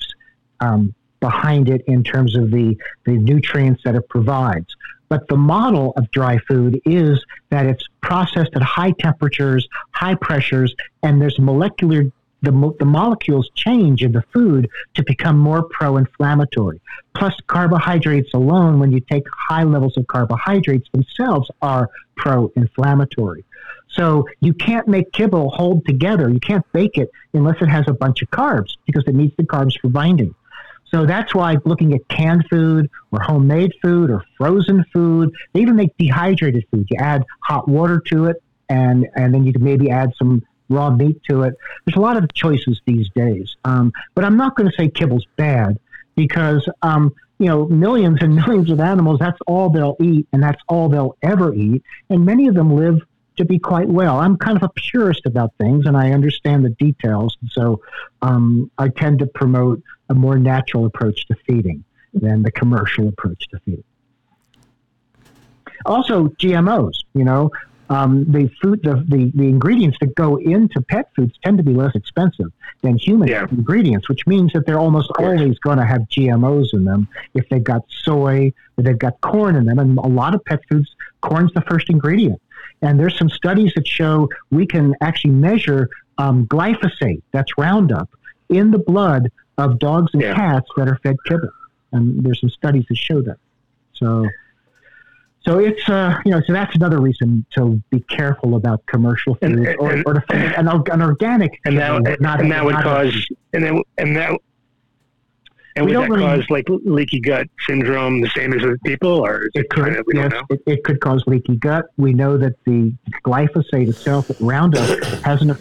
behind it in terms of the nutrients that it provides. But the model of dry food is that it's processed at high temperatures, high pressures, and there's the molecules change in the food to become more pro-inflammatory. Plus, carbohydrates alone, when you take high levels of carbohydrates themselves, are pro-inflammatory. So you can't make kibble hold together. You can't bake it unless it has a bunch of carbs, because it needs the carbs for binding. So that's why looking at canned food or homemade food or frozen food, they even make dehydrated food. You add hot water to it, and then you can maybe add some raw meat to it. There's a lot of choices these days. But I'm not going to say kibble's bad, because, millions and millions of animals, that's all they'll eat, and that's all they'll ever eat. And many of them live to be quite well. I'm kind of a purist about things, and I understand the details. So I tend to promote a more natural approach to feeding than the commercial approach to feeding. Also, GMOs, the ingredients that go into pet foods tend to be less expensive than human ingredients, which means that they're almost always going to have GMOs in them if they've got soy, if they've got corn in them. And a lot of pet foods, corn's the first ingredient. And there's some studies that show we can actually measure glyphosate, that's Roundup, in the blood of dogs and cats that are fed kibble. And there's some studies that show that. So it's, so that's another reason to be careful about commercial food or to find an organic. And that would cause, and that And would that cause like leaky gut syndrome the same as with people? Or is it could, kind of, we don't know? It could cause leaky gut. We know that the glyphosate itself, Roundup, has an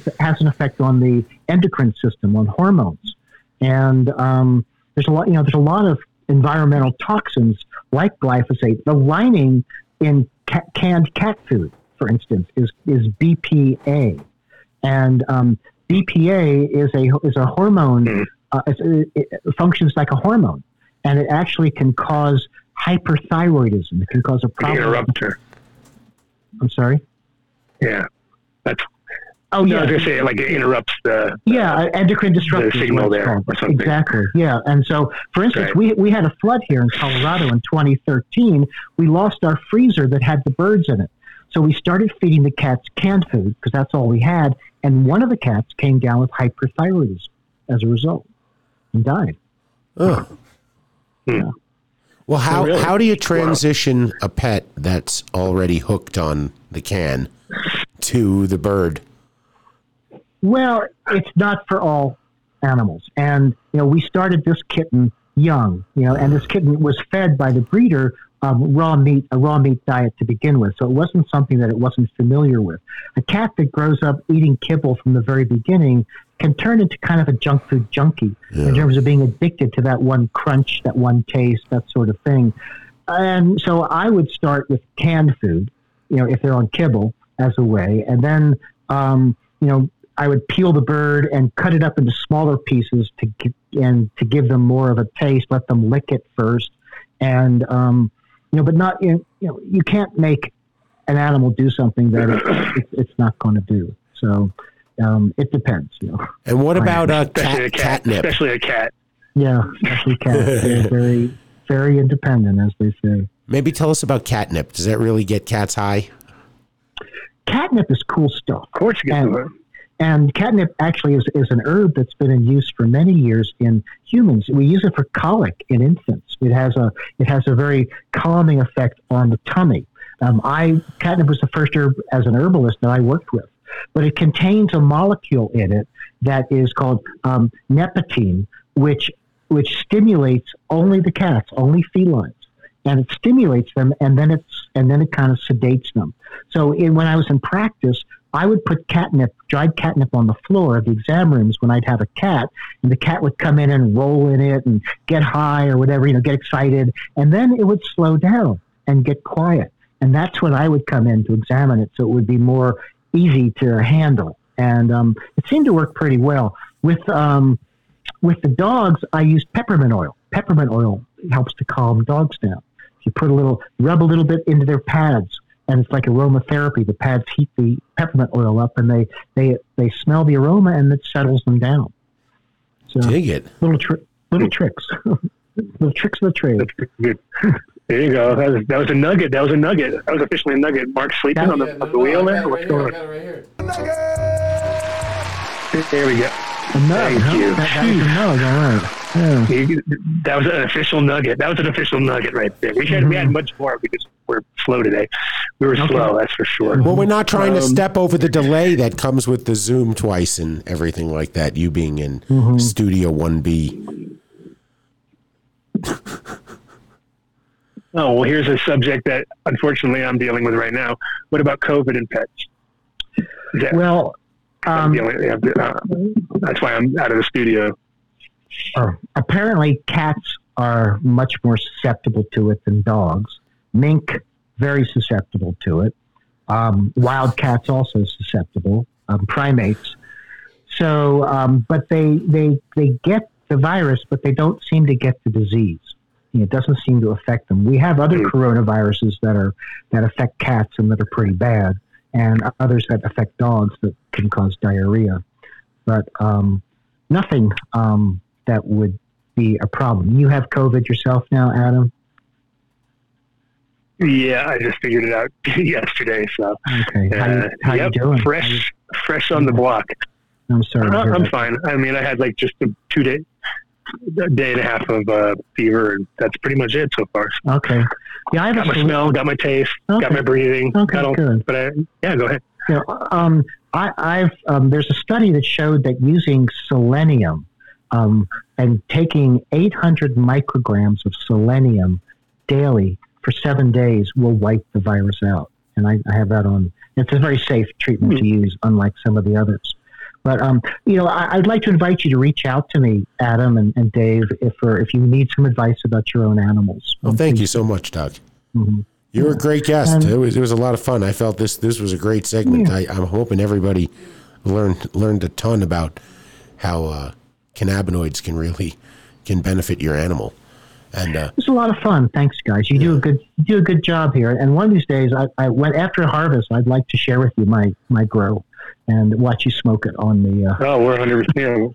effect on the endocrine system, on hormones. And there's a lot of environmental toxins like glyphosate. The lining in canned cat food, for instance, is BPA. And BPA is a hormone. Mm. It functions like a hormone, and it actually can cause hyperthyroidism. It can cause a problem. Interrupter. I'm sorry? Yeah. I was going to say, it interrupts the... endocrine disruptor. The signal there or something. Exactly, yeah. And so, for instance, we had a flood here in Colorado in 2013. We lost our freezer that had the birds in it. So we started feeding the cats canned food, because that's all we had, and one of the cats came down with hyperthyroidism as a result and died. Oh. Yeah. Well, how do you transition a pet that's already hooked on the can to the bird? Well, it's not for all animals. And, we started this kitten young, and this kitten was fed by the breeder a raw meat diet to begin with. So it wasn't something that it wasn't familiar with. A cat that grows up eating kibble from the very beginning can turn into kind of a junk food junkie in terms of being addicted to that one crunch, that one taste, that sort of thing. And so I would start with canned food, if they're on kibble as a way. And then, I would peel the bird and cut it up into smaller pieces to give them more of a taste, let them lick it first. And, but not, you can't make an animal do something that it's not going to do. So it depends, And what about catnip? Especially a cat. Yeah, especially cats. They're very, very independent, as they say. Maybe tell us about catnip. Does that really get cats high? Catnip is cool stuff. Of course you get it. And catnip actually is an herb that's been in use for many years in humans. We use it for colic in infants. It has a very calming effect on the tummy. Catnip was the first herb as an herbalist that I worked with, but it contains a molecule in it that is called nepentine, which stimulates only the cats, only felines. And it stimulates them, and then it kind of sedates them. So when I was in practice, I would put dried catnip on the floor of the exam rooms when I'd have a cat, and the cat would come in and roll in it and get high or whatever, get excited. And then it would slow down and get quiet. And that's when I would come in to examine it. So it would be more easy to handle. And, it seemed to work pretty well with the dogs. I used peppermint oil. Peppermint oil helps to calm dogs down. You put rub a little bit into their pads. And it's like aromatherapy. The pads heat the peppermint oil up, and they smell the aroma, and it settles them down. So dig it. Little tricks of the trade. There you go. That was a nugget. That was officially a nugget. Mark sleeping on the wheel there. What's going on? Nugget. There we go. Thank you. That was a nugget. All right. Yeah. That was an official nugget. Right there. We had much more because we're slow today. We were slow, that's for sure. Well, we're not trying to step over the delay that comes with the Zoom twice and everything like that, you being in Studio 1B. Oh, well, here's a subject that, unfortunately, I'm dealing with right now. What about COVID and pets? Well, that's why I'm out of the studio. Apparently, cats are much more susceptible to it than dogs. Mink, very susceptible to it. Wild cats also susceptible. Primates. So, but they get the virus, but they don't seem to get the disease. It doesn't seem to affect them. We have other coronaviruses that affect cats and that are pretty bad, and others that affect dogs that can cause diarrhea. But nothing that would be a problem. You have COVID yourself now, Adam? Yeah, I just figured it out yesterday. So, okay. How you doing? Fresh on the block. I'm sorry. I'm fine. I mean, I had just a day and a half of fever, and that's pretty much it so far. Okay. Yeah, I got my smell, got my taste, got my breathing. Okay, good. But go ahead. Yeah, there's a study that showed that using selenium and taking 800 micrograms of selenium daily for 7 days will wipe the virus out. And I have that on. It's a very safe treatment to use, unlike some of the others. But, you know, I'd like to invite you to reach out to me, Adam and Dave, if you need some advice about your own animals. Well, thank you so much, Doc. Mm-hmm. You were a great guest. It was a lot of fun. I felt this was a great segment. Yeah. I'm hoping everybody learned a ton about how cannabinoids can benefit your animal. And it was a lot of fun. Thanks, guys. You do a good job here. And one of these days, I went after harvest. I'd like to share with you my grow and watch you smoke it on the. Oh, we're 100%.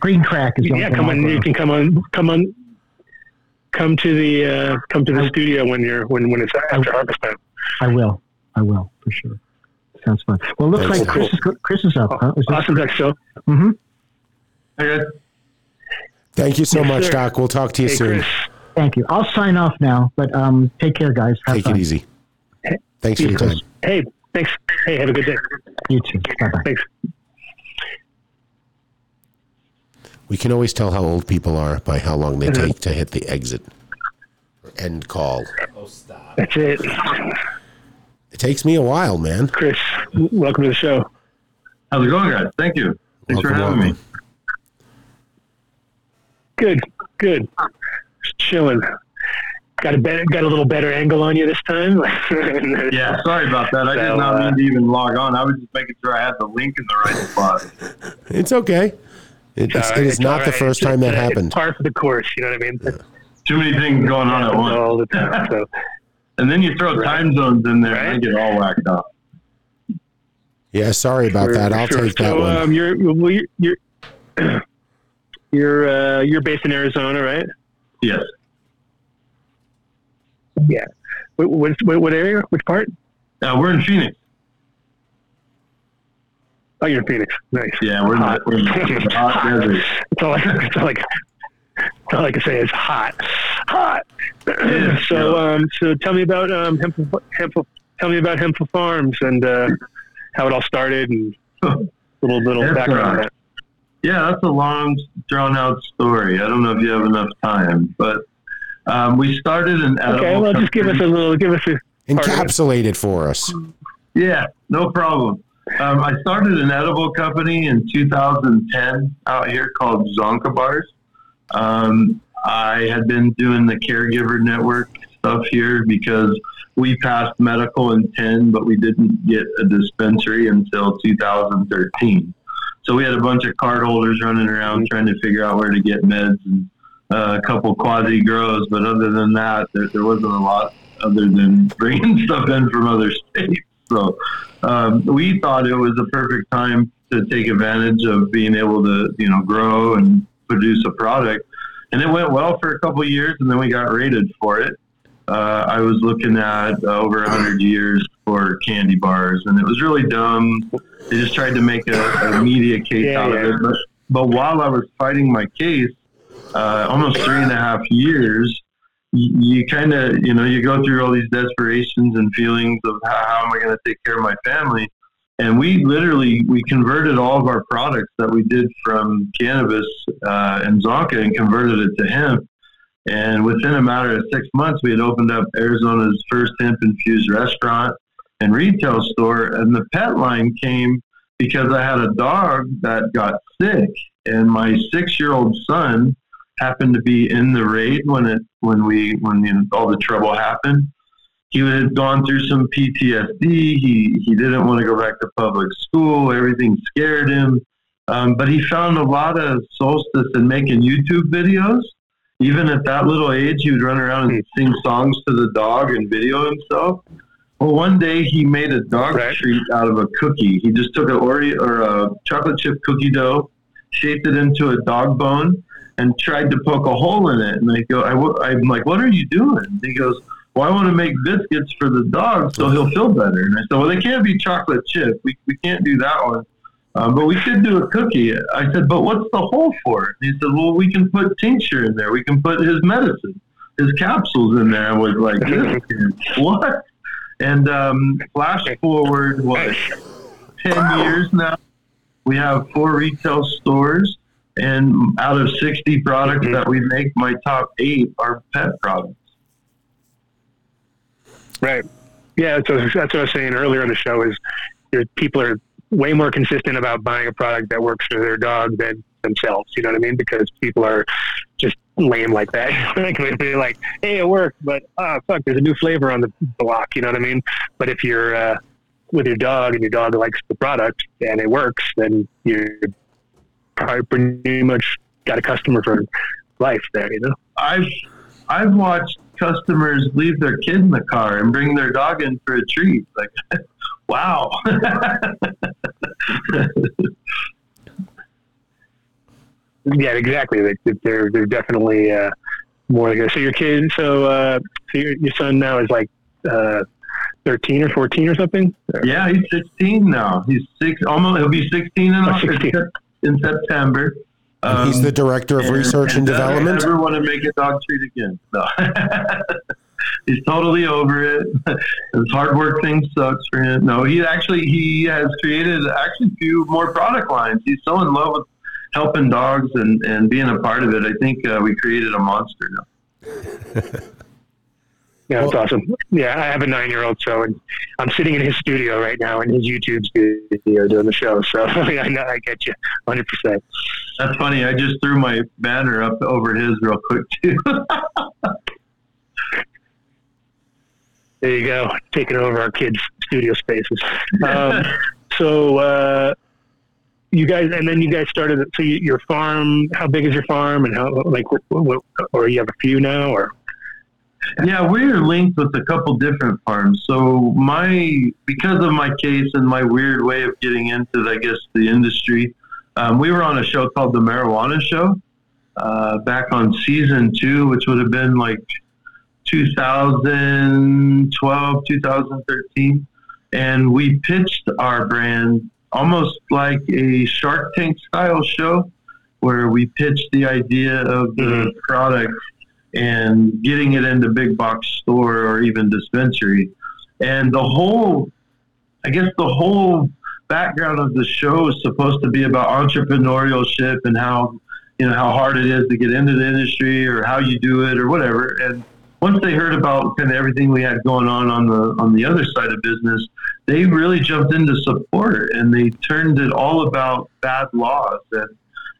Green crack is. Yeah, come on. You can come on. Come to the studio when it's after harvest time. I will for sure. Sounds fun. Well, it looks like Chris is up. Huh? Awesome Doc Show. Mm-hmm. Very good. Thank you so much, sir. Doc. We'll talk to you soon. Chris. Thank you. I'll sign off now, but take care, guys. Have fun. Take it easy. Hey, thanks for your time. Hey, thanks. Hey, have a good day. You too. Bye-bye. Thanks. We can always tell how old people are by how long they take to hit the exit or end call. Oh, stop. That's it. It takes me a while, man. Chris, welcome to the show. How's it going, guys? Thank you. Thanks for having me. Good. Just chilling. Got a little better angle on you this time. Yeah, sorry about that. I did not mean to even log on. I was just making sure I had the link in the right spot. It's okay. It is not the first time that happened. It's par for the course, you know what I mean? Yeah. Too many things going on at once. All the time. So. And then you throw time zones in there and they get all whacked up. Yeah, sorry about that. I'll take that one. You're based in Arizona, right? Yes. Yeah. What area? Which part? We're in Phoenix. Oh, you're in Phoenix. Nice. Yeah, we're in the hot desert. It's all I can say is hot. Yeah, so tell me about Hempful Farms and how it all started and a little background on that. Yeah, that's a long, drawn-out story. I don't know if you have enough time, but we started an edible. Okay, well, just give us a encapsulated for us. Yeah, no problem. I started an edible company in 2010 out here called Zonka Bars. I had been doing the caregiver network stuff here because we passed medical in 10, but we didn't get a dispensary until 2013. So we had a bunch of card holders running around trying to figure out where to get meds and a couple quasi grows. But other than that, there wasn't a lot other than bringing stuff in from other states. So we thought it was the perfect time to take advantage of being able to, you know, grow and produce a product. And it went well for a couple of years, and then we got rated for it. I was looking at over 100 years for candy bars, and it was really dumb. They just tried to make a media case out of it. But while I was fighting my case, almost 3.5 years, you kind of, you know, you go through all these desperations and feelings of how am I going to take care of my family? And we converted all of our products that we did from cannabis and Zonka and converted it to hemp. And within a matter of 6 months, we had opened up Arizona's first hemp-infused restaurant and retail store. And the pet line came because I had a dog that got sick, and my 6-year-old son happened to be in the raid when all the trouble happened. He had gone through some PTSD. He didn't want to go back to public school. Everything scared him. But he found a lot of solace in making YouTube videos. Even at that little age, he would run around and sing songs to the dog and video himself. Well, one day he made a dog treat out of a cookie. He just took an Oreo or a chocolate chip cookie dough, shaped it into a dog bone, and tried to poke a hole in it. And I'm like, what are you doing? And he goes, well, I want to make biscuits for the dog so he'll feel better. And I said, well, they can't be chocolate chip. We can't do that one. But we could do a cookie. I said, but what's the hole for? And he said, well, we can put tincture in there. We can put his medicine, his capsules in there. I was like, what? And flash forward, 10 years now? We have 4 retail stores. And out of 60 products that we make, my top 8 are pet products. Right. Yeah, so that's what I was saying earlier on the show is people are way more consistent about buying a product that works for their dog than themselves. You know what I mean? Because people are just lame like that. They're like, hey, it worked, but fuck, there's a new flavor on the block. You know what I mean? But if you're with your dog and your dog likes the product and it works, then you're probably pretty much got a customer for life there. You know, I've watched customers leave their kid in the car and bring their dog in for a treat. Like, wow. Yeah, exactly. They're definitely more like that. So your kid, so your son now is like 13 or 14 or something? Yeah, he's 16 now. He's 6. Almost, he'll be 16 in September. He's the director of research and development. I never want to make a dog treat again. No. He's totally over it. His hard work thing sucks for him. No, he has created a few more product lines. He's so in love with helping dogs and being a part of it. I think we created a monster now. Yeah, that's awesome. Yeah, I have a 9-year-old, so and I'm sitting in his studio right now in his YouTube studio doing the show. So I know I get you 100%. That's funny. I just threw my banner up over his real quick too. There you go, taking over our kids' studio spaces. You guys, and then you guys started. So your farm. How big is your farm? And how or you have a few now, or? Yeah, we're linked with a couple different farms. So because of my case and my weird way of getting into, I guess, the industry, we were on a show called The Marijuana Show back on season 2, which would have been like 2012, 2013, and we pitched our brand almost like a Shark Tank style show where we pitched the idea of the product and getting it into big box store or even dispensary. And the whole background of the show is supposed to be about entrepreneurship and how hard it is to get into the industry or how you do it or whatever. And once they heard about kind of everything we had going on the other side of business, they really jumped in to support, and they turned it all about bad laws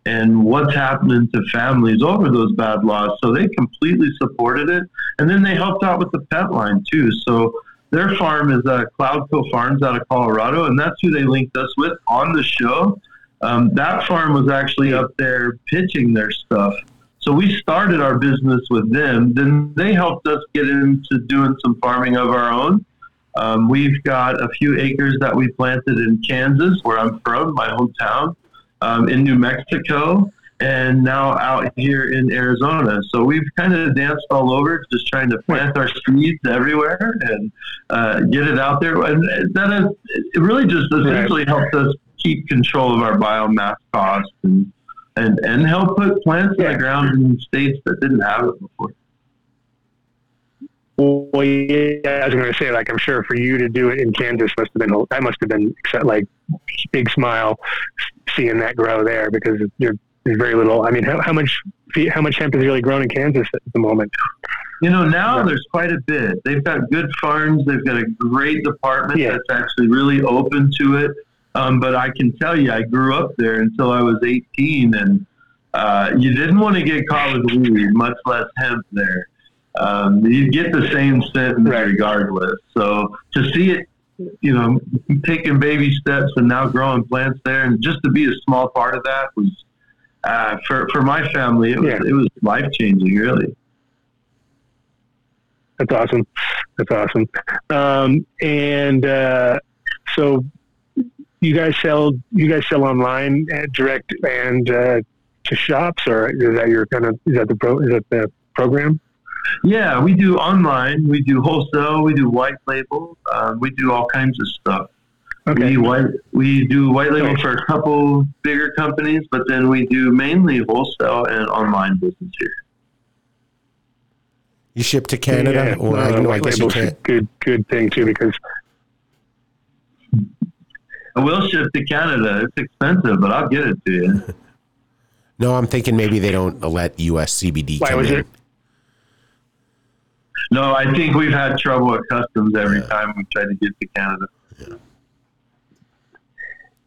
and what's happening to families over those bad laws. So they completely supported it, and then they helped out with the pet line too. So their farm is Cloudco Farms out of Colorado, and that's who they linked us with on the show. That farm was actually up there pitching their stuff. So we started our business with them. Then they helped us get into doing some farming of our own. We've got a few acres that we planted in Kansas, where I'm from, my hometown, in New Mexico, and now out here in Arizona. So we've kind of danced all over, just trying to plant our seeds everywhere and get it out there. And it really just essentially helped us keep control of our biomass costs and help put plants in the ground in states that didn't have it before. Well, yeah, I was going to say, like, I'm sure for you to do it in Kansas must have been like big smile seeing that grow there, because there's very little. I mean, how much hemp is really grown in Kansas at the moment? You know, now there's quite a bit. They've got good farms. They've got a great department that's actually really open to it. But I can tell you, I grew up there until I was 18, and you didn't want to get caught with weed, much less hemp there. You get the same sentence regardless. So to see it, you know, taking baby steps and now growing plants there, and just to be a small part of that was for my family, it was life changing, really. That's awesome. That's awesome. So you guys sell online, direct, and to shops, or is that your kind of is that the program? Yeah, we do online, we do wholesale, we do white label, we do all kinds of stuff. Okay. We do white label for a couple bigger companies, but then we do mainly wholesale and online business here. You ship to Canada? Yeah, white label is a good thing too, because I will ship to Canada. It's expensive, but I'll get it to you. No, I'm thinking maybe they don't let U.S. CBD come in. No, I think we've had trouble at customs every time we tried to get to Canada. Yeah.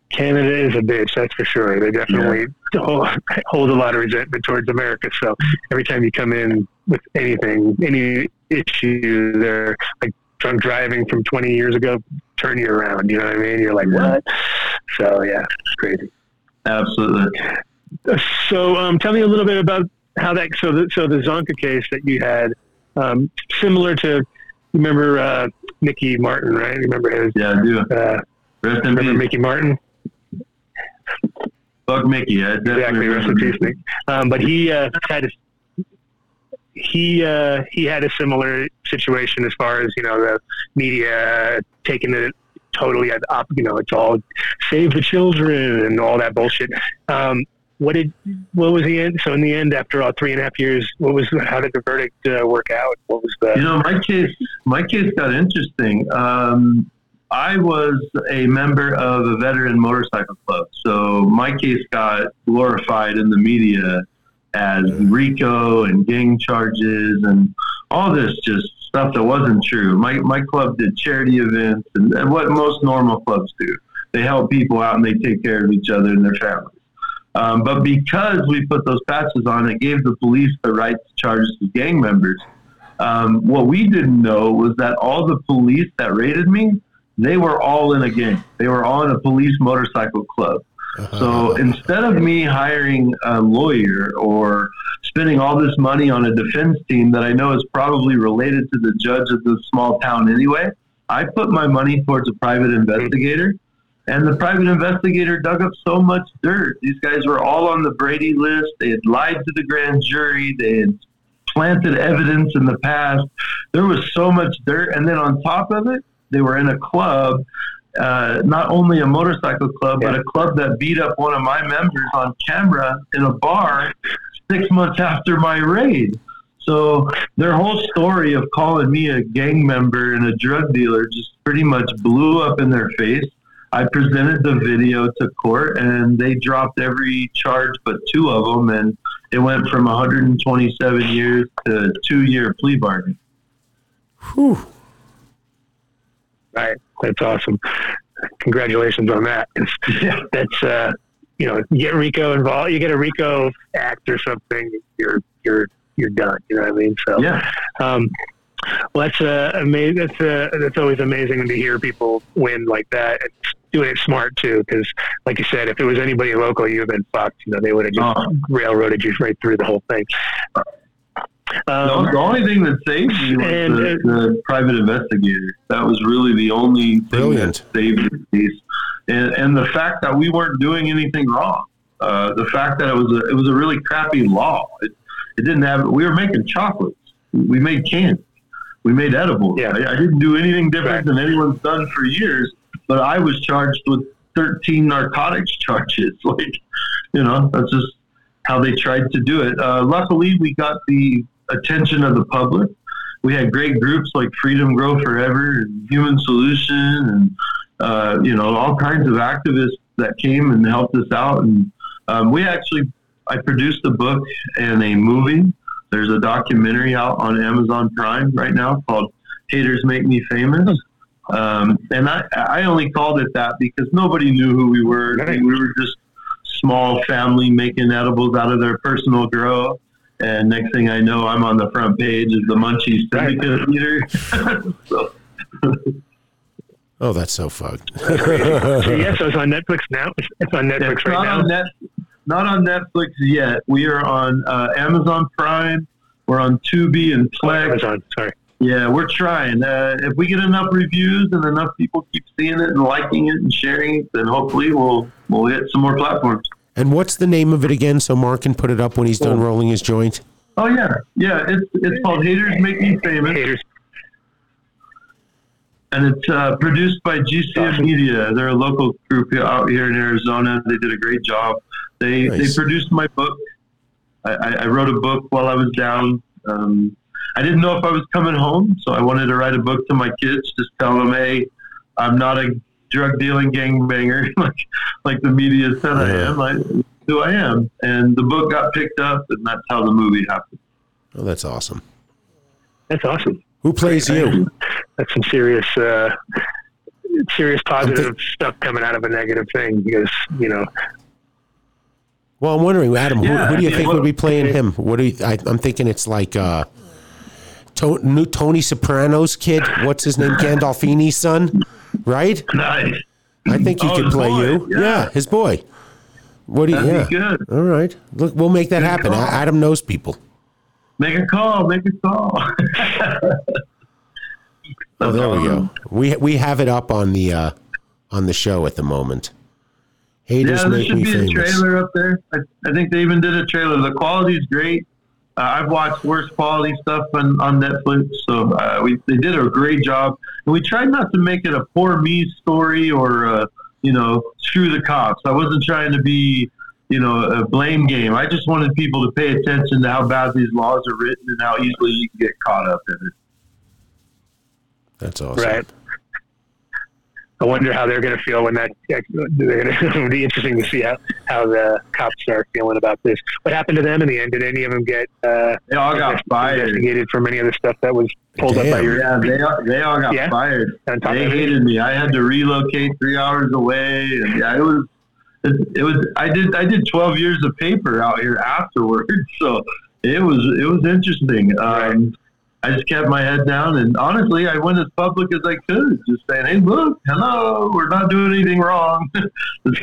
Canada is a bitch, that's for sure. They definitely hold a lot of resentment towards America. So every time you come in with anything, any issue, they're like drunk driving from 20 years ago, turn you around. You know what I mean? You're like, what? So yeah, it's crazy. Absolutely. So tell me a little bit about how that. So the Zonka case that you had, similar to, remember Mickey Martin, right? Remember his? Yeah, I do. Rest in peace, Mickey Martin. Fuck Mickey. Exactly. Rest in peace, Mickey. But he had a similar situation as far as, you know, the media taking it totally up. You know, it's all save the children and all that bullshit. What was the end? So in the end, after all 3.5 years, how did the verdict work out? What was the? You know, my case got interesting. I was a member of a veteran motorcycle club. So my case got glorified in the media as RICO and gang charges and all this just stuff that wasn't true. My club did charity events and what most normal clubs do. They help people out and they take care of each other and their families. But because we put those patches on, it gave the police the right to charge the gang members. What we didn't know was that all the police that raided me, they were all in a gang. They were all in a police motorcycle club. So instead of me hiring a lawyer or spending all this money on a defense team that I know is probably related to the judge of this small town anyway, I put my money towards a private investigator. And the private investigator dug up so much dirt. These guys were all on the Brady list. They had lied to the grand jury. They had planted evidence in the past. There was so much dirt. And then on top of it, they were in a club, not only a motorcycle club, but a club that beat up one of my members on camera in a bar 6 months after my raid. So their whole story of calling me a gang member and a drug dealer just pretty much blew up in their face. I presented the video to court, and they dropped every charge but two of them, and it went from 127 years to 2-year plea bargain. Whew. Right. That's awesome. Congratulations on that. That's, you know, you get RICO involved, you get a RICO act or something, you're done. You know what I mean? So, yeah. Well, that's amazing. That's always amazing to hear people win like that and doing it smart too. Because, like you said, if it was anybody local, you'd have been fucked. You know, they would have just railroaded you right through the whole thing. The only thing that saved me was the private investigator. That was really the only thing that saved the case, and the fact that we weren't doing anything wrong. The fact that it was a really crappy law. It didn't have. We were making chocolates. We made candy. We made edibles. Yeah. I didn't do anything different than anyone's done for years, but I was charged with 13 narcotics charges. Like, you know, that's just how they tried to do it. Luckily, we got the attention of the public. We had great groups like Freedom Grow Forever and Human Solution and, you know, all kinds of activists that came and helped us out. And I produced a book and a movie. There's a documentary out on Amazon Prime right now called Haters Make Me Famous. And I only called it that because nobody knew who we were. I mean, we were just small family making edibles out of their personal grow. And next thing I know, I'm on the front page of the Munchie Syndicate Theater. Oh, that's so fucked. So it's on Netflix now. It's on Netflix right now. Not on Netflix yet. We are on Amazon Prime. We're on Tubi and Plex. Amazon, sorry. Yeah, we're trying. If we get enough reviews and enough people keep seeing it and liking it and sharing it, then hopefully we'll hit some more platforms. And what's the name of it again so Mark can put it up when he's done rolling his joint? Oh, yeah. Yeah, it's called Haters Make Me Famous. Haters. And it's produced by GCM Media. They're a local group out here in Arizona. They did a great job. They produced my book. I wrote a book while I was down. I didn't know if I was coming home, so I wanted to write a book to my kids, just tell them, hey, I'm not a drug dealing gangbanger like the media said I am. who I am. And the book got picked up, and that's how the movie happened. Oh, that's awesome. That's awesome. Who plays you? That's some serious positive stuff coming out of a negative thing, because, you know. Well, I'm wondering, Adam, who do you think would be playing him? What do you, I'm thinking it's like new Tony Soprano's kid. What's his name? Gandolfini's son, right? Nice. I think he could play you. Yeah, his boy. What do you? That'd be good. All right, look, we'll make that happen. Adam knows people. Make a call. Oh, there we go. We have it up on the show at the moment. Haters Make Me Famous. There should be a trailer up there. I think they even did a trailer. The quality's great. I've watched worse quality stuff on Netflix, so they did a great job. And we tried not to make it a poor me story or screw the cops. I wasn't trying to be a blame game. I just wanted people to pay attention to how bad these laws are written and how easily you can get caught up in it. That's awesome. Right. I wonder how they're going to feel when that. It'll be interesting to see how the cops are feeling about this. What happened to them in the end? Did any of them get? They all got fired. Investigated for any of the stuff that was pulled up by your. Yeah, they all got fired. They hated me. I had to relocate 3 hours away, and it was. I did 12 years of paper out here afterwards, so it was interesting. Right. I just kept my head down, and honestly, I went as public as I could, just saying, hey, look, hello, we're not doing anything wrong.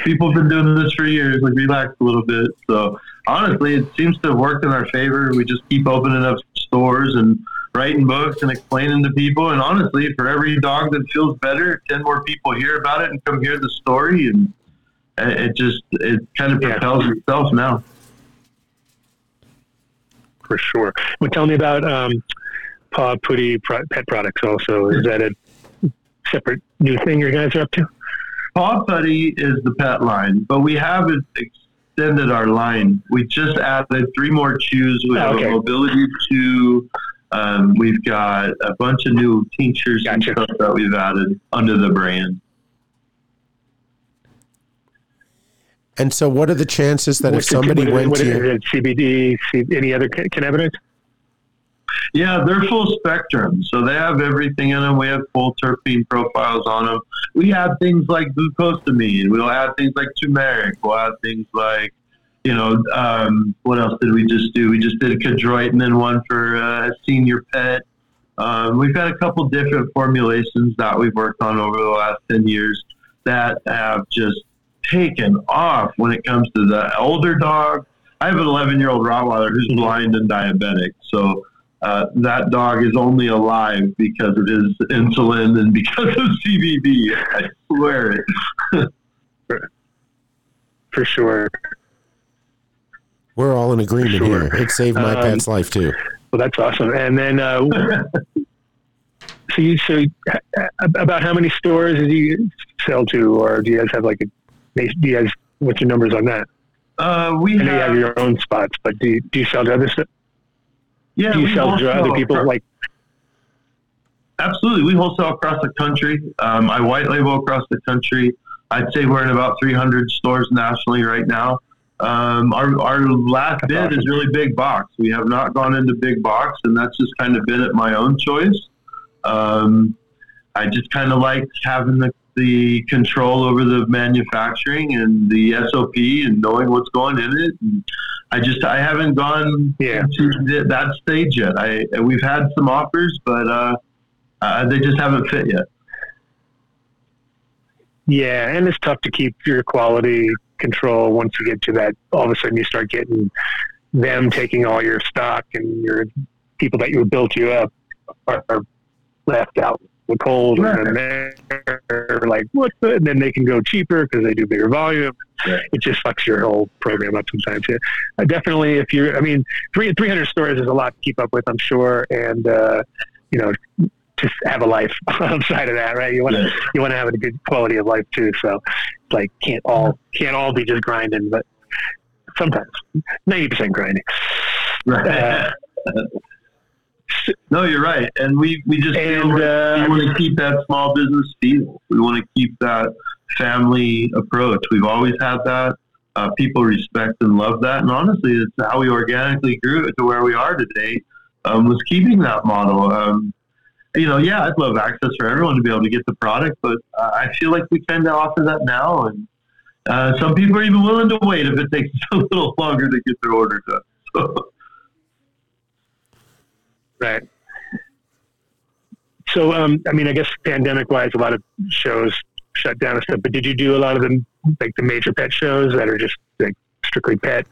People have been doing this for years. Like, relax a little bit. So honestly, it seems to have worked in our favor. We just keep opening up stores and writing books and explaining to people. And honestly, for every dog that feels better, 10 more people hear about it and come hear the story. And it kind of propels itself now. For sure. Well, tell me about, Paw Puddy Pet Products also. Is that a separate new thing you guys are up to? Paw Puddy is the pet line, but we have extended our line. We just added 3 more chews. We have a mobility chew. We've got a bunch of new tinctures and stuff that we've added under the brand. And so what are the chances that CBD, any other cannabinoids? Yeah, they're full spectrum. So they have everything in them. We have full terpene profiles on them. We add things like glucosamine. We'll add things like turmeric. We'll add things like, what else did we just do? We just did a chondroitin and one for a senior pet. We've got a couple different formulations that we've worked on over the last 10 years that have just taken off when it comes to the older dog. I have an 11-year-old Rottweiler who's blind and diabetic. So, that dog is only alive because of his insulin and because of CBD. I swear it. For sure. We're all in agreement here. It saved my pet's life too. Well, that's awesome. And then, so about how many stores do you sell to, or do you guys have what's your numbers on that? You have your own spots, but do you sell to other stuff? Yeah, do you sell to other people? Absolutely. We wholesale across the country. I white label across the country. I'd say we're in about 300 stores nationally right now. Our last bid is really big box. We have not gone into big box, and that's just kind of been at my own choice. I just kind of like having the control over the manufacturing and the SOP and knowing what's going in it. And I haven't gone to that stage yet. We've had some offers, but they just haven't fit yet. Yeah, and it's tough to keep your quality control once you get to that. All of a sudden, you start getting them taking all your stock, and your people that built you up are left out. The cold, and they're like, and then they can go cheaper because they do bigger volume. Yeah. It just fucks your whole program up sometimes. Yeah. Definitely, 300 stores is a lot to keep up with, I'm sure, and just have a life outside of that, right? You want to have a good quality of life too. So, can't all be just grinding, but sometimes 90% grinding. Right. No, you're right. And we just we want to keep that small business feel. We want to keep that family approach. We've always had that. people respect and love that. And honestly, it's how we organically grew it to where we are today, was keeping that model. I'd love access for everyone to be able to get the product, but I feel like we tend to offer that now. And some people are even willing to wait if it takes a little longer to get their order done. So. Right. So, I guess pandemic-wise, a lot of shows shut down and stuff, but did you do a lot of them, like the major pet shows that are just like strictly pet?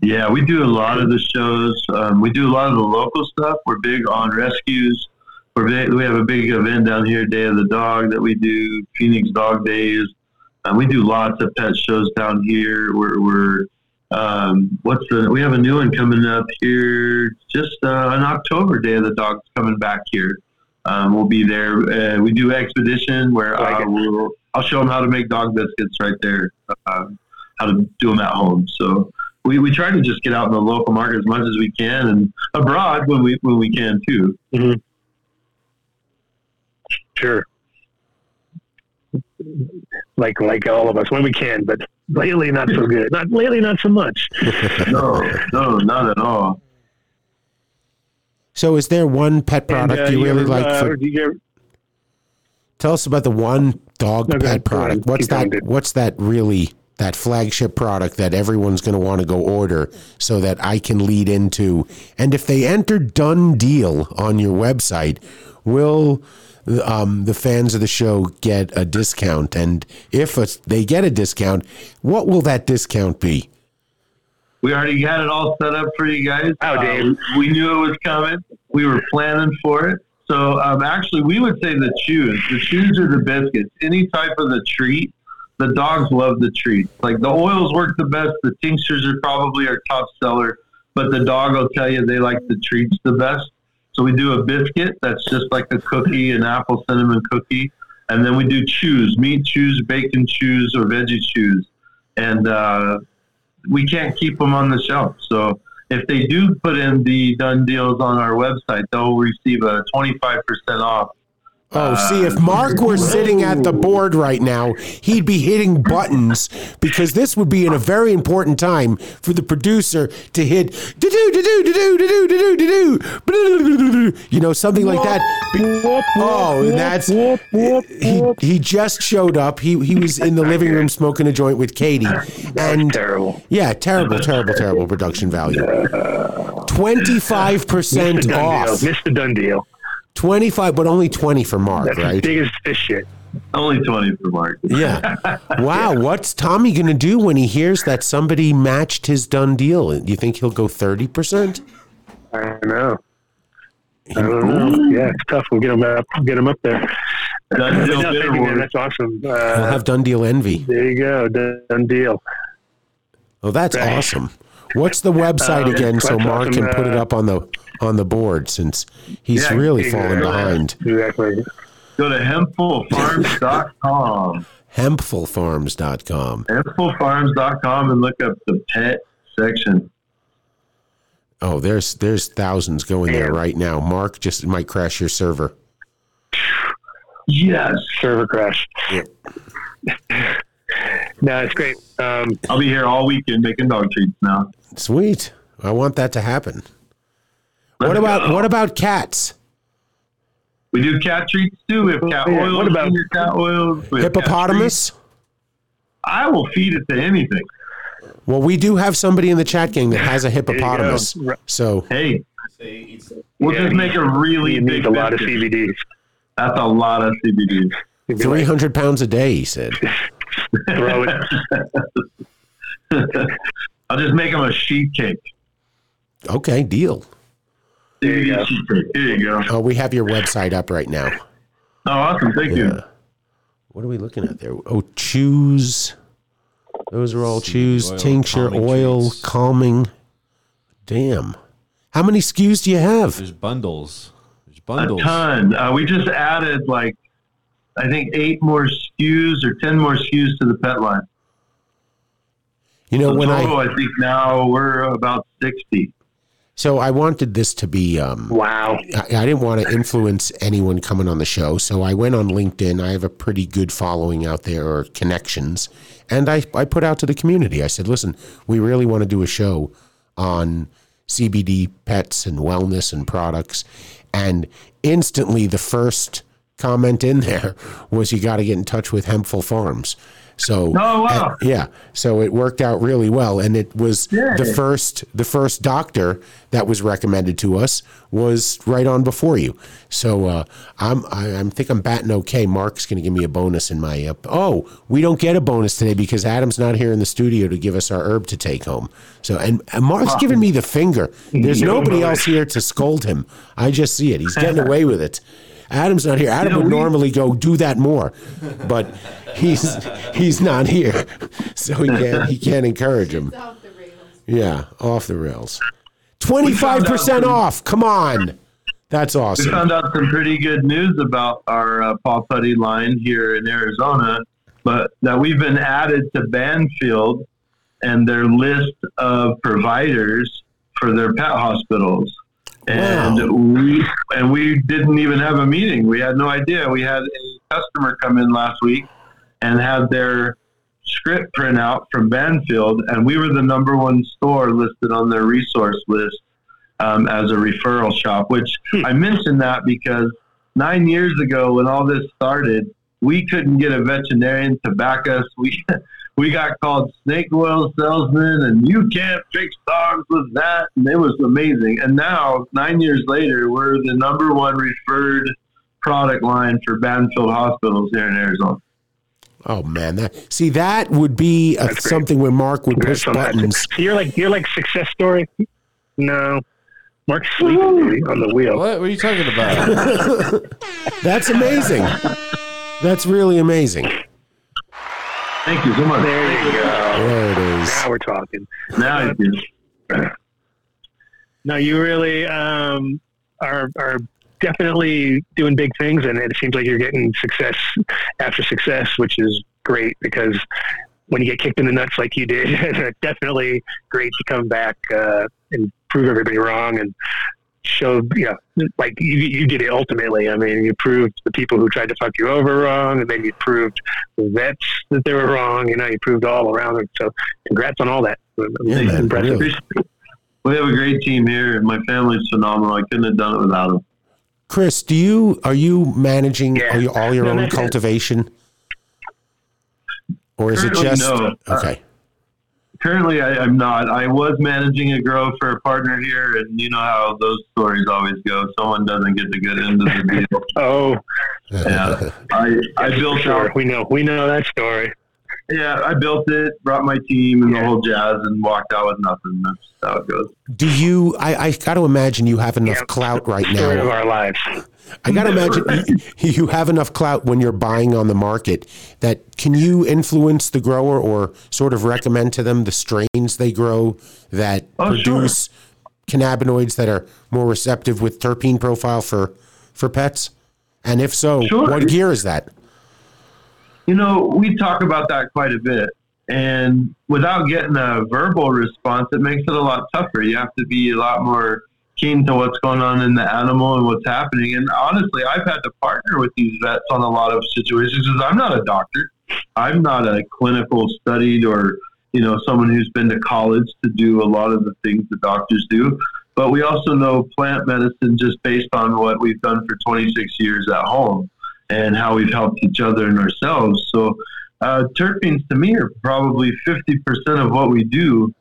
Yeah, we do a lot of the shows. We do a lot of the local stuff. We're big on rescues. We have a big event down here, Day of the Dog, that we do, Phoenix Dog Days. We do lots of pet shows down here. We have a new one coming up here just in October. Day of the Dog's coming back here. We'll be there. We do Expedition where I'll show them how to make dog biscuits right there, how to do them at home. So we try to just get out in the local market as much as we can, and abroad when we can too. Mm-hmm. Sure. Like all of us when we can, but lately not so good. Not so much. No, not at all. So is there one pet product tell us about the one pet product. What's that really, that flagship product that everyone's going to want to go order so that I can lead into? And if they enter Done Deal on your website, will the fans of the show get a discount? And if they get a discount, what will that discount be? We already got it all set up for you guys. Oh, Dave. We knew it was coming. We were planning for it. So actually, we would say the chews. The chews are the biscuits. Any type of the treat, the dogs love the treat. Like the oils work the best. The tinctures are probably our top seller. But the dog will tell you they like the treats the best. So we do a biscuit that's just like a cookie, an apple cinnamon cookie. And then we do chews, meat chews, bacon chews, or veggie chews. And we can't keep them on the shelf. So if they do put in the Done Deals on our website, they'll receive a 25% off. Oh, see, if Mark were sitting at the board right now, he'd be hitting buttons because this would be in a very important time for the producer to hit something like that. Oh, that's he just showed up. He was in the living room smoking a joint with Katie, and terrible. Yeah, terrible production value. 25% off. Mr. Done Deal. 25, but only 20 for Mark. That's right? That's the biggest fish shit. Only 20 for Mark. Yeah. Wow. Yeah. What's Tommy going to do when he hears that somebody matched his Done Deal? Do you think he'll go 30%? I don't know. Yeah, it's tough. We'll get him up there. Done Deal. That's awesome. We'll have Done Deal envy. There you go. Done Deal. Oh, that's awesome. What's the website again, so Mark can put it up on the board, since he's really fallen behind? Exactly. Go to hempfulfarms.com. Hempfulfarms.com. Hempfulfarms.com and look up the pet section. Oh, there's thousands going there right now. Mark just might crash your server. Yes, server crash. Yep. No, it's great. I'll be here all weekend making dog treats now. Sweet. I want that to happen. What about cats? We do cat treats too. We have cat oils. What about cat oils? Hippopotamus? I will feed it to anything. Well, we do have somebody in the chat gang that has a hippopotamus. So hey, we'll just make a really big. A lot of CBDs. That's a lot of CBDs. 300 pounds a day, he said. Throw it. I'll just make him a sheet cake. Okay, deal. There you go. Oh, we have your website up right now. Oh, awesome. Thank you. What are we looking at there? Oh, chews. Those are all chews. Tincture, oil, calming. Damn. How many SKUs do you have? There's bundles. A ton. We just added, like, I think 8 more SKUs or 10 more SKUs to the pet line. You know, so I think now we're about 60. So I wanted this to be, I didn't want to influence anyone coming on the show. So I went on LinkedIn. I have a pretty good following out there, or connections. And I put out to the community. I said, listen, we really want to do a show on CBD pets and wellness and products. And instantly the first comment in there was, you got to get in touch with Hempful Farms. So, oh, wow. So it worked out really well. And it was the first doctor that was recommended to us was right on before you. So, I think I'm batting okay. Mark's going to give me a bonus in my, we don't get a bonus today because Adam's not here in the studio to give us our herb to take home. So, and Mark's giving me the finger. There's nobody else here to scold him. I just see it. He's getting away with it. Adam's not here. Adam would normally go do that more, but he's not here, so he can't encourage him. It's off the rails. Yeah, off the rails. 25% off. Come on, that's awesome. We found out some pretty good news about our Paw Puddy line here in Arizona, but that we've been added to Banfield and their list of providers for their pet hospitals. And we didn't even have a meeting. We had no idea. We had a customer come in last week and had their script print out from Banfield, and we were the number one store listed on their resource list as a referral shop, which I mentioned that because 9 years ago when all this started, we couldn't get a veterinarian to back us. We got called snake oil salesmen, and you can't fix dogs with that. And it was amazing. And now, 9 years later, we're the number one referred product line for Banfield hospitals here in Arizona. Oh man, that would be something where Mark would push buttons. So you're like success story. No. Mark's sleeping on the wheel. What are you talking about? That's amazing. That's really amazing. Thank you so much. There you go. There it is. Now we're talking. Now it is. No, you really are definitely doing big things, and it seems like you're getting success after success, which is great, because when you get kicked in the nuts like you did, it's definitely great to come back and prove everybody wrong and show, like you did it ultimately. I mean, you proved the people who tried to fuck you over wrong, and then you proved the vets that they were wrong. You proved all around it. So congrats on all that. Yeah, impressive. Really. We have a great team here, and my family's phenomenal. I couldn't have done it without them. Chris, are you managing all your own cultivation? Or is it just... No. Okay. Currently, I'm not. I was managing a grow for a partner here, and you know how those stories always go. Someone doesn't get the good end of the deal. Yeah. I built it. We know that story. Yeah, I built it, brought my team and the whole jazz, and walked out with nothing. That's how it goes. Do you? I got to imagine you have enough clout right now. Story of our lives. I got to imagine you have enough clout when you're buying on the market that can you influence the grower or sort of recommend to them the strains they grow that produce cannabinoids that are more receptive with terpene profile for pets? And if so, what gear is that? We talk about that quite a bit. And without getting a verbal response, it makes it a lot tougher. You have to be a lot more keen to what's going on in the animal and what's happening. And honestly, I've had to partner with these vets on a lot of situations because I'm not a doctor. I'm not a clinical studied or, someone who's been to college to do a lot of the things the doctors do. But we also know plant medicine just based on what we've done for 26 years at home and how we've helped each other and ourselves. So terpenes to me are probably 50% of what we do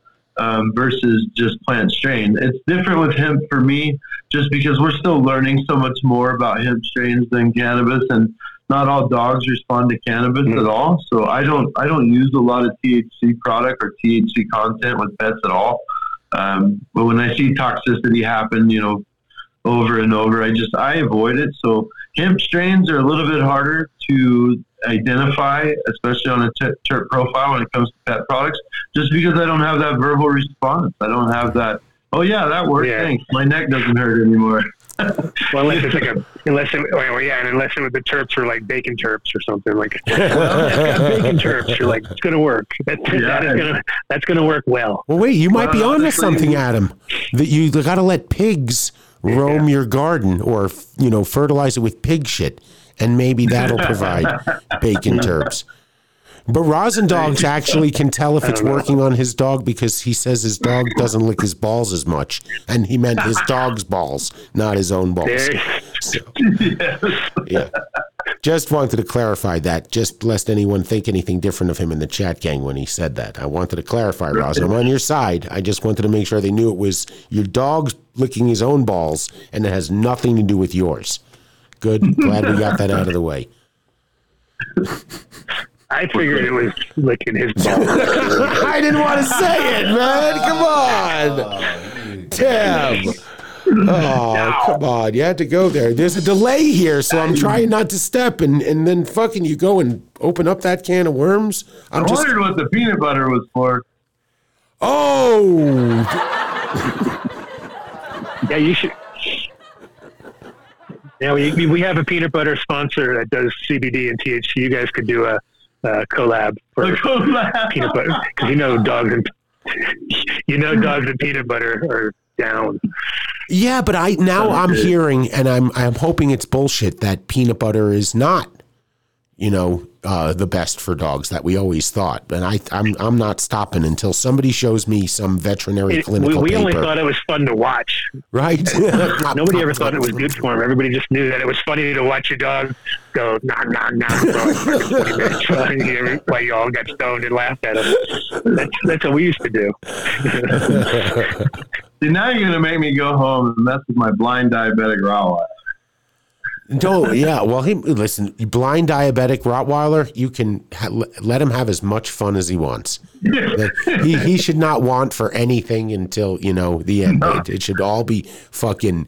versus just plant strain. It's different with hemp for me just because we're still learning so much more about hemp strains than cannabis, and not all dogs respond to cannabis at all. So I don't use a lot of THC product or THC content with pets at all. But when I see toxicity happen, over and over, I avoid it. So hemp strains are a little bit harder to identify, especially on a terp profile when it comes to pet products, just because I don't have that verbal response. I don't have that, that works. Yeah. Thanks. My neck doesn't hurt anymore. Well, unless it's like a, unless it was the terps were like bacon terps or something like. Well, it's got bacon terps. You're like, it's gonna work. That's gonna work well. Well, wait, you might be onto something, Adam. That you gotta let pigs roam your garden, or fertilize it with pig shit, and maybe that'll provide bacon terps. But Rosendogs actually can tell if it's working on his dog because he says his dog doesn't lick his balls as much. And he meant his dog's balls, not his own balls. So, yeah. Just wanted to clarify that, just lest anyone think anything different of him in the chat gang when he said that. I wanted to clarify, Rosen. I'm on your side. I just wanted to make sure they knew it was your dog's licking his own balls and it has nothing to do with yours. Good. Glad we got that out of the way. I figured it was licking his balls. I didn't want to say it, man. Come on. Tim. Oh, come on. You had to go there. There's a delay here, so I'm trying not to step, and then fucking you go and open up that can of worms. I wondered what the peanut butter was for. Oh. Yeah, you should. Yeah, we have a peanut butter sponsor that does CBD and THC. You guys could do a collab for peanut butter, because dogs and peanut butter are down. Yeah, but I'm hearing, and I'm hoping it's bullshit, that peanut butter is not, the best for dogs that we always thought. And I'm not stopping until somebody shows me some veterinary clinical paper. We only thought it was fun to watch, right? Nobody ever thought it was good for them. Everybody just knew that it was funny to watch your dog go nah while you all got stoned and laughed at them. That's what we used to do. See, now you're gonna make me go home and mess with my blind diabetic Rottweiler. No, yeah. Well, listen, blind diabetic Rottweiler, you can let him have as much fun as he wants. He should not want for anything until, the end. It should all be fucking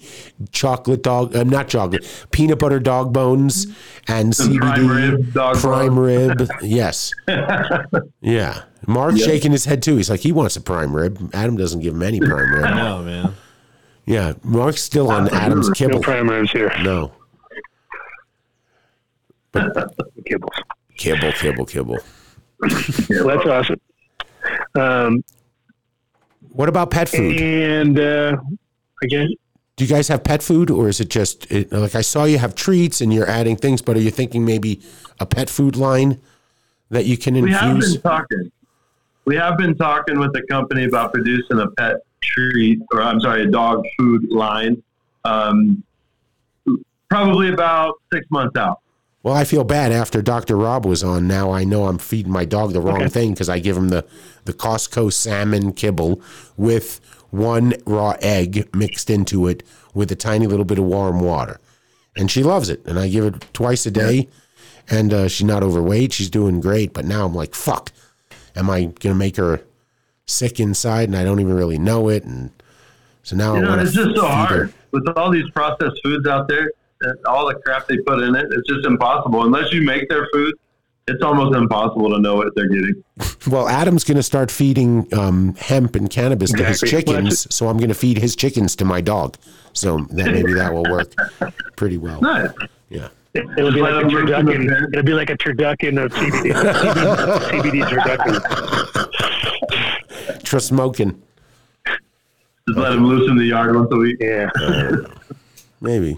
peanut butter dog bones and CBD, prime rib. Yes. Yeah. Mark's shaking his head, too. He's like, he wants a prime rib. Adam doesn't give him any prime rib. No, man. Yeah. Mark's still on Adam's kibble. No prime ribs here. No. Kibble. Well, that's awesome. What about pet food? And again, do you guys have pet food, or is it just like I saw you have treats and you're adding things? But are you thinking maybe a pet food line that you can infuse? We have been talking with the company about producing a pet treat, or I'm sorry, a dog food line. Probably about 6 months out. Well, I feel bad after Dr. Rob was on. Now I know I'm feeding my dog the wrong thing because I give him the Costco salmon kibble with one raw egg mixed into it with a tiny little bit of warm water. And she loves it. And I give it twice a day. And she's not overweight. She's doing great. But now I'm like, fuck, am I going to make her sick inside? And I don't even really know it. And so now it's just so hard with all these processed foods out there. All the crap they put in it, it's just impossible. Unless you make their food, it's almost impossible to know what they're getting. Well, Adam's going to start feeding hemp and cannabis to his chickens, so I'm going to feed his chickens to my dog. So maybe that will work pretty well. Nice. Yeah. It'll be like a turducken. It'll be like a turducken of CBD. CBD turducken. Trust smoking. Just let him loose in the yard once a week. Yeah. Maybe.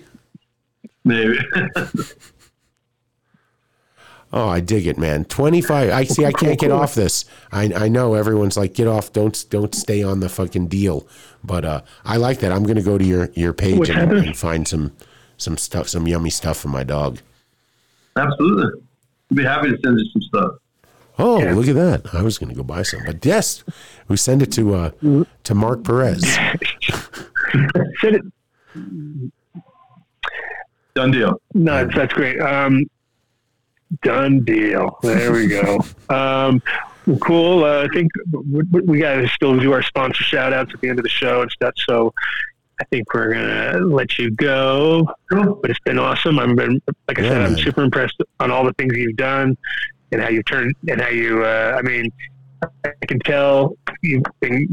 Oh, I dig it, man. 25. I see. I can't get off this. I know everyone's like, get off. Don't stay on the fucking deal. But I like that. I'm gonna go to your page and find some stuff, some yummy stuff for my dog. Absolutely. I'd be happy to send you some stuff. Oh, yeah. Look at that! I was gonna go buy some, but yes, we send it to Mark Perez. Send it. Done deal. Nuts. That's great. Done deal. There we go. Cool. I think we got to still do our sponsor shout outs at the end of the show and stuff. So I think we're going to let you go, but it's been awesome. I'm super impressed on all the things you've done and how you've turned and how you, I mean, I can tell you've been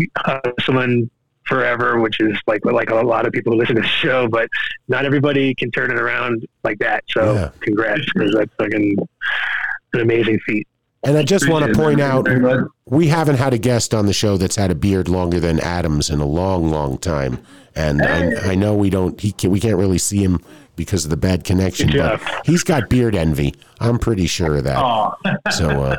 someone forever, which is like a lot of people who listen to the show, but not everybody can turn it around like that. So yeah. Congrats, because that's fucking an amazing feat. And I just want to point out, we haven't had a guest on the show that's had a beard longer than Adam's in a long, long time. And I know we can't really see him because of the bad connection, but he's got beard envy. I'm pretty sure of that. Aww. So,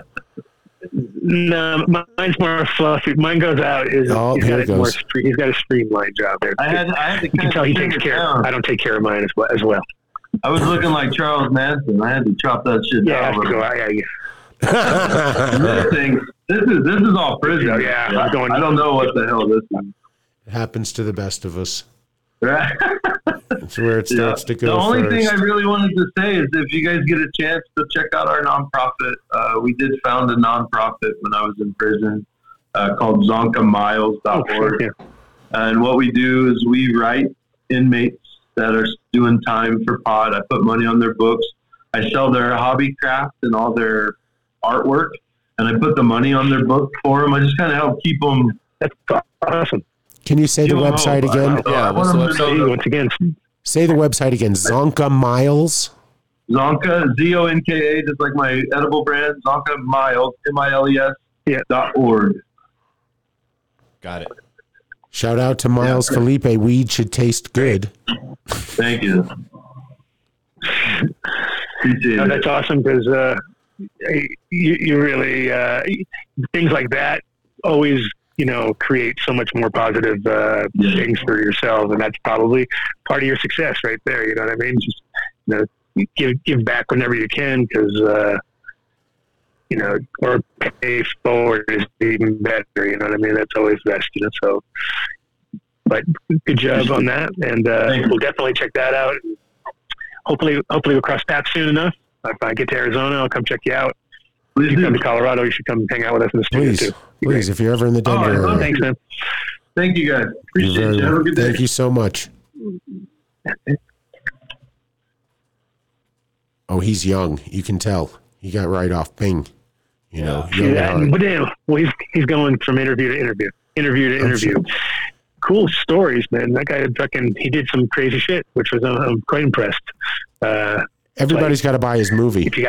no, mine's more fluffy. Mine goes out. He's got a streamlined job there. I had to you can tell he takes care of. I don't take care of mine as well. I was looking like Charles Manson. I had to chop that shit down. This is all prison. I don't know what the hell this is. It happens to the best of us. Right. That's where it starts to go. The only thing I really wanted to say is if you guys get a chance to check out our nonprofit, we did found a nonprofit when I was in prison called ZonkaMiles.org. Okay. And what we do is we write inmates that are doing time for pot. I put money on their books. I sell their hobby craft and all their artwork, and I put the money on their book for them. I just kind of help keep them. That's awesome. Can you say the website again? Say the website again. Zonka Miles. Zonka, Z-O-N-K-A, just like my edible brand, Zonka Miles, M-I-L-E-S .org. Got it. Shout out to Miles Felipe. Weed should taste good. Thank you. That's awesome because you really, things like that always, create so much more positive things for yourself, and that's probably part of your success right there. You know what I mean? Just give back whenever you can, because or pay forward is even better. You know what I mean? That's always best. So, but good job on that, and we'll definitely check that out. Hopefully we'll cross paths soon enough. If I get to Arizona, I'll come check you out. If you come to Colorado, you should come hang out with us in the studio too. Please, if you're ever in the Denver area. Well, thanks, man. Thank you, guys. Appreciate you. Have a good day. Thank you so much. Oh, he's young. You can tell. He got right off ping. Well, he's going from interview to interview, interview. Sure. Cool stories, man. That guy he did some crazy shit, which was I'm quite impressed. Everybody's got to buy his movie. If you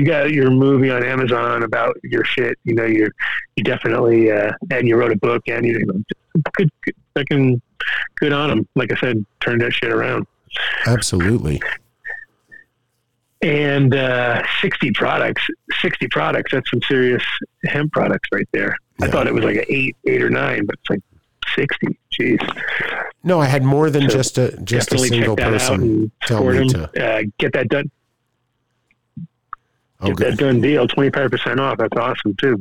got your movie on Amazon about your shit, you definitely, and you wrote a book, and good on them. Like I said, turn that shit around. Absolutely. And 60 products. That's some serious hemp products right there. Yeah. I thought it was like an eight or nine, but it's like 60. Jeez. No, I had more than just a single person tell me to get that done. Okay. That done deal, 25% off. That's awesome too.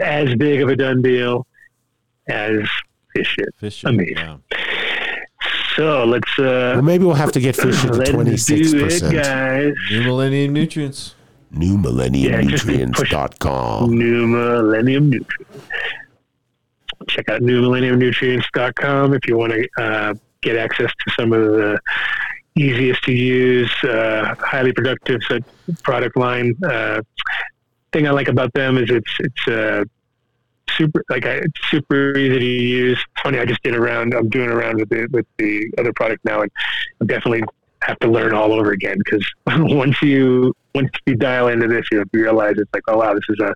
As big of a done deal as Fish Shit. Amazing. Yeah. So let's. Well, maybe we'll have to get Fish Shit to 26%. Guys. New Millennium Nutrients. NewMillenniumNutrients.com. New Millennium Nutrients. Check out NewMillenniumNutrients.com if you want to get access to some of the easiest to use, highly productive product line. Thing I like about them is it's super easy to use. Funny, I just did I'm doing around with the other product now, and I definitely have to learn all over again, because once you dial into this, you realize it's like, oh wow, this is a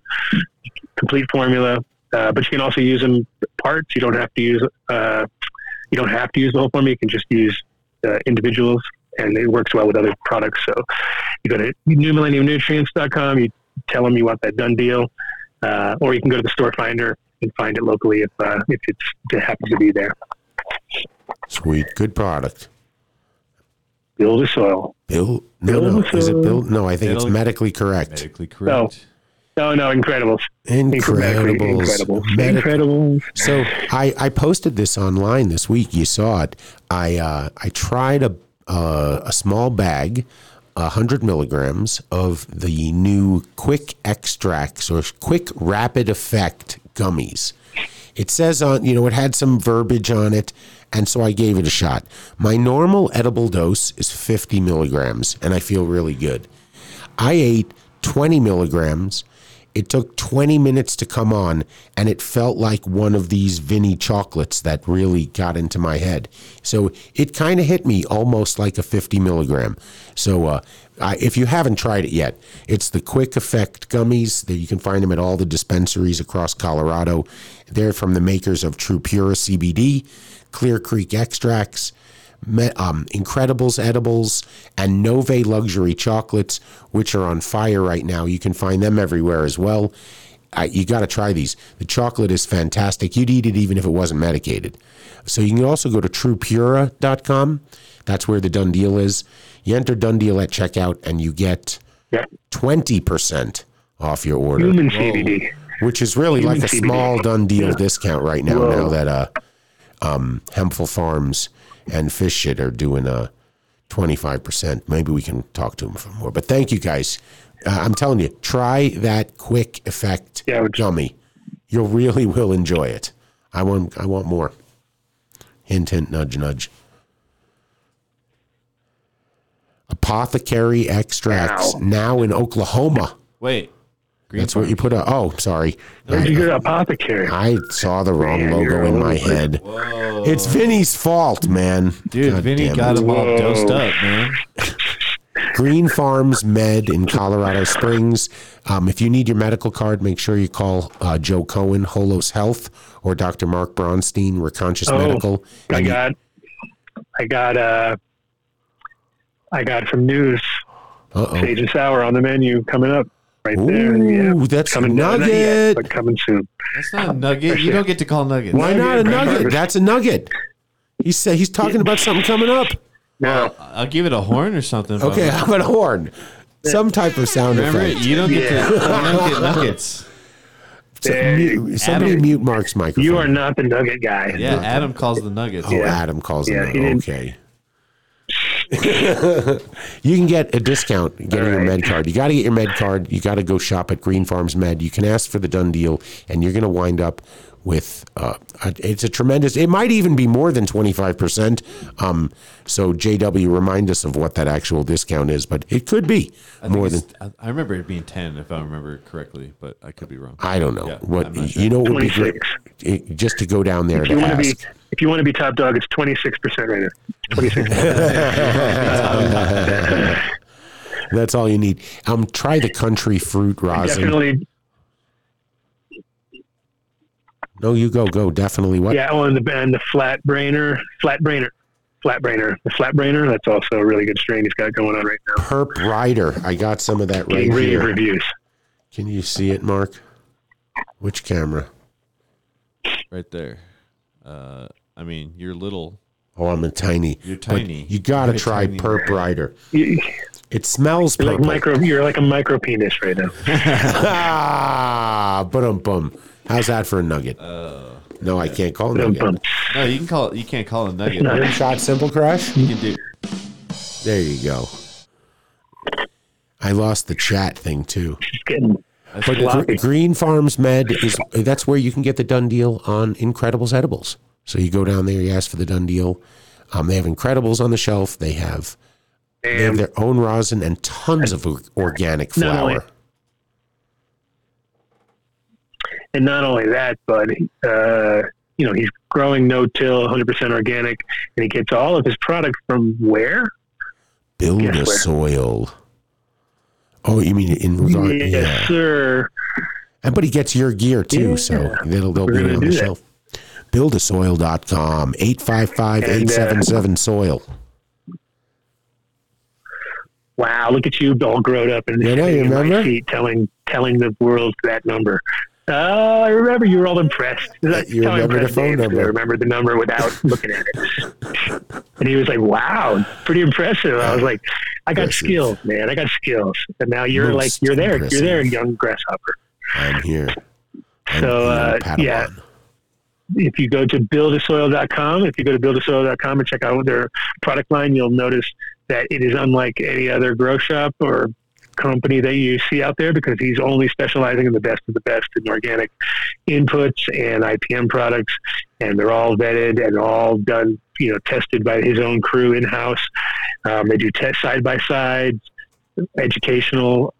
complete formula. But you can also use them parts. You don't have to use the whole formula. You can just use individuals, and it works well with other products. So you go to newmillenniumnutrients.com, you tell them you want that done deal, or you can go to the store finder and find it locally if it happens to be there. Sweet. Good product. Build the soil. Is it build? No, I think it's medically correct. No, Incredibles. Incredibles. So I posted this online this week. You saw it. I tried a small bag, 100 milligrams of the new Quick Extracts or Quick Rapid Effect gummies. It says on, it had some verbiage on it, and so I gave it a shot. My normal edible dose is 50 milligrams, and I feel really good. I ate 20 milligrams It took 20 minutes to come on, and it felt like one of these Vinnie chocolates that really got into my head. So it kind of hit me almost like a 50 milligram. So if you haven't tried it yet, it's the Quick Effect gummies. You can find them at all the dispensaries across Colorado. They're from the makers of Truepura CBD, Clear Creek Extracts, Incredibles edibles, and Nové Luxury Chocolates, which are on fire right now. You can find them everywhere as well. You got to try these. The chocolate is fantastic. You'd eat it even if it wasn't medicated. So you can also go to Truepura.com. That's where the Done Deal is. You enter Done Deal at checkout, and you get 20% off your order. Human CBD. Which is really Human like a CBD. Small Done Deal discount right now, now that Hempful Farms and Fish Shit are doing 25%. Maybe we can talk to them for more. But thank you, guys. I'm telling you, try that Quick Effect gummy. You really will enjoy it. I want more. Hint, hint, nudge, nudge. Apothecary Extracts now in Oklahoma. Wait. Green That's Farms. What you put up. Oh, sorry. Did you get Apothecary? I saw the wrong logo in my head. Whoa. It's Vinny's fault, man. Dude, God Vinny got him all dosed up, man. Green Farms Med in Colorado Springs. If you need your medical card, make sure you call Joe Cohen, Holos Health, or Dr. Mark Bronstein, Reconscious Medical. I got from News. Sage and Sour on the menu coming up. Right there. Ooh, yeah. That's coming, a nugget. Not yet, but coming soon. That's not a nugget. You don't get to call nugget. Why not a nugget? That's a nugget. He said he's talking about something coming up. No. I'll give it a horn or something. Okay, how about a horn? Some type of sound effect. You don't get to nugget nuggets. Somebody mute Mark's microphone. You are not the nugget guy. Yeah, Adam calls the nuggets. Oh, yeah. Adam calls the nuggets. Okay. You can get a discount getting your med card. You got to get your med card. You got to go shop at Green Farms Med. You can ask for the Done Deal, and you're going to wind up with it's a tremendous. It might even be more than 25%. So JW, remind us of what that actual discount is, but it could be more than. I remember it being 10, if I remember correctly, but I could be wrong. I don't know. Yeah, you know what would be great? Just to go down there and ask. If you want to be top dog, it's 26% right now. 26%. That's all you need. Try the country fruit rosin. Definitely. No, you go. Definitely what? Yeah, and the flat brainer. The flat brainer. That's also a really good strain he's got going on right now. Perp Rider. I got some of that right here. Rave reviews. Can you see it, Mark? Which camera? Right there. I mean, you're little. Oh, I'm a tiny. You're tiny. But you gotta try Perp Rider. It smells purple. You're like a micro penis right now. Ba-dum-bum. How's that for a nugget? No, I can't call it a nugget. No, you can call it. You can't call it a nugget. Not a shot, Simple Crush. You can do. There you go. I lost the chat thing too. Just kidding. But Green Farms Med that's where you can get the Done Deal on Incredibles edibles. So you go down there, you ask for the Done Deal. They have Incredibles on the shelf. They have their own rosin and tons of organic flour. Not only that, but he's growing no-till, 100% organic, and he gets all of his product from where? Build-A-Soil. Oh, you mean in regard? Yes, sir. But he gets your gear, too, so they'll be on the shelf. Buildasoil.com, 855-877-SOIL. Wow, look at you, all grown up and in my seat telling the world that number. Oh, I remember you were all impressed. You remember the phone number. I remember the number without looking at it. And he was like, wow, pretty impressive. I was like, I got skills, man. I got skills. And now you're you're there. Impressive. You're there, young grasshopper. I'm here. So, if you go to buildasoil.com, and check out their product line, you'll notice that it is unlike any other grow shop or company that you see out there, because he's only specializing in the best of the best in organic inputs and IPM products, and they're all vetted and all done, tested by his own crew in-house. They do test side-by-sides, educational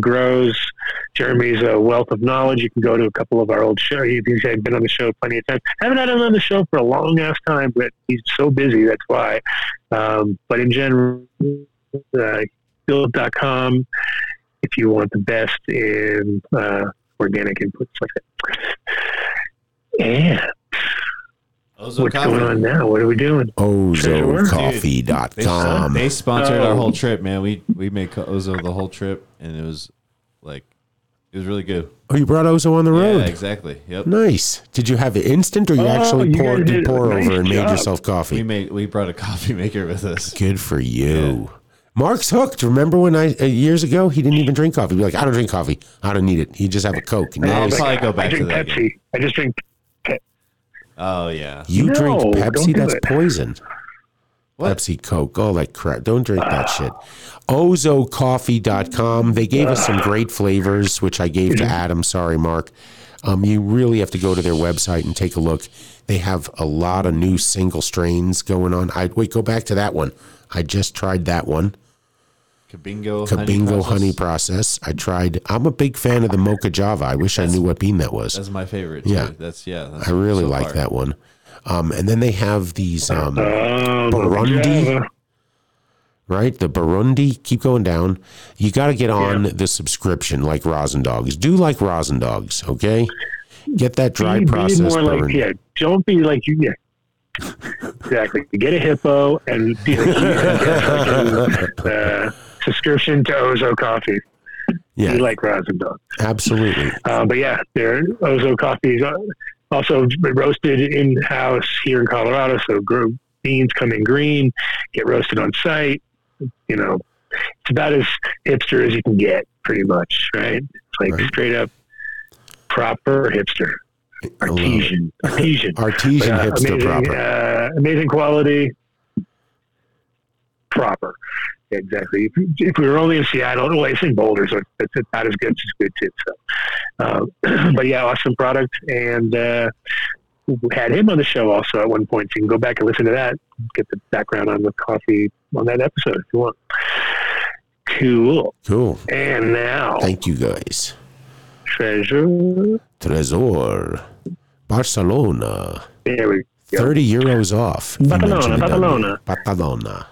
grows, Jeremy's a wealth of knowledge. You can go to a couple of our old shows. He's been on the show plenty of times. Haven't had him on the show for a long ass time, but he's so busy. That's why. But in general, build.com, if you want the best in organic inputs like that. Yeah. What's going on now? What are we doing? OzoCoffee.com. They sponsored our whole trip, man. We made Ozo the whole trip, and it was really good. Oh, you brought Ozo on the road? Yeah, exactly. Yep. Nice. Did you have it instant, or you actually poured over and made yourself coffee? We brought a coffee maker with us. Good for you. Yeah. Mark's hooked. Remember when years ago, he didn't even drink coffee. He'd be like, I don't drink coffee. I don't need it. He'd just have a Coke. And I'll probably go back to that. Pepsi. I just drink Pepsi. Oh, yeah. You drink Pepsi? That's poison. What? Pepsi, Coke, all that crap. Don't drink that shit. OzoCoffee.com. They gave us some great flavors, which I gave to Adam. Sorry, Mark. You really have to go to their website and take a look. They have a lot of new single strains going on. Go back to that one. I just tried that one. Kabingo honey process. I tried. I'm a big fan of the Mocha Java. I wish I knew what bean that was. That's my favorite. Yeah, too. That's I really like that one. And then they have these Burundi, right? The Burundi. Keep going down. You got to get on the subscription, like Rosendogs. Do like Rosendogs, okay? Get that dry process. Don't be like you. Yeah. Exactly. Get a hippo and be like subscription to Ozo Coffee. Yeah. We like Rosenberg. Absolutely. But yeah, their Ozo Coffee is also roasted in-house here in Colorado. So beans come in green, get roasted on site. You know, it's about as hipster as you can get, pretty much, right? It's like straight up proper hipster. Artesian hipster amazing, proper. Amazing quality. Proper. Exactly. If we were only in Seattle, it's in Boulder, so it's not as good. It's good too. So, but yeah, awesome product. And we had him on the show also at one point. So you can go back and listen to that. Get the background on the coffee on that episode if you want. Cool. And now, thank you guys. Tresor. Barcelona. There we go. €30 off. Barcelona.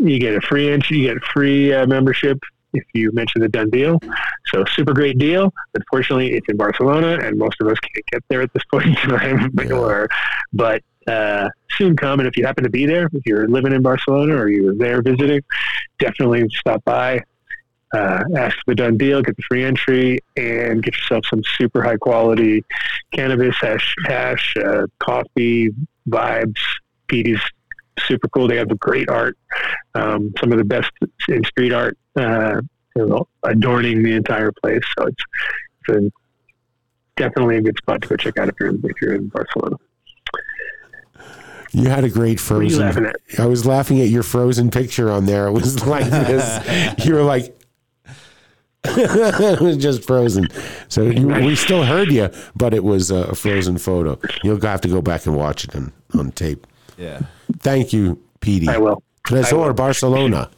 You get a free membership if you mention the done deal. So super great deal. Unfortunately, it's in Barcelona, and most of us can't get there at this point in time. But soon come, and if you happen to be there, if you're living in Barcelona or you were there visiting, definitely stop by. Ask for the done deal, get the free entry, and get yourself some super high quality cannabis, hash, coffee, vibes. Petey's super cool. They have the great art, some of the best in street art, adorning the entire place. So it's definitely a good spot to go check out if you're in Barcelona. You had a great frozen. What are you laughing at? I was laughing at your frozen picture on there. It was like this. You were like. It was just frozen. So we still heard you, but it was a frozen photo. You'll have to go back and watch it on tape. Yeah. Thank you, Petey. I will. Tresor, Barcelona.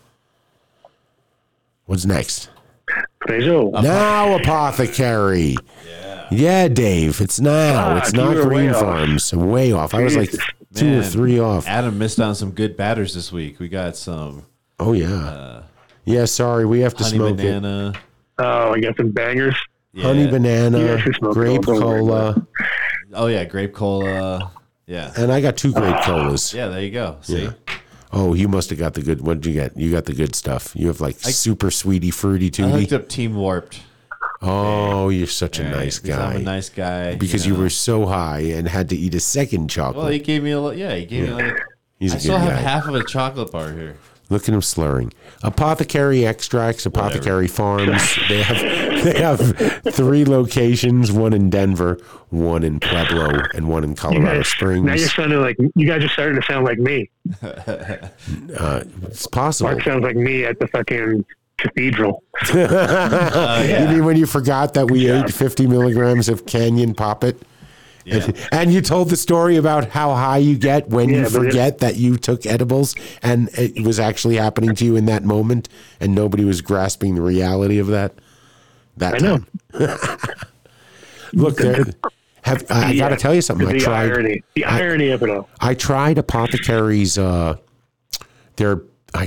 What's next? Tresor. Now Apothecary. Yeah. Yeah, Dave. It's now. It's not Green Farms. Way off. I was like two or three off. Adam missed on some good batters this week. We got some. Oh, yeah. Yeah, sorry. We have to smoke banana. Oh, I got some bangers. Yeah. Honey banana, grape cola. Oh, yeah, grape cola. Yeah. And I got two grape colas. Yeah, there you go. See? Yeah. Oh, you must have got the good. What did you get? You got the good stuff. You have super sweetie, fruity, tooty. I hooked up Team Warped. Oh, you're such a nice guy. I'm a nice guy. Because you were so high and had to eat a second chocolate. Well, he gave me a little. Yeah, he gave me a little. I still have half of a chocolate bar here. Look at him slurring. Apothecary Extracts, Apothecary Farms. They have three locations, one in Denver, one in Pueblo, and one in Colorado Springs. Now you're sounding like, you guys are starting to sound like me. It's possible. Mark sounds like me at the fucking cathedral. You mean when you forgot that we ate 50 milligrams of Canyon Poppet? Yeah. And you told the story about how high you get when you forget that you took edibles, and it was actually happening to you in that moment, and nobody was grasping the reality of that. I know. Look, I got to tell you something. The irony of it all. I tried Apothecary's, I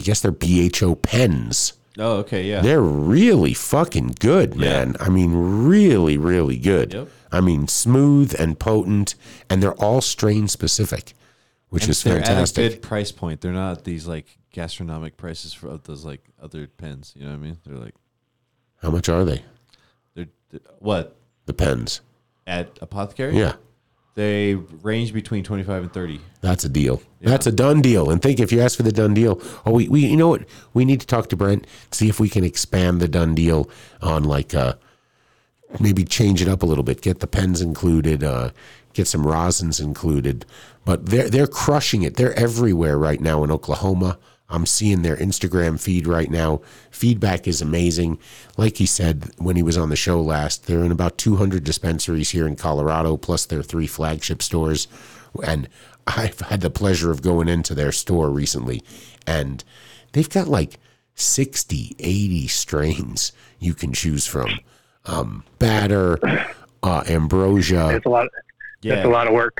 guess they're BHO pens. Oh, okay, yeah. They're really fucking good, man. Yeah. I mean, really, really good. Yep. I mean, smooth and potent, and they're all strain specific, which is fantastic. They're at a good price point. They're not these like gastronomic prices for those like other pens. You know what I mean? They're like, how much are they? They're what? The pens at Apothecary? Yeah. They range between 25 and 30. That's a deal. Yeah. That's a done deal. And think if you ask for the done deal, we you know what? We need to talk to Brent, see if we can expand the done deal on like maybe change it up a little bit, get the pens included, get some rosins included. But they're crushing it. They're everywhere right now in Oklahoma. I'm seeing their Instagram feed right now. Feedback is amazing. Like he said when he was on the show last, they're in about 200 dispensaries here in Colorado, plus their 3 flagship stores. And I've had the pleasure of going into their store recently, and they've got like 60, 80 strains you can choose from. Batter, ambrosia. That's a lot of work.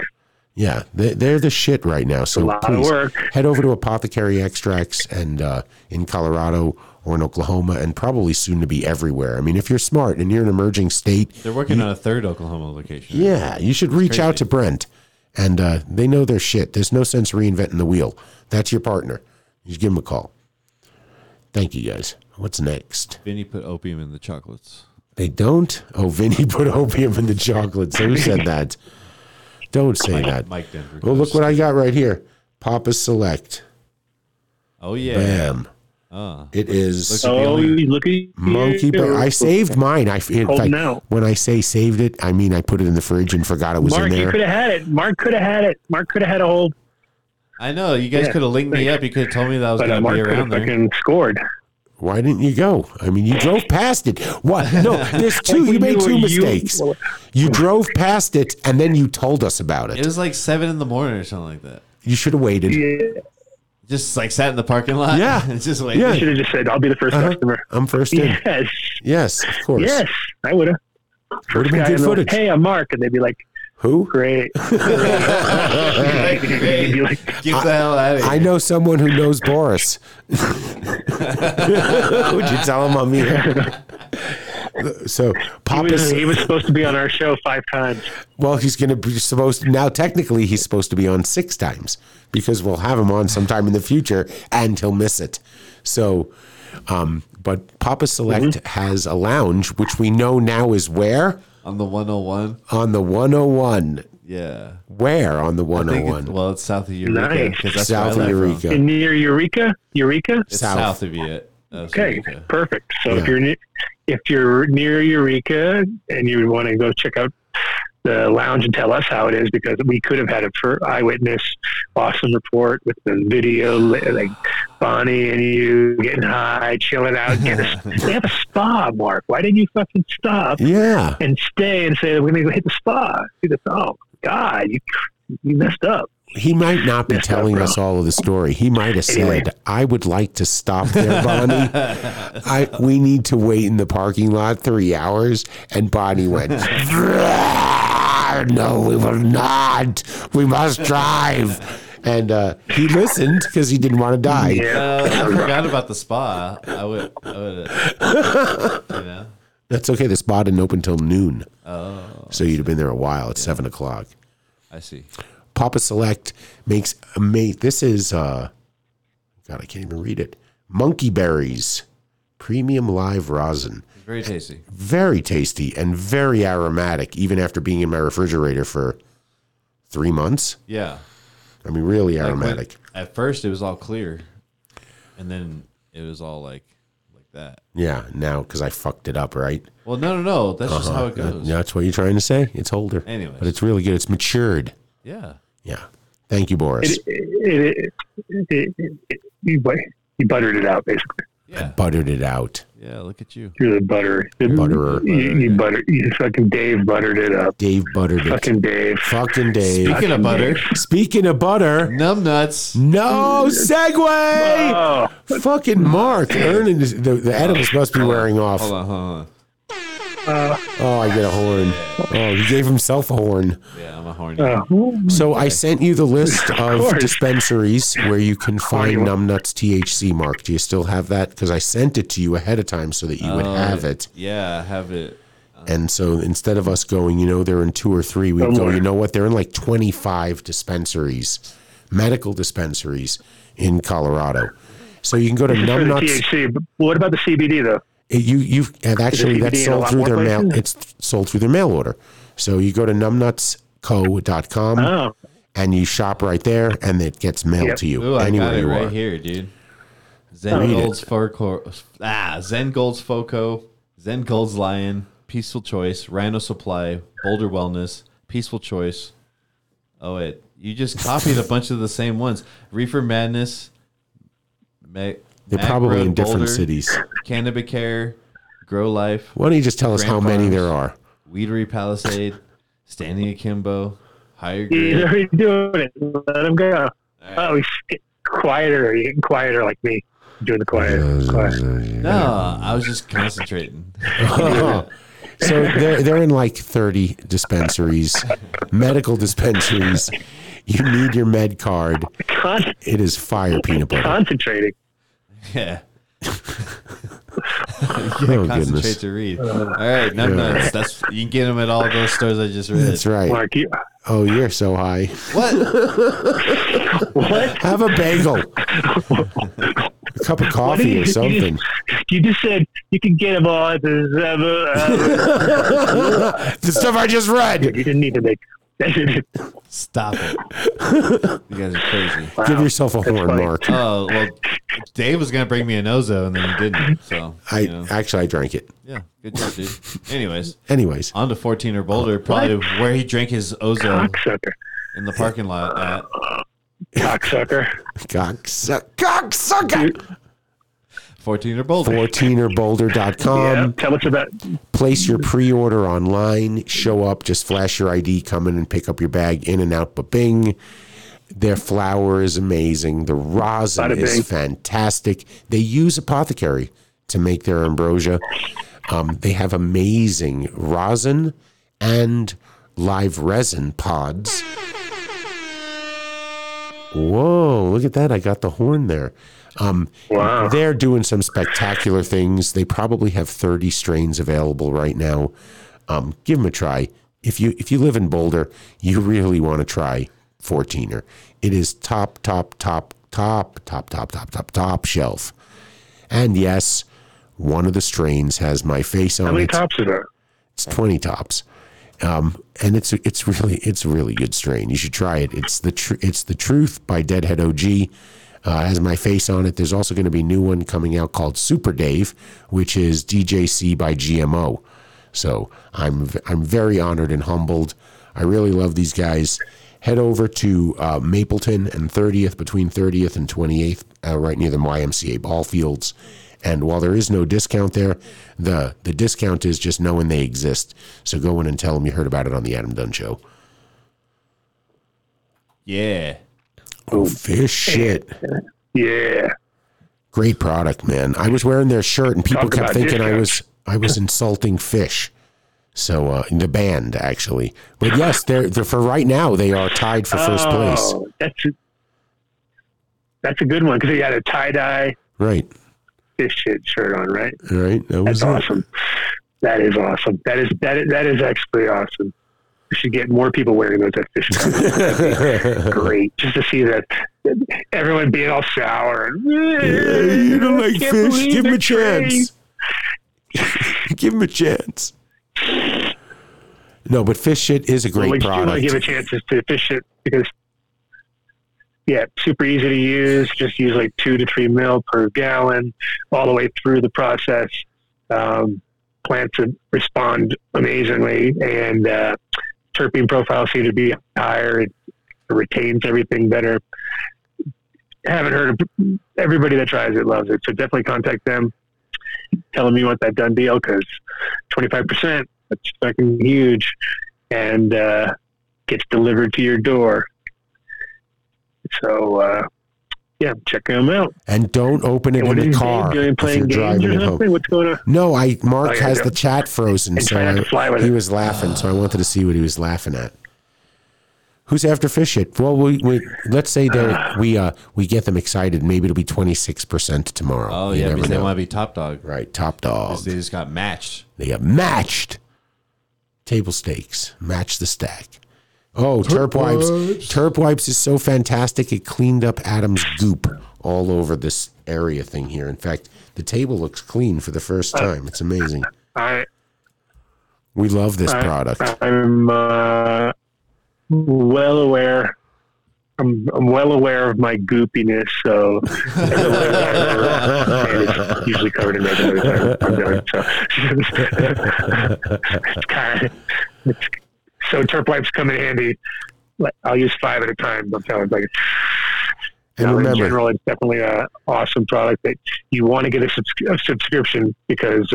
Yeah, they're the shit right now. So please head over to Apothecary Extracts and in Colorado or in Oklahoma, and probably soon to be everywhere. I mean, if you're smart and you're an emerging state. They're working on a 3rd Oklahoma location. Yeah, you should reach out to Brent, and they know their shit. There's no sense reinventing the wheel. That's your partner. You should give them a call. Thank you, guys. What's next? Vinny put opium in the chocolates. They don't? Oh, Vinny put opium in the chocolates. Who said that? Don't say that. Mike Denver. Well, look what I got right here. Papa's Select. Oh, yeah. Bam. It is. Oh, look at Monkey. I saved mine. In fact, when I say saved it, I mean I put it in the fridge and forgot it was in there. Mark, you could have had it. Mark could have had a whole. I know. You guys could have linked me up. You could have told me that I was going to be around there. Mark could have fucking scored. Why didn't you go? I mean, you drove past it. What? No, there's 2. You made 2 mistakes. You drove past it, and then you told us about it. It was like 7 in the morning or something like that. You should have waited. Yeah. Just like sat in the parking lot. Yeah. Just waited. Yeah. You should have just said, I'll be the first customer. I'm first in. Yes. Yes, of course. Yes, I would have. Would have been good footage. Like, hey, I'm Mark. And they'd be like, who? Great. You'd be like, get the hell out of here. I know someone who knows Boris. Would you tell him I'm here? So he was supposed to be on our show 5 times. Well, he's going to be technically he's supposed to be on 6 times, because we'll have him on sometime in the future and he'll miss it. So, but Papa Select has a lounge, which we know now is where? On the 101. On the 101. Yeah. Where on the 101? It's south of Eureka. Nice. That's south of Eureka. And near Eureka? It's south of you. Okay. Eureka. Perfect. So if you're near Eureka and you want to go check out the lounge and tell us how it is, because we could have had a eyewitness awesome report with the video, like Bonnie and you getting high, chilling out. They have a spa, Mark. Why didn't you fucking stop? Yeah. And stay and say, we're going to go hit the spa. Oh, God, you messed up. He might not be telling us all of the story. He might have said, I would like to stop there, Bonnie. We need to wait in the parking lot 3 hours. And Bonnie went, no, we will not. We must drive. And he listened because he didn't want to die. Yeah, I forgot about the spa. I would you know. That's okay. The spa didn't open till noon. Oh. So you'd have been there a while. It's 7 o'clock. I see. Papa Select makes amazing. This is, God, I can't even read it. Monkey Berries, premium live rosin. Very tasty. Very tasty and very aromatic, even after being in my refrigerator for 3 months. Yeah. I mean, really aromatic. Like at first, it was all clear, and then it was all like that. Yeah, now because I fucked it up, right? Well, no. That's just how it goes. That's what you're trying to say? It's older. Anyway. But it's really good. It's matured. Yeah. Yeah. Thank you, Boris. You buttered it out, basically. I buttered it out. Yeah, look at you. You're the butterer. You fucking Dave buttered it up. Fucking Dave. Speaking of butter. Num Nuts. No segue. Oh. Fucking Mark. Earning the edibles must be wearing off. Hold on. I get a horn. Oh, he gave himself a horn. Yeah, I'm a horn. So I sent you the list of dispensaries where you can find Num Nuts THC, Mark. Do you still have that? Because I sent it to you ahead of time so that you would have it. Yeah, I have it. And so instead of us going, they're in 2 or 3, we go, you know what? They're in like 25 dispensaries, medical dispensaries in Colorado. So you can go to Num Nuts. THC. What about the CBD, though? That's sold through their mail. It's sold through their mail order. So you go to numbnutsco.com and you shop right there, and it gets mailed to you. Ooh, anywhere I got it right here, dude. Zen Gold's Foco, Zen Gold's Lion, Peaceful Choice, Rhino Supply, Boulder Wellness, Peaceful Choice. Oh wait, you just copied a bunch of the same ones. Reefer Madness. They're probably in different cities. Cannabicare, Grow Life. Why don't you just tell us how many there are? Weedery Palisade, Standing Akimbo, Higher Grade. He's already doing it. Let him go. Right. Oh, he's quieter. He's getting quieter like me. Doing the quiet. No, I was just concentrating. So they're in like 30 dispensaries, medical dispensaries. You need your med card. It is fire peanut butter. Concentrating. Yeah. Concentrate to read. All right, Num Nuts. That's, you can get them at all those stores I just read. That's right. Mark, you're so high. What? What? Have a bagel. A cup of coffee or something. You just said you can get them all at the stuff I just read. You didn't need to make. Stop it. You guys are crazy. Wow. Give yourself a horn, Mark. Oh, well, Dave was going to bring me an Ozo, and then he didn't. So I drank it. Yeah, good job, dude. Anyways. On to 14 or Boulder, probably where he drank his Ozo. Cocksucker. In the parking lot at... Cocksucker! Dude. 14 or Boulder. 14orBoulder.com. Yeah, tell us about it. Place your pre-order online. Show up. Just flash your ID. Come in and pick up your bag. In and out. Ba-bing. Their flower is amazing. The rosin is fantastic. They use Apothecary to make their ambrosia. They have amazing rosin and live resin pods. Whoa, look at that. I got the horn there. Wow. They're doing some spectacular things. They probably have 30 strains available right now. Give them a try. If you live in Boulder, you really want to try 14er. It is top shelf. And yes, one of the strains has my face on it. How many tops are there? It's 20 tops. And it's really good strain. You should try it. It's the Truth by Deadhead OG. Has my face on it. There's also going to be a new one coming out called Super Dave, which is DJC by GMO. So I'm very honored and humbled. I really love these guys. Head over to Mapleton and 30th, between 30th and 28th, right near the YMCA ball fields. And while there is no discount there, the discount is just knowing they exist. So go in and tell them you heard about it on the Adam Dunn Show. Yeah. Oh, Fish Shit. Yeah. Great product, man. I was wearing their shirt, and people kept thinking I was insulting Fish. So the band, actually. But yes, they're for right now, they are tied for first place. That's a good one, because they got a tie-dye Fish Shit shirt on, right? Right. That's awesome. That is awesome. That is actually awesome. We should get more people wearing those at Fish. Great. Just to see that everyone being all sour. You don't like Fish. Give him a chance. Give him a chance. No, but Fish Shit is a great product. I want to give a chance to Fish Shit because, yeah, super easy to use. Just use like 2 to 3 ml per gallon all the way through the process. Plants respond amazingly, and terpene profiles seem to be higher. It retains everything better. haven't heard of, everybody that tries it loves it. So definitely contact them. Tell them you want that done deal, because 25%, that's fucking huge, and gets delivered to your door. So, yeah, check them out. And don't open it in the car. Playing games or something? What's going on? No, Mark has the chat frozen, so he was laughing, so I wanted to see what he was laughing at. Who's after Fish It? Well, we let's say that we get them excited. Maybe it'll be 26% tomorrow. Oh, yeah, because they want to be top dog. Right, top dog. They just got matched. They got matched. Table stakes. Match the stack. Oh, Terp Wipes. Terp Wipes is so fantastic. It cleaned up Adam's goop all over this area thing here. In fact, the table looks clean for the first time. It's amazing. We love this product. I'm well aware. I'm well aware of my goopiness, so it's usually covered in red every time I'm done. So so Terp Wipes come in handy. I'll use 5 at a time. I'm telling you, in general, it's definitely an awesome product that you want to get a subscription, because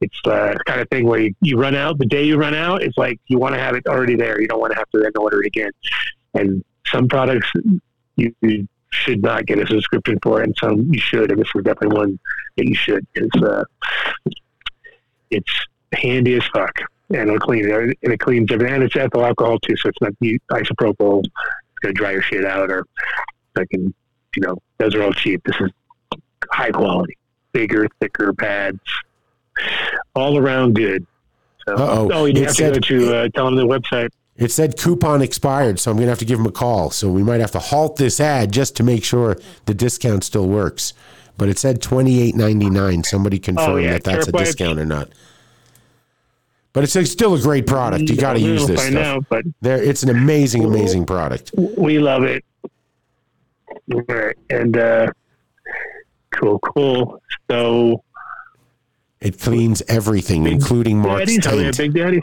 it's the kind of thing where you run out. The day you run out, it's like you want to have it already there. You don't want to have to then order it again. And some products you should not get a subscription for, and some you should. And this is definitely one that you should. It's handy as fuck. And it'll clean it, and it cleans everything. And it's ethyl alcohol too, so it's not isopropyl. It's gonna dry your shit out, or fucking, those are all cheap. This is high quality, bigger, thicker pads, all around good. So, you have to go to tell them the website. It said coupon expired, so I'm gonna have to give them a call. So we might have to halt this ad just to make sure the discount still works. But it said $28.99. Somebody confirmed that that's a discount or not. But it's still a great product. You got to use this stuff. Out, but it's an amazing, amazing product. We love it. All right. And cool. So it cleans everything, including Mark's taint. Big Daddies.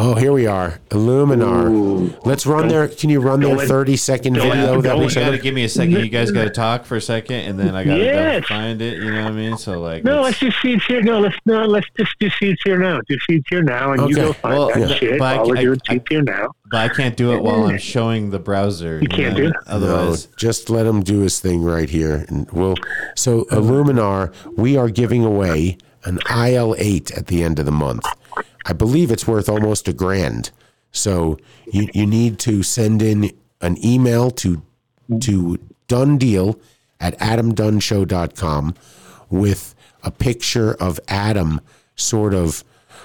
Oh, here we are. Illuminar. Ooh. Let's run there. Can you run their 30-second video? You got to give me a second. You guys got to talk for a second, and then I got to find it. You know what I mean? So let's do Seeds Here. Let's just do Seeds Here Now. Do Seeds Here Now, and you go find that shit. But I can't do it while I'm showing the browser. You can't do it. Otherwise, just let him do his thing right here, and So Illuminar, we are giving away an IL-8 at the end of the month. I believe it's worth almost $1,000. So you need to send in an email to DunnDeal@AdamDunnShow.com with a picture of Adam sort of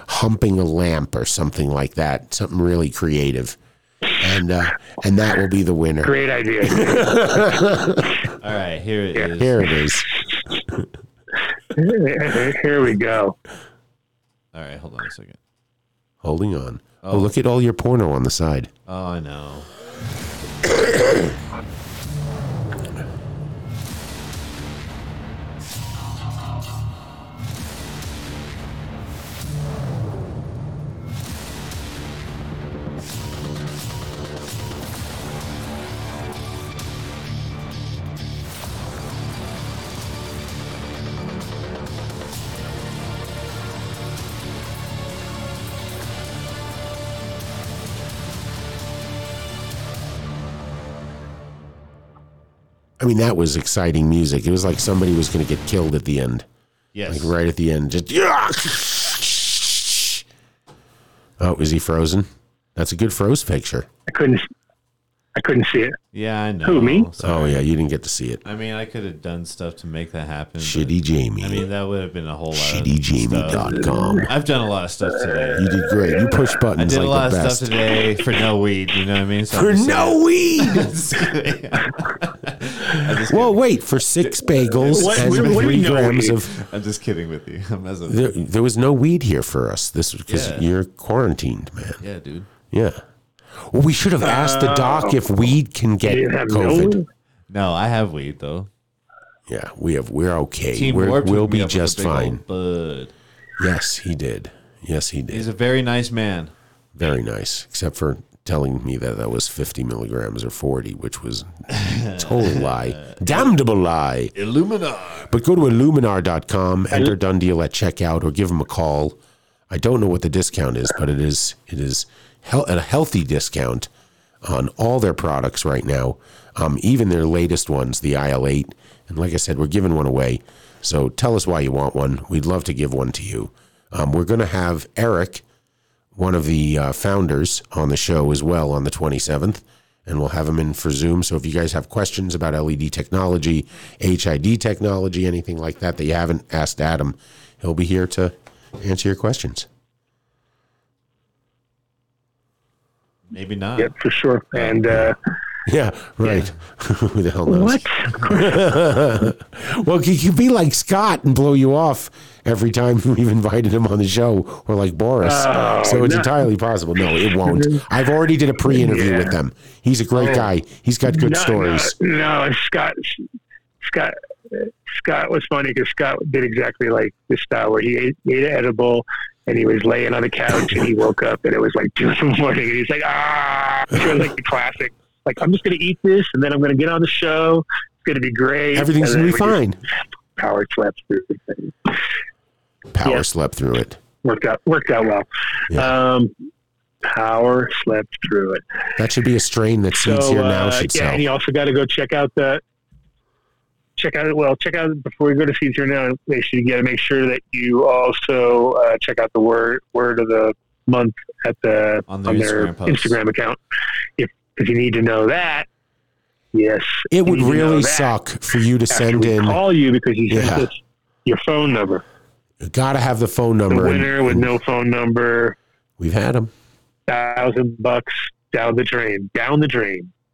humping a lamp or something like that, something really creative. And that will be the winner. Great idea. All right, here it is. Here it is. Here we go. All right, hold on a second. Holding on. Oh, look at all your porno on the side. Oh, I know. I mean, that was exciting music. It was like somebody was going to get killed at the end. Yes. Like right at the end. Just. Oh, is he frozen? That's a good froze picture. I couldn't see it. Yeah, I know. Who, me? Sorry. Oh, yeah, you didn't get to see it. I mean, I could have done stuff to make that happen. Shitty Jamie. I mean, that would have been a whole lot of stuff. I've done a lot of stuff today. You did great. You pushed buttons like the best. I did a lot of stuff today for no weed, you know what I mean? So for no weed! Well, wait, for 6 bagels and 3 grams of... I'm just kidding with you. I'm messing with you. There was no weed here for us. This was because you're quarantined, man. Yeah, dude. Yeah. Well, we should have asked the doc if weed can get COVID. No, I have weed though. Yeah, we have. We're okay. We'll be just fine. Bud. Yes, he did. He's a very nice man. Very nice, except for telling me that that was 50 milligrams or 40, which was a total lie. Damnable lie. Illuminar. But go to Illuminar.com, enter Done Deal at checkout, or give them a call. I don't know what the discount is, but it is a healthy discount on all their products right now, even their latest ones, the IL-8. And like I said, we're giving one away. So tell us why you want one. We'd love to give one to you. We're going to have Eric, one of the founders, on the show as well on the 27th, and we'll have him in for Zoom. So if you guys have questions about LED technology, HID technology, anything like that you haven't asked Adam, he'll be here to answer your questions. Maybe not. Yep, for sure. And yeah, right. Yeah. Who the hell knows? What? Well, he could be like Scott and blow you off every time we've invited him on the show, or like Boris. So it's entirely possible. No, it won't. I've already did a pre-interview with them. He's a great guy. He's got good stories. No, Scott was funny because Scott did exactly like this style where he ate an edible and he was laying on the couch and he woke up and it was like 2 a.m. and he's like, it was like the classic. Like, I'm just going to eat this and then I'm going to get on the show. It's going to be great. Everything's going to be fine. Power slept through everything. Slept through it. Worked out well. Yeah. Power slept through it. That should be a strain that Seeds Here Now should sell. Yeah, and you also got to go check out before you go to Seeds Here Now. You got to make sure that you also check out the word of the month on their Instagram account. If you need to know that, yes, it would really suck for you to send in. Call you because you sent us your phone number. You got to have the phone number. The winner with no phone number. We've had them. $1,000 down the drain.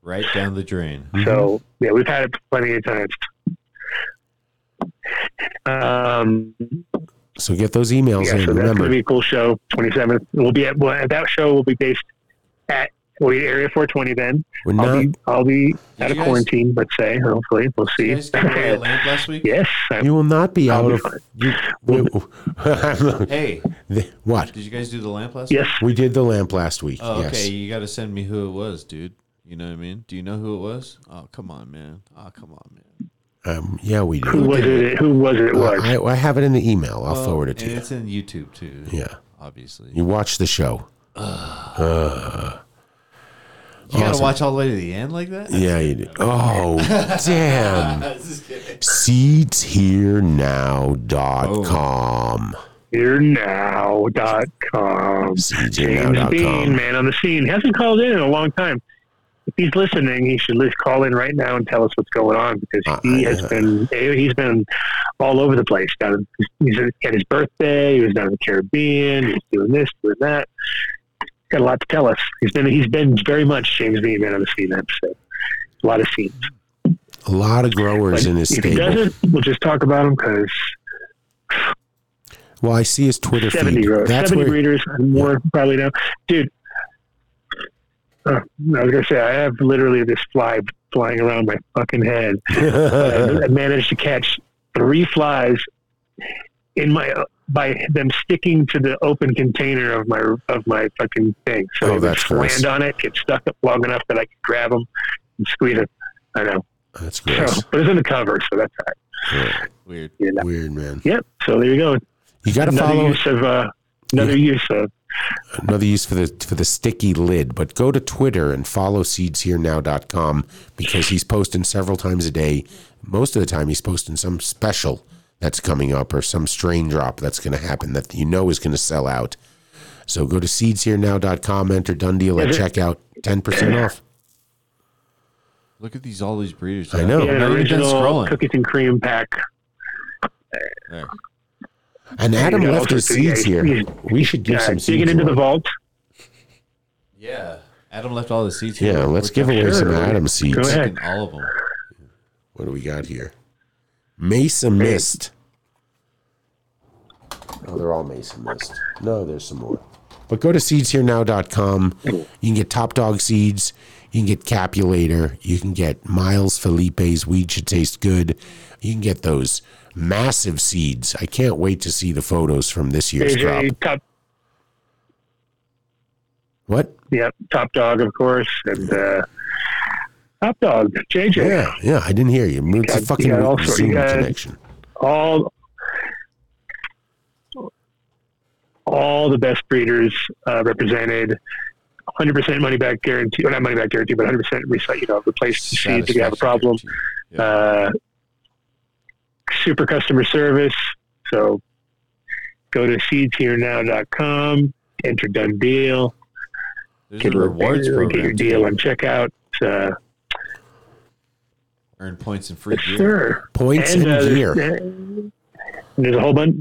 Right down the drain. Mm-hmm. So, yeah, we've had it plenty of times. So get those emails in. So that's going to be a cool show, 27th. That show will be based at Area 420 then. I'll be out of quarantine, let's say, hopefully. We'll see. Did you guys go to last week? Yes. You will not be out of... Hey. What? Did you guys do the lamp last week? Yes. We did the lamp last week. Oh, okay. Yes. You got to send me who it was, dude. You know what I mean? Do you know who it was? Oh, come on, man. Yeah, we do. Who was it? I have it in the email. I'll forward it to you. It's in YouTube, too. Yeah. Obviously. You watch the show. You got to watch all the way to the end like that? Yeah, you do. Oh, damn. SeedsHereNow.com. SeedsHereNow.com. James Bean, man on the scene. He hasn't called in a long time. If he's listening, he should call in right now and tell us what's going on, because he's been all over the place. He's at his birthday. He was down in the Caribbean. He's doing this, doing that. He's got a lot to tell us. He's been very much James Bean, man on the scene episode. A lot of scenes. A lot of growers in his stable. If he doesn't, we'll just talk about him because... Well, I see his Twitter 70 feed. 70 readers and more probably now. Dude. I was going to say, I have literally this fly flying around my fucking head. I managed to catch 3 flies by them sticking to the open container of my fucking thing. So I just land on it, get stuck up long enough that I could grab them and squeeze it. I know. That's gross. So, but it's in the cover, so that's all right. Yeah. Weird. You know? Weird, man. Yep. So there you go. You got to follow. Another use for the sticky lid, but go to Twitter and follow seedsherenow.com, because he's posting several times a day. Most of the time he's posting some special that's coming up or some strain drop that's going to happen that is going to sell out. So go to seedsherenow.com, enter Done Deal at checkout, 10% off. Look at all these breeders. I know. Yeah, an original cookies and cream pack. There. And Adam left his seeds here. We should do some seeds. Digging into the vault. Yeah. Adam left all the seeds here. Yeah, let's give away some Adam seeds. Go ahead. All of them. What do we got here? Mesa Mist. Oh, they're all Mesa Mist. No, there's some more. But go to seedsherenow.com. You can get Top Dog seeds. You can get Capulator. You can get Miles Felipe's Weed Should Taste Good. You can get those massive seeds. I can't wait to see the photos from this year's drop. What? Yeah, Top Dog, of course, and Top Dog, JJ. Yeah, yeah. I didn't hear you. It's a fucking Zoom connection. All the best breeders represented. 100% money back guarantee, or not money back guarantee, but 100% reset. You know, replace the seeds if you have a problem. Yeah. Super customer service. So go to seedsherenow.com, enter done deal. There's get a rewards program. Get your deal on checkout. Earn points and free gear. Sure. Points and gear. There's a whole bunch.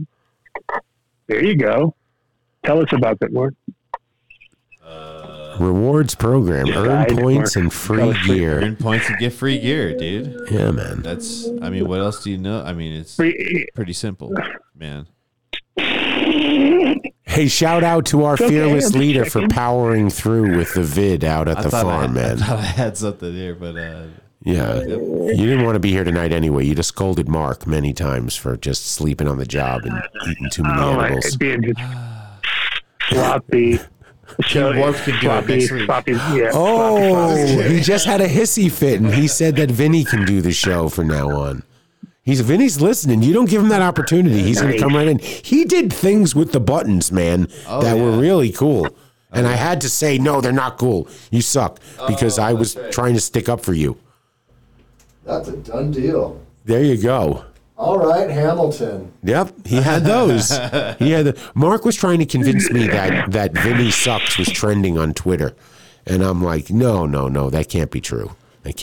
There you go. Tell us about that, Mark. Rewards program. Earn points and free gear. Earn points and get free gear, dude. Yeah, man. That's, I mean, what else do you know? I mean, it's pretty simple, man. Hey, shout out to our fearless leader for powering through with the vid out at the farm, man. I thought I had something here, but... yeah. You didn't want to be here tonight anyway. You just scolded Mark many times for just sleeping on the job and eating too many animals. Sloppy. Floppy. He just had a hissy fit, and he said that Vinny can do the show from now on. Vinny's listening. You don't give him that opportunity. He's going to come right in. He did things with the buttons, man, were really cool. And I had to say, no, they're not cool. You suck, because I was trying to stick up for you. That's a done deal. There you go. All right, Hamilton. Yep, he had those. Mark was trying to convince me that Vinny Sucks was trending on Twitter. And I'm like, no, that can't be true. No.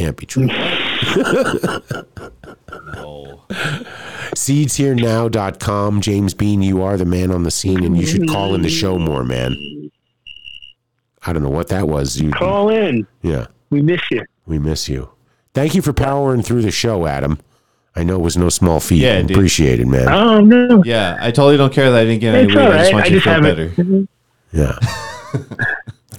SeedsHereNow.com. James Bean, you are the man on the scene, and you should call in the show more, man. I don't know what that was. Call in. Yeah. We miss you. Thank you for powering through the show, Adam. I know it was no small feat. Yeah, dude. Appreciate it, man. Oh, no. Yeah, I totally don't care that I didn't get any weed. Right. I just want you to feel better. Yeah.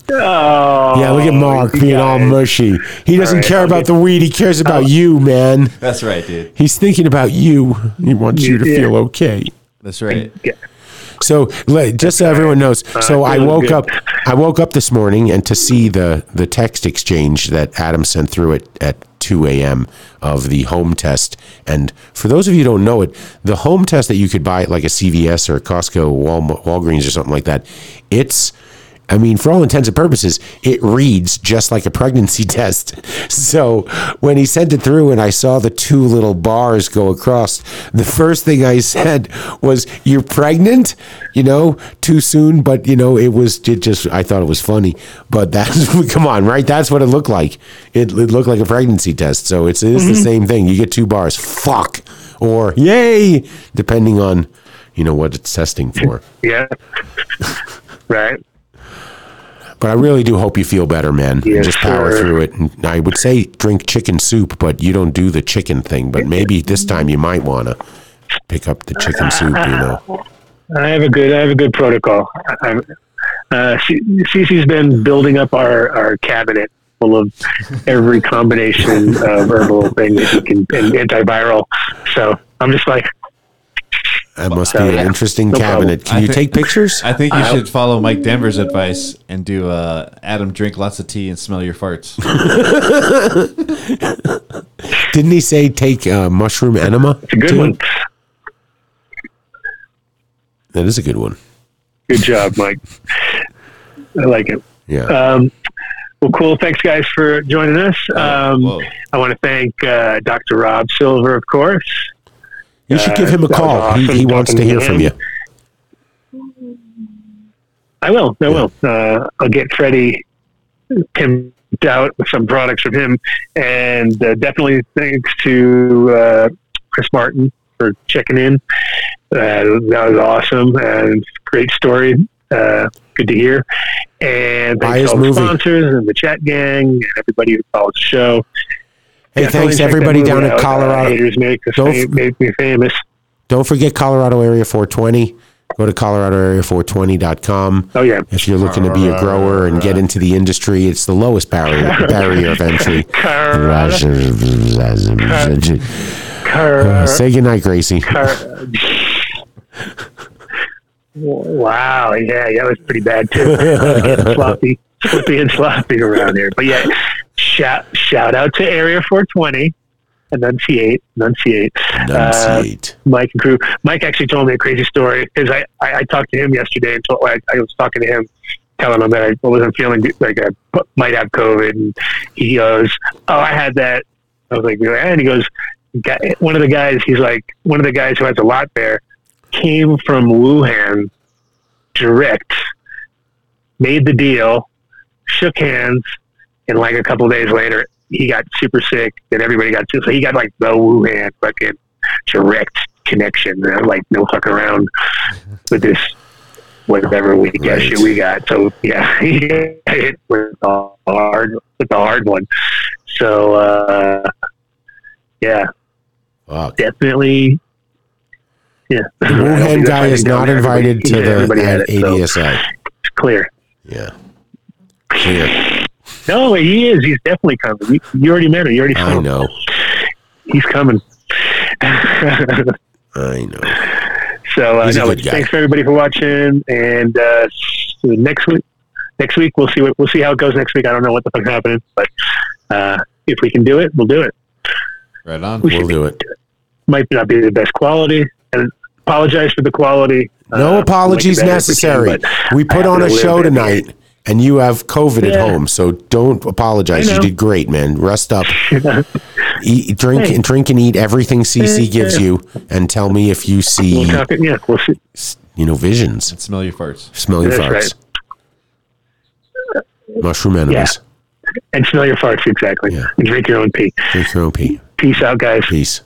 Yeah, look at Mark being all mushy. He doesn't care about the weed. He cares about you, man. That's right, dude. He's thinking about you. He wants you to feel okay. That's right. Yeah. So just so everyone knows, I woke up this morning and to see the text exchange that Adam sent through at 2 a.m. of the home test. And for those of you who don't know it, the home test that you could buy at like a CVS or a Costco, Walgreens or something like that, it's, I mean, for all intents and purposes, it reads just like a pregnancy test. So when he sent it through and I saw the two little bars go across, the first thing I said was, "You're pregnant?" You know, too soon, but you know, I thought it was funny. But come on, right? That's what it looked like. It looked like a pregnancy test. So it is the same thing. You get two bars, fuck or yay, depending on, you know, what it's testing for. Yeah. Right. But I really do hope you feel better, man. Yeah, just power through it. And I would say drink chicken soup, but you don't do the chicken thing. But maybe this time you might want to pick up the chicken soup. You know, I have a good protocol. Cece's been building up our cabinet full of every combination of herbal thing and antiviral. So I'm just like. That must be an interesting cabinet. Can you take pictures? I think you should follow Mike Denver's advice and do Adam, drink lots of tea and smell your farts. Didn't he say take mushroom enema? It's a good one. That is a good one. Good job, Mike. I like it. Yeah. Well, cool. Thanks, guys, for joining us. I want to thank Dr. Rob Silver, of course. You should give him a call. Awesome. He wants to hear from you. I will. I'll get Freddie pimped out with some products from him. And definitely thanks to Chris Martin for checking in. That was awesome. And great story. Good to hear. And thanks to all the sponsors and the chat gang and everybody who follows the show. Hey, thanks everybody down in Colorado. Haters make me famous. Don't forget Colorado Area 420. Go to coloradoarea420.com. Oh, yeah. If you're looking to be a grower and get into the industry, it's the lowest barrier of entry. Say goodnight, Gracie. Wow. Yeah, that was pretty bad, too. Floppy. slippy and sloppy around here. But yeah, shout out to Area 420. Enunciate. Mike and crew. Mike actually told me a crazy story because I talked to him yesterday and told, I was talking to him, telling him that I wasn't feeling good, like I might have COVID. And he goes, "Oh, I had that." I was like, and he goes, "One of the guys," he's like, "one of the guys who has a lot there came from Wuhan direct, made the deal, shook hands, and like a couple of days later, he got super sick, and everybody got sick. So he got like the Wuhan fucking direct connection. And I'm like, no fuck around with this whatever we guess shit we got. So yeah, it was the hard one. So yeah, wow. Definitely. Yeah, the Wuhan guy is not invited to the ADSI. It's clear. Yeah, clear. No, he is. He's definitely coming. You already met him. You already saw him. I know. He's coming. I know. So, thanks for everybody for watching. And next week we'll see how it goes next week. I don't know what the fuck's happening, but if we can do it, we'll do it. Right on. We'll do it. Might not be the best quality, and apologize for the quality. No apologies necessary. We put on a show tonight. And you have COVID at home, so don't apologize. You did great, man. Rest up, eat, drink, and eat everything CC gives you, and tell me if you see, we'll see. Visions. And smell your farts. That's farts. Right. Mushroom enemies. Yeah. And smell your farts, exactly. Yeah. And drink your own pee. Peace out, guys. Peace.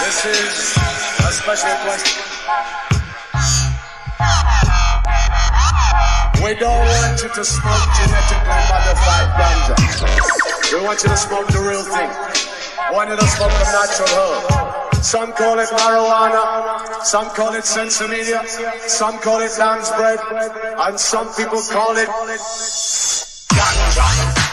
This is a special question. We don't want you to smoke genetically modified ganja. We want you to smoke the real thing. We want you to smoke the natural herb. Some call it marijuana, some call it sensimedia, some call it lamb's bread, and some people call it ganja.